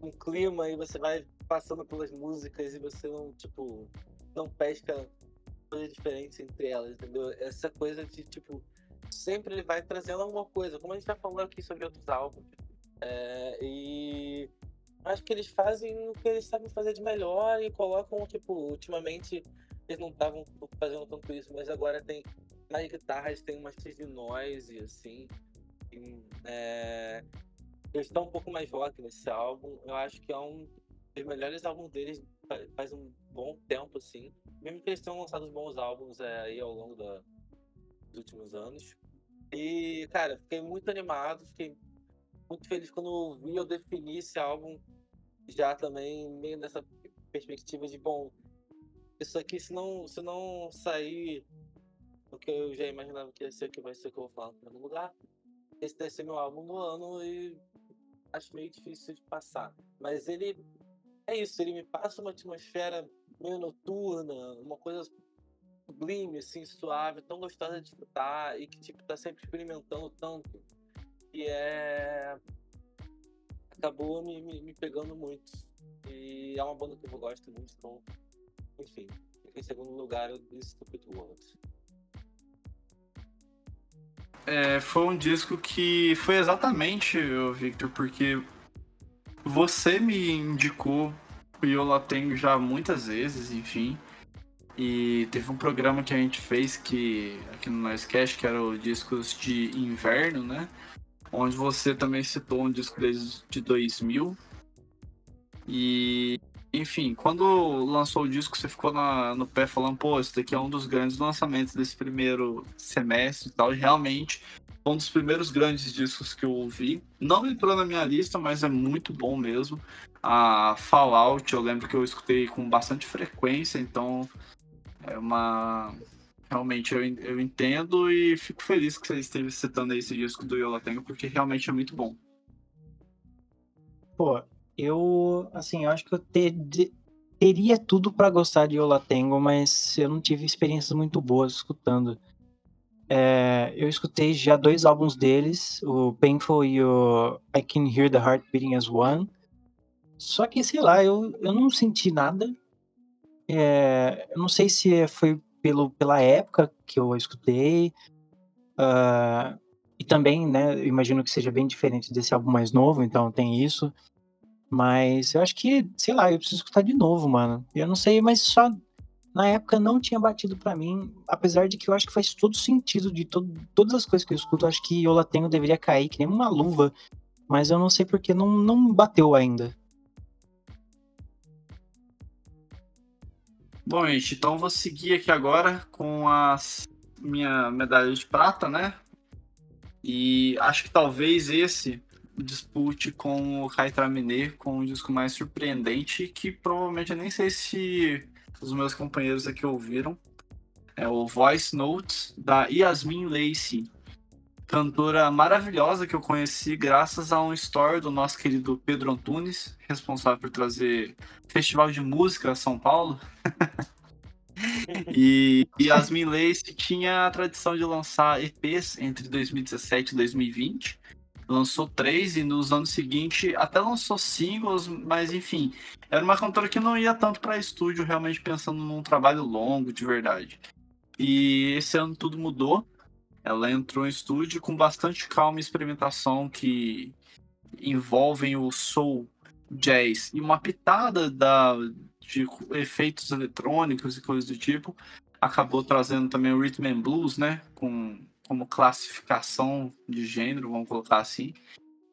um clima e você vai passando pelas músicas e você não, tipo, não pesca coisa diferente entre elas, entendeu? Essa coisa de, tipo, sempre ele vai trazendo alguma coisa, como a gente já falou aqui sobre outros álbuns. É, e acho que eles fazem o que eles sabem fazer de melhor e colocam, tipo, ultimamente eles não estavam fazendo tanto isso, mas agora tem mais guitarras, tem umas trilhas de noise, assim. É, eles estão um pouco mais rock nesse álbum. Eu acho que é um dos melhores álbuns deles faz um bom tempo, assim. Mesmo que eles tenham lançado bons álbuns é, aí ao longo da, dos últimos anos. E, cara, fiquei muito animado. Fiquei muito feliz quando eu ouvi. Eu defini esse álbum já também meio nessa perspectiva de, bom, isso aqui, se não, se não sair o que eu já imaginava que ia ser, que vai ser o que eu vou falar no primeiro lugar, esse deve ser meu álbum do ano e acho meio difícil de passar. Mas ele é isso, ele me passa uma atmosfera meio noturna, uma coisa sublime, assim, suave, tão gostosa de escutar e que, tipo, tá sempre experimentando tanto. E é... acabou me, me, me pegando muito. E é uma banda que eu gosto muito, então... Enfim, em segundo lugar, eu disse Stupid World. É, foi um disco que foi exatamente, Victor, porque você me indicou o Yola Tengo já muitas vezes, enfim. E teve um programa que a gente fez que, aqui no Noisecast, que era o Discos de Inverno, né? Onde você também citou um disco de dois mil. E, enfim, quando lançou o disco, você ficou na, no pé falando, pô, esse daqui é um dos grandes lançamentos desse primeiro semestre e tal, e realmente foi um dos primeiros grandes discos que eu ouvi. Não entrou na minha lista, mas é muito bom mesmo. A Fallout, eu lembro que eu escutei com bastante frequência, então é uma... Realmente eu, eu entendo e fico feliz que você esteja citando esse disco do Yola Tengo, porque realmente é muito bom. Pô... Eu, assim, eu acho que eu ter, de, teria tudo pra gostar de Yola Tengo, mas eu não tive experiências muito boas escutando. É, eu escutei já dois álbuns deles, o Painful e o I Can Hear the Heart Beating as One. Só que, sei lá, eu, eu não senti nada. É, eu não sei se foi pelo, pela época que eu escutei. Uh, e também, né, eu imagino que seja bem diferente desse álbum mais novo, então tem isso. Mas eu acho que, sei lá, eu preciso escutar de novo, mano. Eu não sei, mas só na época não tinha batido pra mim. Apesar de que eu acho que faz todo sentido de todo, todas as coisas que eu escuto. Eu acho que Yola Tengo deveria cair que nem uma luva. Mas eu não sei porque não, não bateu ainda. Bom, gente, então vou seguir aqui agora com a minha medalha de prata, né? E acho que talvez esse... dispute com o Kaitra Miné, com o disco mais surpreendente, que provavelmente eu nem sei se os meus companheiros aqui ouviram. É o Voice Notes, da Yasmin Lacey. Cantora maravilhosa que eu conheci graças a um story do nosso querido Pedro Antunes, responsável por trazer Festival de Música a São Paulo. E Yasmin Lace tinha a tradição de lançar E Ps entre dois mil e dezessete e dois mil e vinte. Lançou três e nos anos seguintes até lançou singles, mas enfim, era uma cantora que não ia tanto para estúdio, realmente pensando num trabalho longo de verdade. E esse ano tudo mudou. Ela entrou em estúdio com bastante calma e experimentação que envolvem o soul, jazz e uma pitada da, de efeitos eletrônicos e coisas do tipo. Acabou trazendo também o Rhythm and Blues, né? Com, como classificação de gênero, vamos colocar assim.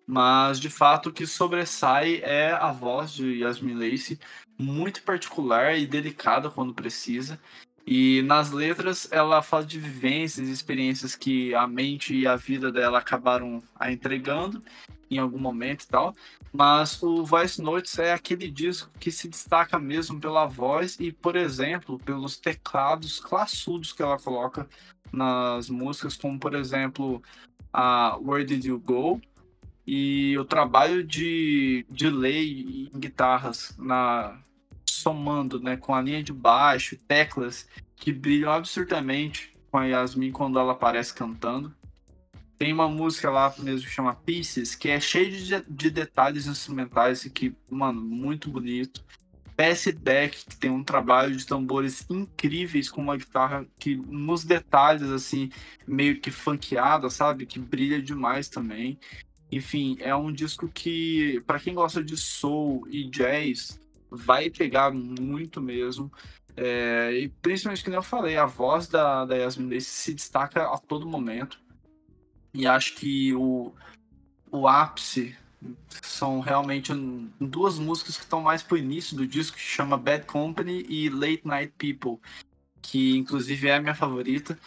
Mas, de fato, o que sobressai é a voz de Yasmin Lace, muito particular e delicada quando precisa. E nas letras ela fala de vivências e experiências que a mente e a vida dela acabaram a entregando em algum momento e tal. Mas o Voice Notes é aquele disco que se destaca mesmo pela voz e, por exemplo, pelos teclados classudos que ela coloca nas músicas, como, por exemplo, a Where Did You Go? E o trabalho de delay em guitarras na... somando, né, com a linha de baixo, teclas que brilham absurdamente com a Yasmin quando ela aparece cantando. Tem uma música lá mesmo que chama Pieces, que é cheia de, de detalhes instrumentais que, mano, muito bonito. Pass It Back, que tem um trabalho de tambores incríveis com uma guitarra que nos detalhes, assim, meio que funkeada, sabe? Que brilha demais também. Enfim, é um disco que, pra quem gosta de soul e jazz, vai pegar muito mesmo, é, e principalmente, como eu falei, a voz da, da Yasmin Lace se destaca a todo momento, e acho que o, o ápice são realmente duas músicas que estão mais pro início do disco, que chama Bad Company e Late Night People, que inclusive é a minha favorita,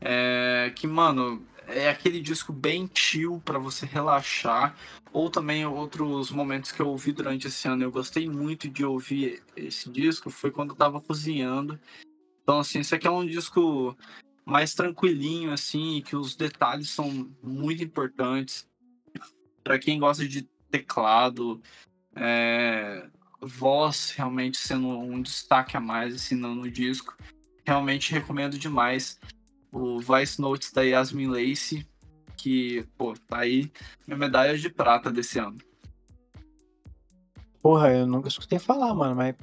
é, que, mano, é aquele disco bem chill pra você relaxar. Ou também outros momentos que eu ouvi durante esse ano, eu gostei muito de ouvir esse disco, foi quando eu tava cozinhando. Então, assim, esse aqui é um disco mais tranquilinho, assim, que os detalhes são muito importantes. Pra quem gosta de teclado, é... voz realmente sendo um destaque a mais, assim, no disco. Realmente recomendo demais o Voice Notes da Yasmin Lace, que, pô, tá aí minha medalha de prata desse ano. Porra, eu nunca escutei falar, mano, mas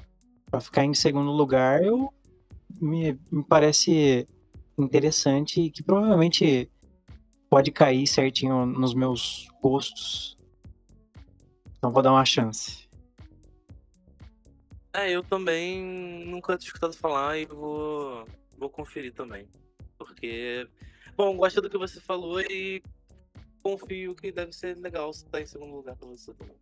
pra ficar em segundo lugar, eu me, me parece interessante e que provavelmente pode cair certinho nos meus gostos. Então vou dar uma chance. É, eu também nunca tinha escutado falar e vou, vou conferir também. Porque, bom, gosto do que você falou e confio que deve ser legal estar em segundo lugar pra você também.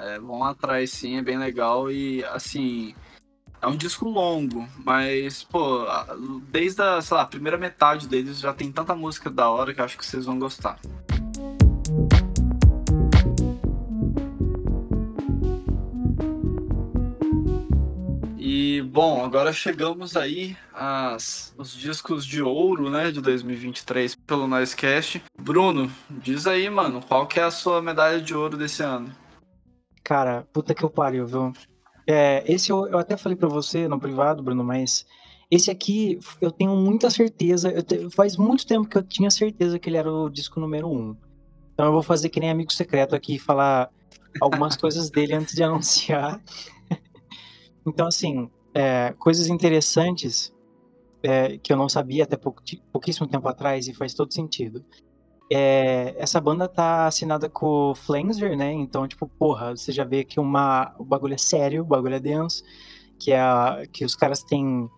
É, vão atrás sim, é bem legal e, assim, é um disco longo, mas, pô, desde a, sei lá, primeira metade deles já tem tanta música da hora que eu acho que vocês vão gostar. E, bom, agora chegamos aí aos discos de ouro, né, de dois mil e vinte e três pelo Noisecast. Bruno, diz aí, mano, qual que é a sua medalha de ouro desse ano? Cara, puta que eu pariu, viu? É, esse eu, eu até falei pra você no privado, Bruno, mas esse aqui eu tenho muita certeza, eu te, faz muito tempo que eu tinha certeza que ele era o disco número um. Então eu vou fazer que nem amigo secreto aqui e falar algumas coisas dele antes de anunciar. Então, assim, é, coisas interessantes é, que eu não sabia até pou, pouquíssimo tempo atrás e faz todo sentido. É, essa banda tá assinada com o Flanger, né? Então, tipo, porra, você já vê que uma, o bagulho é sério, o bagulho é denso, que, é, que os caras têm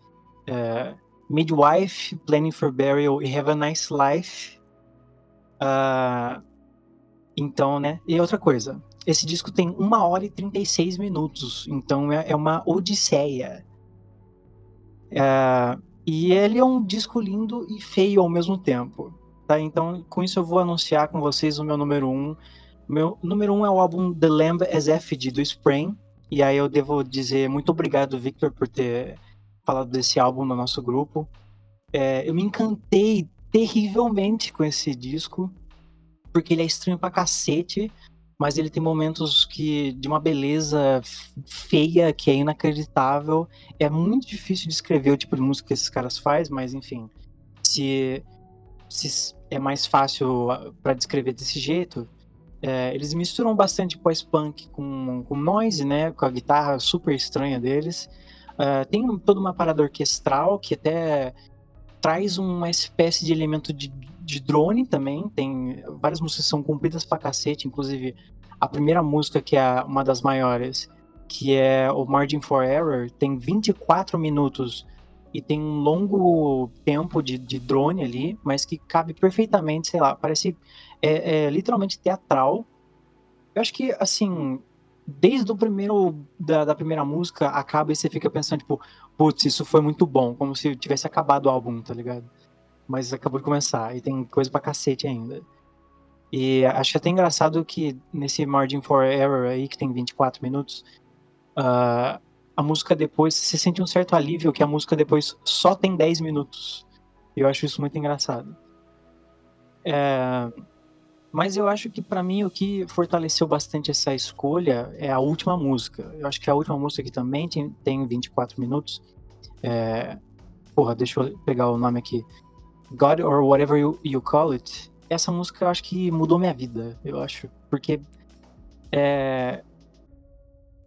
é, Midwife, Planning for Burial e Have a Nice Life. Uh, então, né? E outra coisa... Esse disco tem uma hora e trinta e seis minutos, então é uma odisseia. É, e ele é um disco lindo e feio ao mesmo tempo. Tá? Então, com isso eu vou anunciar com vocês o meu número um. Meu número um é o álbum The Lamb as Effigy, do Spring. E aí eu devo dizer muito obrigado, Victor, por ter falado desse álbum no nosso grupo. É, eu me encantei terrivelmente com esse disco, porque ele é estranho pra cacete, mas ele tem momentos que, de uma beleza feia, que é inacreditável. É muito difícil descrever o tipo de música que esses caras fazem, mas enfim, se, se é mais fácil pra descrever desse jeito, é, eles misturam bastante pós-punk com, com noise, né, com a guitarra super estranha deles. Uh, tem toda uma parada orquestral que até traz uma espécie de elemento de, de drone também. Tem várias músicas que são compridas pra cacete, inclusive a primeira música, que é uma das maiores, que é o Margin for Error, tem vinte e quatro minutos e tem um longo tempo de, de drone ali, mas que cabe perfeitamente, sei lá, parece é, é literalmente teatral. Eu acho que, assim, desde o primeiro, da, da primeira música, acaba e você fica pensando, tipo, putz, isso foi muito bom, como se tivesse acabado o álbum, tá ligado? Mas acabou de começar, e tem coisa pra cacete ainda. E acho até engraçado que nesse Margin for Error aí, que tem vinte e quatro minutos, uh, a música depois, você sente um certo alívio que a música depois só tem dez minutos. Eu acho isso muito engraçado. É... Mas eu acho que, pra mim, o que fortaleceu bastante essa escolha é a última música. Eu acho que a última música, que também tem, tem vinte e quatro minutos, é... Porra, deixa eu pegar o nome aqui. God or Whatever You, you Call It. Essa música, eu acho que mudou minha vida, eu acho. Porque, é...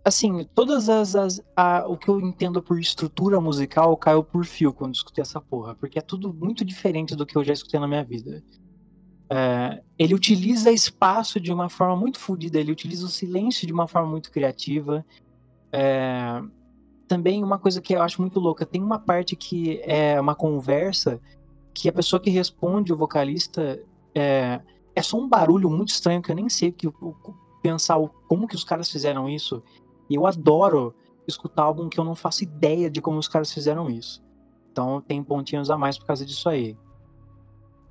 assim, todas as... as a, o que eu entendo por estrutura musical caiu por fio quando escutei essa porra. Porque é tudo muito diferente do que eu já escutei na minha vida. Uh, ele utiliza espaço de uma forma muito fodida, ele utiliza o silêncio de uma forma muito criativa. Uh, também uma coisa que eu acho muito louca, tem uma parte que é uma conversa que a pessoa que responde, o vocalista, é, é só um barulho muito estranho que eu nem sei que, o, pensar o, como que os caras fizeram isso. E eu adoro escutar álbum que eu não faço ideia de como os caras fizeram isso. Então tem pontinhos a mais por causa disso aí.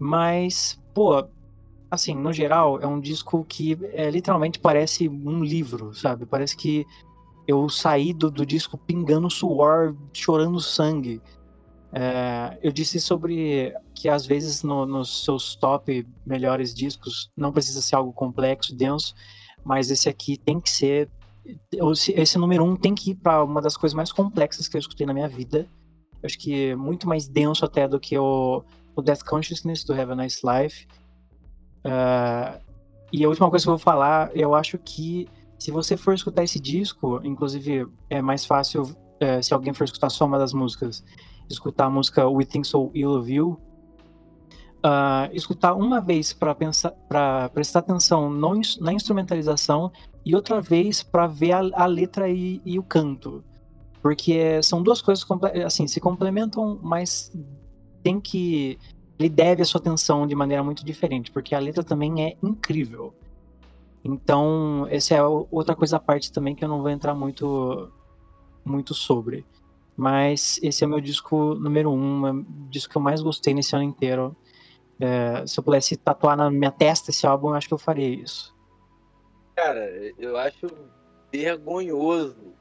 Mas, pô, assim, no geral, é um disco que é, literalmente parece um livro, sabe? Parece que eu saí do, do disco pingando suor, chorando sangue. É, eu disse sobre que, às vezes, no, nos seus top melhores discos, não precisa ser algo complexo, denso, mas esse aqui tem que ser... Esse número um tem que ir pra uma das coisas mais complexas que eu escutei na minha vida. Eu acho que é muito mais denso até do que o... o Death Consciousness, do Have a Nice Life. Uh, e a última coisa que eu vou falar, eu acho que se você for escutar esse disco, inclusive é mais fácil, uh, se alguém for escutar só uma das músicas, escutar a música We Think So Ill of You, uh, escutar uma vez para pensar, para prestar atenção no, na instrumentalização, e outra vez para ver a, a letra e, e o canto. Porque são duas coisas, assim, se complementam, mas... tem que... ele deve a sua atenção de maneira muito diferente, porque a letra também é incrível. Então, essa é outra coisa à parte também que eu não vou entrar muito, muito sobre. Mas esse é o meu disco número um, é o disco que eu mais gostei nesse ano inteiro. É, se eu pudesse tatuar na minha testa esse álbum, eu acho que eu faria isso. Cara, eu acho vergonhoso.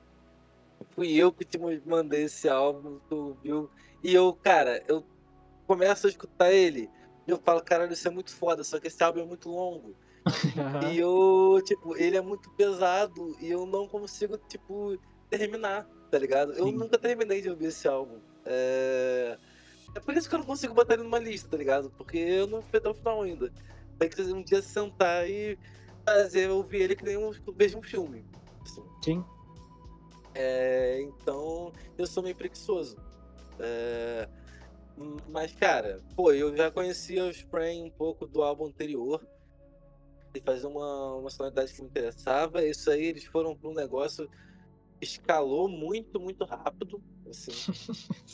Fui eu que te mandei esse álbum, tu viu... E eu, cara, eu começo a escutar ele e eu falo, caralho, isso é muito foda, só que esse álbum é muito longo. E eu, tipo, ele é muito pesado e eu não consigo, tipo, terminar, tá ligado? Sim. Eu nunca terminei de ouvir esse álbum. É... é por isso que eu não consigo botar ele numa lista, tá ligado? Porque eu não fui até o final ainda. Tem que um dia sentar e fazer, ouvir ele que nem um mesmo filme. Assim. Sim. É... Então, eu sou meio preguiçoso. É, mas cara, pô, eu já conhecia o Spray um pouco do álbum anterior e fazia uma, uma sonoridade que me interessava. Isso aí, eles foram para um negócio que escalou muito, muito rápido, assim.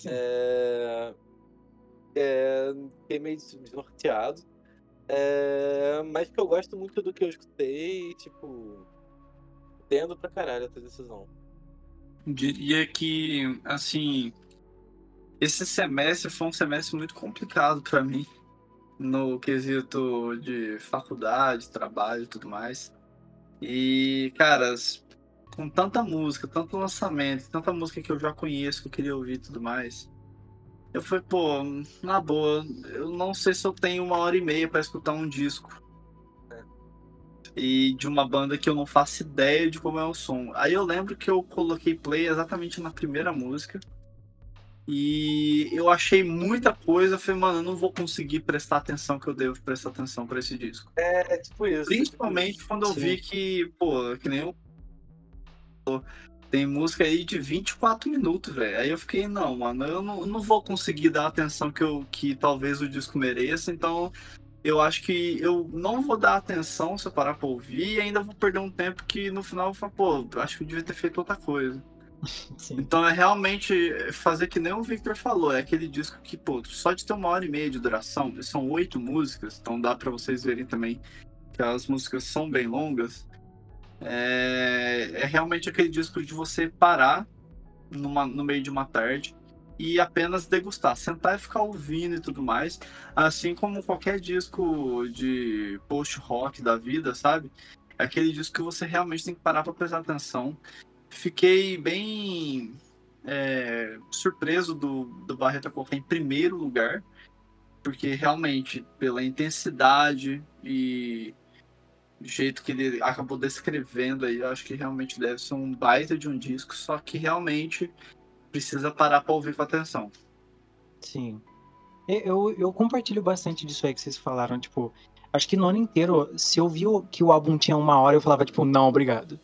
é, é, fiquei meio desnorteado, é, mas que eu gosto muito do que eu escutei e, tipo, entendo pra caralho essa decisão. Diria que, assim, esse semestre foi um semestre muito complicado para mim, no quesito de faculdade, trabalho e tudo mais. E, cara, com tanta música, tanto lançamento, tanta música que eu já conheço, que eu queria ouvir e tudo mais, Eu falei, pô, na boa, eu não sei se eu tenho uma hora e meia pra escutar um disco. E de uma banda que eu não faço ideia de como é o som. Aí eu lembro que eu coloquei play exatamente na primeira música. E eu achei muita coisa. Eu falei, mano, eu não vou conseguir prestar atenção que eu devo prestar atenção pra esse disco. É, é tipo isso. Principalmente tipo quando isso. Eu vi que, pô, que nem eu... Tem música aí de vinte e quatro minutos, velho. Aí eu fiquei, não, mano, eu não, não vou conseguir dar a atenção que, eu, que talvez o disco mereça. Então... eu acho que eu não vou dar atenção se eu parar pra ouvir e ainda vou perder um tempo que no final eu falo, pô, acho que eu devia ter feito outra coisa. Sim. Então é realmente fazer que nem o Victor falou, é aquele disco que, pô, só de ter uma hora e meia de duração, são oito músicas, então dá pra vocês verem também que as músicas são bem longas. É, é realmente aquele disco de você parar numa, no meio de uma tarde e apenas degustar, sentar e ficar ouvindo e tudo mais, assim como qualquer disco de post-rock da vida, sabe? É aquele disco que você realmente tem que parar pra prestar atenção. Fiquei bem é, surpreso do, do Barreta colocar em primeiro lugar, porque realmente, pela intensidade e jeito que ele acabou descrevendo aí, eu acho que realmente deve ser um baita de um disco, só que realmente... precisa parar para ouvir com atenção. Sim. Eu, eu compartilho bastante disso aí que vocês falaram, tipo... acho que no ano inteiro, se eu vi que o álbum tinha uma hora, eu falava, tipo, não, obrigado.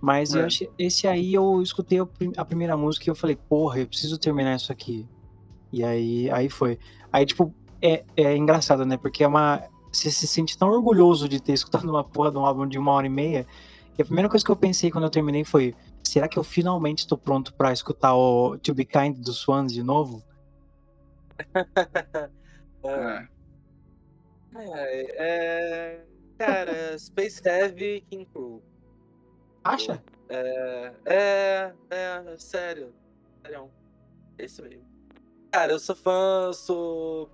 Mas é. eu achei, esse aí eu escutei a primeira música e eu falei, porra, eu preciso terminar isso aqui. E aí, aí foi. Aí, tipo, é, é engraçado, né? Porque é uma... você se sente tão orgulhoso de ter escutado uma porra de um álbum de uma hora e meia. E a primeira coisa que eu pensei quando eu terminei foi... será que eu finalmente estou pronto para escutar o To Be Kind do Swans de novo? é. É, é, cara, Space Heavy e King Crew. Acha? É, é, é, sério. Sério. É isso mesmo. Cara, eu sou fã, sou...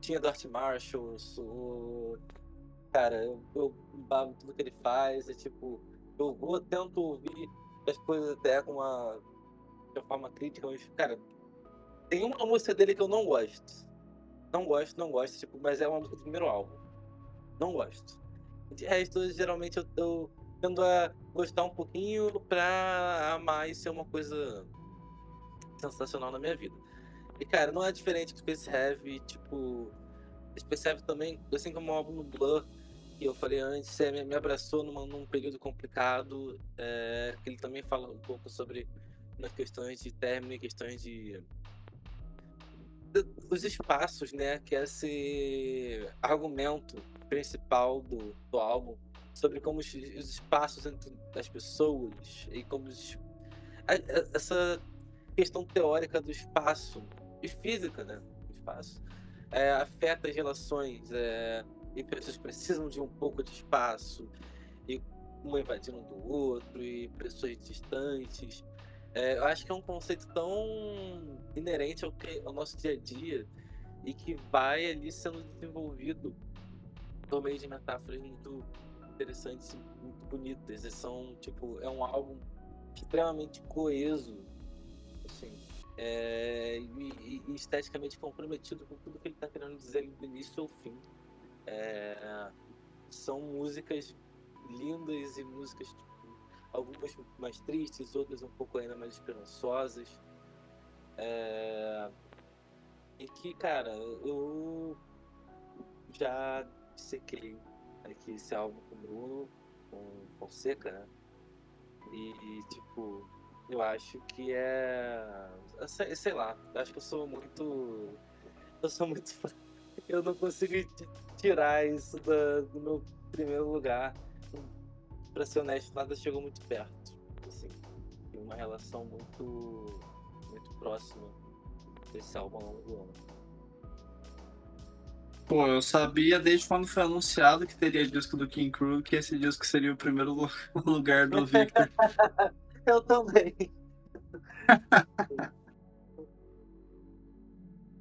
tinha do Art Marshall, sou... cara, eu, eu babo tudo que ele faz, é tipo... eu vou, tento ouvir... as coisas até com uma, de uma forma crítica, mas, cara, tem uma música dele que eu não gosto. Não gosto, não gosto, tipo, mas é uma música do primeiro álbum. Não gosto. De resto, geralmente eu tô tendo a gostar um pouquinho pra amar e ser uma coisa sensacional na minha vida. E, cara, não é diferente do Space Heavy, tipo, Space Heavy também, assim como o álbum do Blur, eu falei antes, ele me abraçou numa, num período complicado, é, ele também fala um pouco sobre nas questões de término e questões de, de... os espaços, né, que é esse argumento principal do, do álbum, sobre como os, os espaços entre as pessoas e como os, a, a, essa questão teórica do espaço, e física, né, do espaço, é, afeta as relações, é, e pessoas precisam de um pouco de espaço, e um invadindo um do outro, e pessoas distantes. É, eu acho que é um conceito tão inerente ao, que, ao nosso dia a dia, e que vai ali sendo desenvolvido por meio de metáforas muito interessantes, muito bonitas. E são, tipo, é um álbum extremamente coeso, assim, é, e, e esteticamente comprometido com tudo que ele está querendo dizer do início ao fim. É, são músicas lindas e músicas, tipo, algumas mais tristes, outras um pouco ainda mais esperançosas. É, e que, cara, eu já sequei aqui esse álbum com o Bruno, com o Fonseca, né? E, e, tipo, eu acho que é... sei, sei lá, acho que eu sou muito... eu sou muito... eu não consigo tirar isso do, do meu primeiro lugar. Pra ser honesto, nada chegou muito perto. Assim, tem uma relação muito, muito próxima desse álbum ao longo do ano. Pô, eu sabia desde quando foi anunciado que teria disco do King Crew que esse disco seria o primeiro lugar do Victor. Eu também.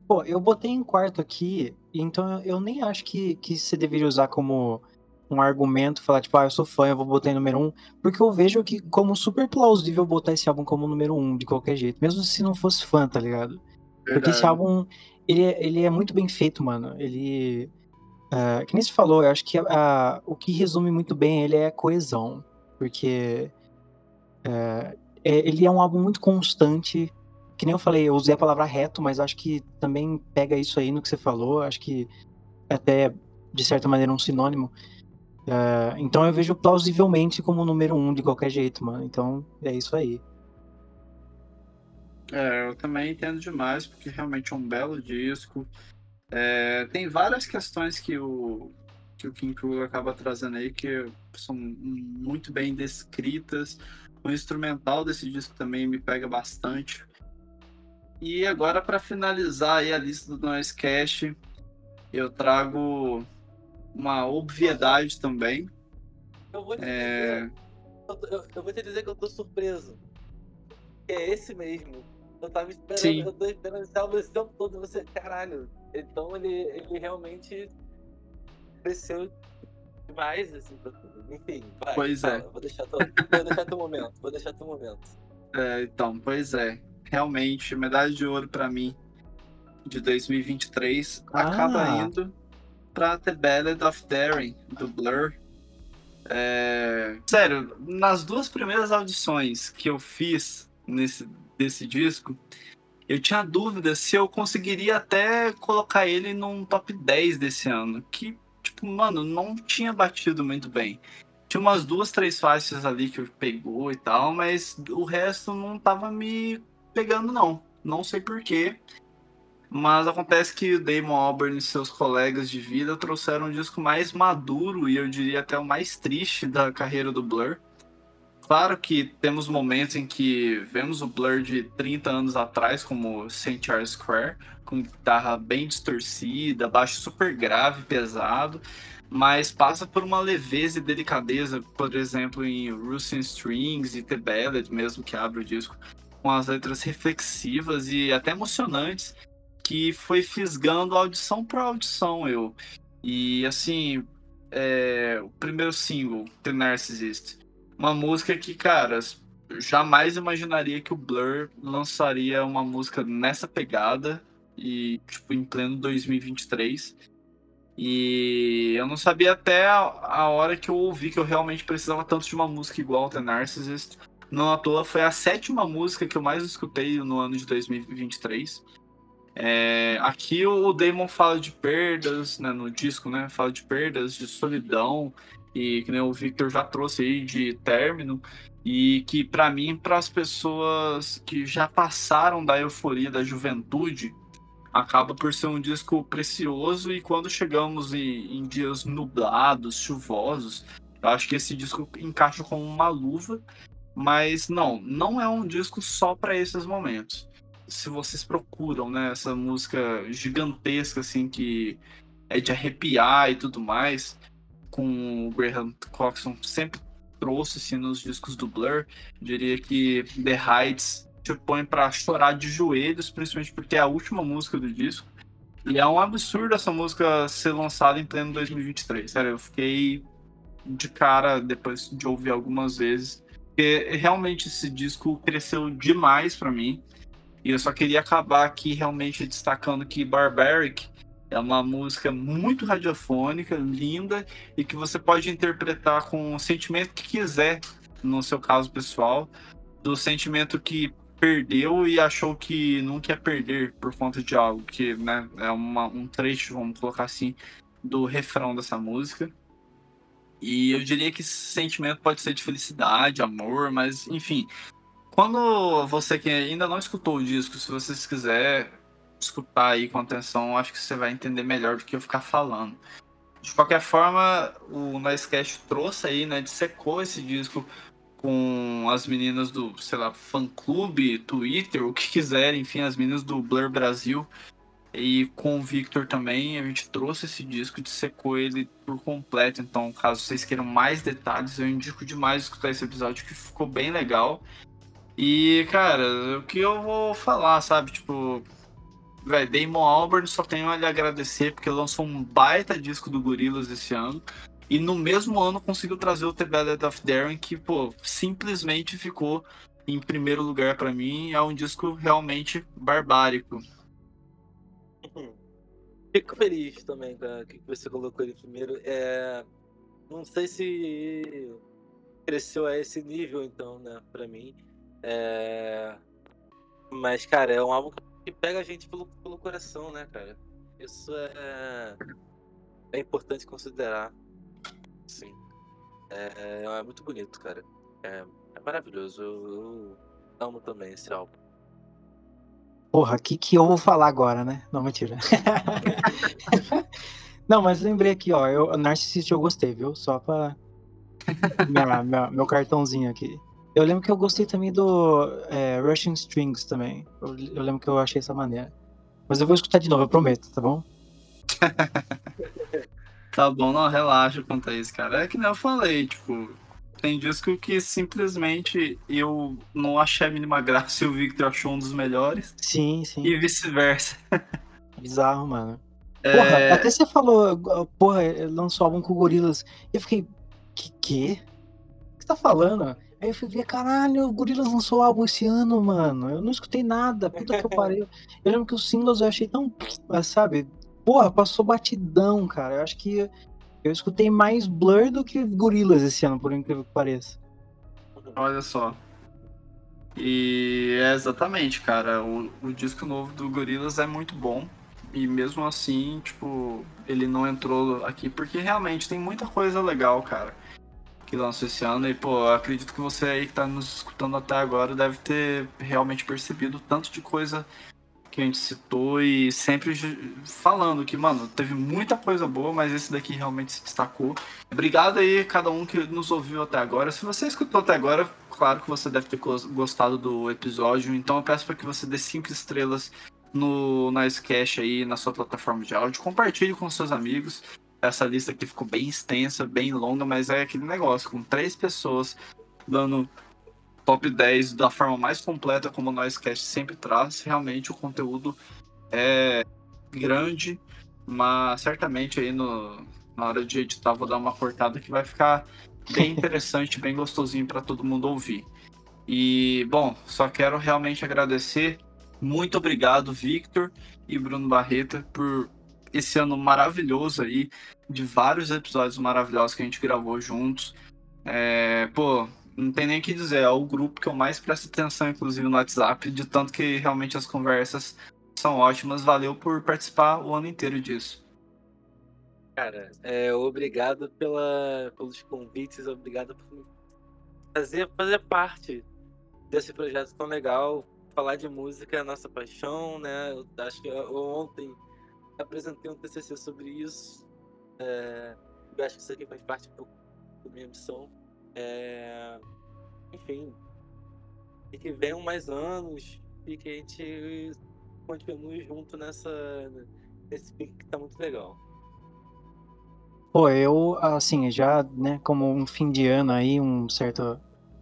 Pô, eu botei em quarto aqui, então eu nem acho que, que você deveria usar como um argumento, falar tipo, ah, eu sou fã, eu vou botar em número um, porque eu vejo que como super plausível botar esse álbum como número um, de qualquer jeito, mesmo se não fosse fã, tá ligado? Porque esse álbum, ele, ele é muito bem feito, mano. Ele... Uh, que nem se falou, eu acho que uh, o que resume muito bem ele é a coesão. Porque uh, é, ele é um álbum muito constante. Que nem eu falei, eu usei a palavra reto, mas acho que também pega isso aí no que você falou. Acho que até, de certa maneira, um sinônimo. Uh, então eu vejo plausivelmente como o número um de qualquer jeito, mano. Então é isso aí. É, eu também entendo demais, porque realmente é um belo disco. É, tem várias questões que o, que o King Krul acaba trazendo aí que são muito bem descritas. O instrumental desse disco também me pega bastante. E agora, para finalizar aí a lista do Noisecast, eu trago uma obviedade também. Eu vou te, é... dizer, eu, eu vou te dizer que eu tô surpreso. É esse mesmo. Eu tava esperando, Sim. eu tô esperando esse álbum esse tempo todo, você, caralho. Então ele, ele realmente cresceu demais, assim, enfim, vai, pois fala, é. vou deixar teu, vou deixar teu momento, vou deixar teu momento. É, então, pois é, realmente, medalha de ouro pra mim, de dois mil e vinte e três, ah. acaba indo pra The Ballad of Darren, do Blur. É... Sério, nas duas primeiras audições que eu fiz nesse, desse disco, eu tinha dúvida se eu conseguiria até colocar ele num top dez desse ano, que, tipo, mano, não tinha batido muito bem. Tinha umas duas, três faixas ali que eu pegou e tal, mas o resto não tava me pegando, não. Não sei porquê, mas acontece que o Damon Albarn e seus colegas de vida trouxeram um disco mais maduro e eu diria até o mais triste da carreira do Blur. Claro que temos momentos em que vemos o Blur de trinta anos atrás, como Saint Charles Square, com guitarra bem distorcida, baixo super grave, pesado, mas passa por uma leveza e delicadeza, por exemplo, em Roosting Strings e The Ballad, mesmo que abre o disco, com as letras reflexivas e até emocionantes, que foi fisgando audição por audição, eu. E, assim, é... o primeiro single, The Narcissist, uma música que, cara, jamais imaginaria que o Blur lançaria uma música nessa pegada e, tipo, em pleno dois mil e vinte e três. E eu não sabia até a hora que eu ouvi que eu realmente precisava tanto de uma música igual ao The Narcissist. Não à toa, foi a sétima música que eu mais escutei no ano de dois mil e vinte e três. É, aqui o Damon fala de perdas, né, no disco, né? Fala de perdas, de solidão. E que nem o Victor já trouxe aí de término, e que pra mim, para as pessoas que já passaram da euforia da juventude, acaba por ser um disco precioso. E quando chegamos em, em dias nublados, chuvosos, eu acho que esse disco encaixa como uma luva, mas não, não é um disco só para esses momentos. Se vocês procuram, né, essa música gigantesca, assim, que é de arrepiar e tudo mais, com o Graham Coxon sempre trouxe, assim, nos discos do Blur, eu diria que The Heights te põe pra chorar de joelhos, principalmente porque é a última música do disco, e é um absurdo essa música ser lançada em pleno dois mil e vinte e três, sério, eu fiquei de cara depois de ouvir algumas vezes, porque realmente esse disco cresceu demais pra mim, e eu só queria acabar aqui realmente destacando que Barbaric é uma música muito radiofônica, linda, e que você pode interpretar com o sentimento que quiser, no seu caso pessoal, do sentimento que perdeu e achou que nunca ia perder por conta de algo, que, né, é uma, um trecho, vamos colocar assim, do refrão dessa música. E eu diria que esse sentimento pode ser de felicidade, amor, mas enfim. Quando você que ainda não escutou o disco, se vocês quiserem escutar aí com atenção, acho que você vai entender melhor do que eu ficar falando. De qualquer forma, o Noisecast trouxe aí, né, dissecou esse disco com as meninas do, sei lá, fã-clube, Twitter, o que quiserem, enfim, as meninas do Blur Brasil, e com o Victor também, a gente trouxe esse disco, dissecou ele por completo. Então, caso vocês queiram mais detalhes, eu indico demais escutar esse episódio, que ficou bem legal. E, cara, o que eu vou falar, sabe, tipo... Véi, Damon Albarn, só tenho a lhe agradecer, porque lançou um baita disco do Gorillaz esse ano. E no mesmo ano conseguiu trazer o The Ballad of Darren, que, pô, simplesmente ficou em primeiro lugar pra mim. É um disco realmente barbárico. Uhum. Fico feliz também cara, que você colocou ele primeiro. É, não sei se cresceu a esse nível, então, né, pra mim. É, mas, cara, é um álbum que pega a gente pelo, pelo coração, né, cara? Isso é, é importante considerar. Sim. É, é muito bonito, cara. É, é maravilhoso. Eu, eu amo também esse álbum. Porra, o que, que eu vou falar agora, né? Não, mentira. Não, mas lembrei aqui, ó. Eu, Narcissist eu gostei, viu? Só pra... minha, minha, meu cartãozinho aqui. Eu lembro que eu gostei também do é, Russian Strings também. Eu, eu lembro que eu achei essa maneira. Mas eu vou escutar de novo, eu prometo, tá bom? Tá bom, não, relaxa quanto a isso, cara. É que nem eu falei, tipo... Tem disco que simplesmente eu não achei a mínima graça e o Victor achou um dos melhores. Sim, sim. E vice-versa. Bizarro, mano. É... Porra, até você falou, porra, lançou álbum com Gorillaz. E eu fiquei, que quê? O que você tá falando? Aí eu fui ver, caralho, o Gorillaz lançou álbum esse ano, mano. Eu não escutei nada, puta que eu parei. Eu lembro que os singles eu achei tão, sabe? Porra, passou batidão, cara. Eu acho que... Eu escutei mais Blur do que Gorillaz esse ano, por incrível que pareça. Olha só. E é exatamente, cara. O, o disco novo do Gorillaz é muito bom. E mesmo assim, tipo, ele não entrou aqui. Porque realmente tem muita coisa legal, cara, que lançou esse ano. E, pô, acredito que você aí que tá nos escutando até agora deve ter realmente percebido o tanto de coisa que a gente citou e sempre falando que, mano, teve muita coisa boa, mas esse daqui realmente se destacou. Obrigado aí, cada um que nos ouviu até agora. Se você escutou até agora, claro que você deve ter gostado do episódio, então eu peço para que você dê cinco estrelas no Nicecast aí, na sua plataforma de áudio. Compartilhe com seus amigos. Essa lista aqui ficou bem extensa, bem longa, mas é aquele negócio, com três pessoas dando... Top dez da forma mais completa, como o Noisecast sempre traz. Realmente o conteúdo é grande, mas certamente aí no, na hora de editar vou dar uma cortada que vai ficar bem interessante, bem gostosinho para todo mundo ouvir. E, bom, só quero realmente agradecer. Muito obrigado, Victor e Bruno Barreta, por esse ano maravilhoso aí, de vários episódios maravilhosos que a gente gravou juntos. É, pô... Não tem nem o que dizer, é o grupo que eu mais presto atenção, inclusive no WhatsApp, de tanto que realmente as conversas são ótimas. Valeu por participar o ano inteiro disso. Cara, é, obrigado pela, pelos convites, obrigado por fazer, fazer parte desse projeto tão legal. Falar de música é a nossa paixão, né? Eu acho que eu, ontem apresentei um T C C sobre isso. É, eu acho que isso aqui faz parte do, da minha missão. É... Enfim, e que venham mais anos e que a gente continue junto nessa, nesse pique que tá muito legal. Pô, eu, assim, já, né, como um fim de ano aí, um certo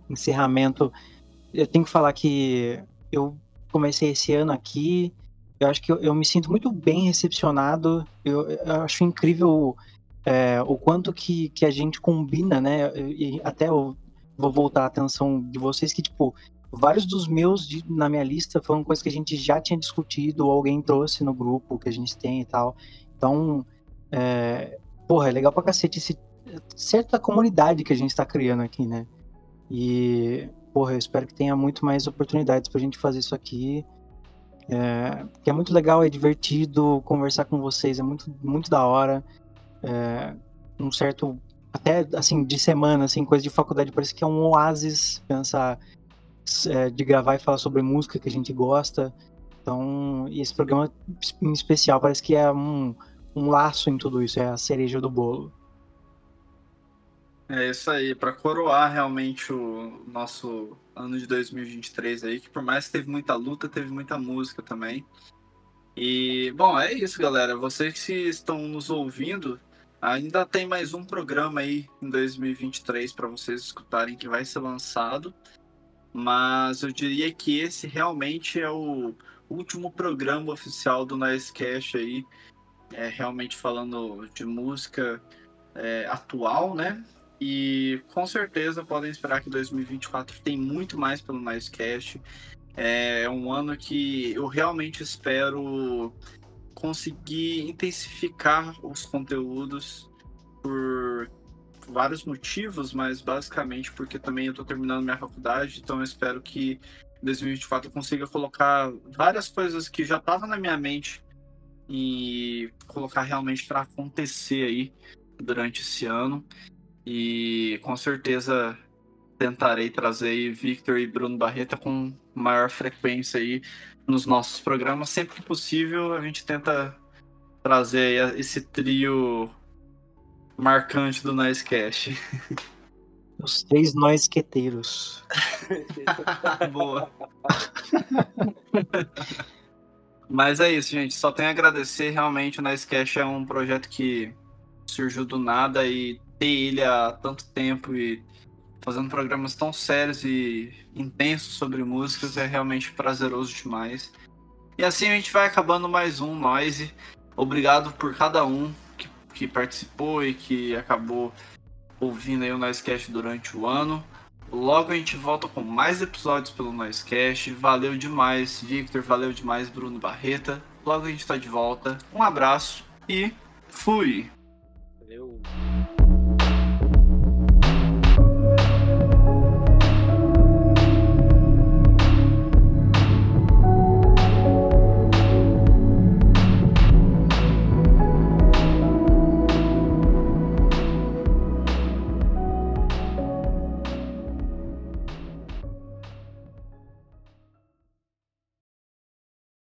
encerramento, eu tenho que falar que eu comecei esse ano aqui, eu acho que eu, eu me sinto muito bem recepcionado, eu, eu acho incrível... É, o quanto que, que a gente combina, né, e até eu vou voltar a atenção de vocês, que tipo, vários dos meus de, na minha lista foram coisas que a gente já tinha discutido, ou alguém trouxe no grupo que a gente tem e tal, então, é, porra, é legal pra cacete esse, certa comunidade que a gente tá criando aqui, né, e, porra, eu espero que tenha muito mais oportunidades pra gente fazer isso aqui, é, que é muito legal, é divertido conversar com vocês, é muito, muito da hora. É, um certo, até assim, de semana, assim, coisa de faculdade, parece que é um oásis pensar é, de gravar e falar sobre música que a gente gosta, então, e esse programa em especial parece que é um, um laço em tudo isso, é a cereja do bolo. É isso aí, para coroar realmente o nosso ano de dois mil e vinte e três aí, que por mais que teve muita luta, teve muita música também. E, bom, é isso, galera, vocês que estão nos ouvindo, ainda tem mais um programa aí em dois mil e vinte e três para vocês escutarem que vai ser lançado, mas eu diria que esse realmente é o último programa oficial do Noisecast aí, é, realmente falando de música é, atual, né? E com certeza podem esperar que dois mil e vinte e quatro tem muito mais pelo Noisecast. É um ano que eu realmente espero conseguir intensificar os conteúdos por vários motivos, mas basicamente porque também eu estou terminando minha faculdade, então eu espero que em dois mil e vinte e quatro eu consiga colocar várias coisas que já estavam na minha mente e colocar realmente para acontecer aí durante esse ano. E com certeza tentarei trazer Victor e Bruno Barreta com maior frequência aí nos nossos programas. Sempre que possível a gente tenta trazer aí esse trio marcante do Noisecast. Os três noisqueteiros. Boa. Mas é isso, gente. Só tenho a agradecer. Realmente o Noisecast é um projeto que surgiu do nada e ter ele há tanto tempo e fazendo programas tão sérios e intensos sobre músicas é realmente prazeroso demais. E assim a gente vai acabando mais um Noise. Obrigado por cada um que, que participou e que acabou ouvindo aí o Noisecast durante o ano. Logo a gente volta com mais episódios pelo Noisecast. Valeu demais, Victor. Valeu demais, Bruno Barreta. Logo a gente tá de volta. Um abraço e fui!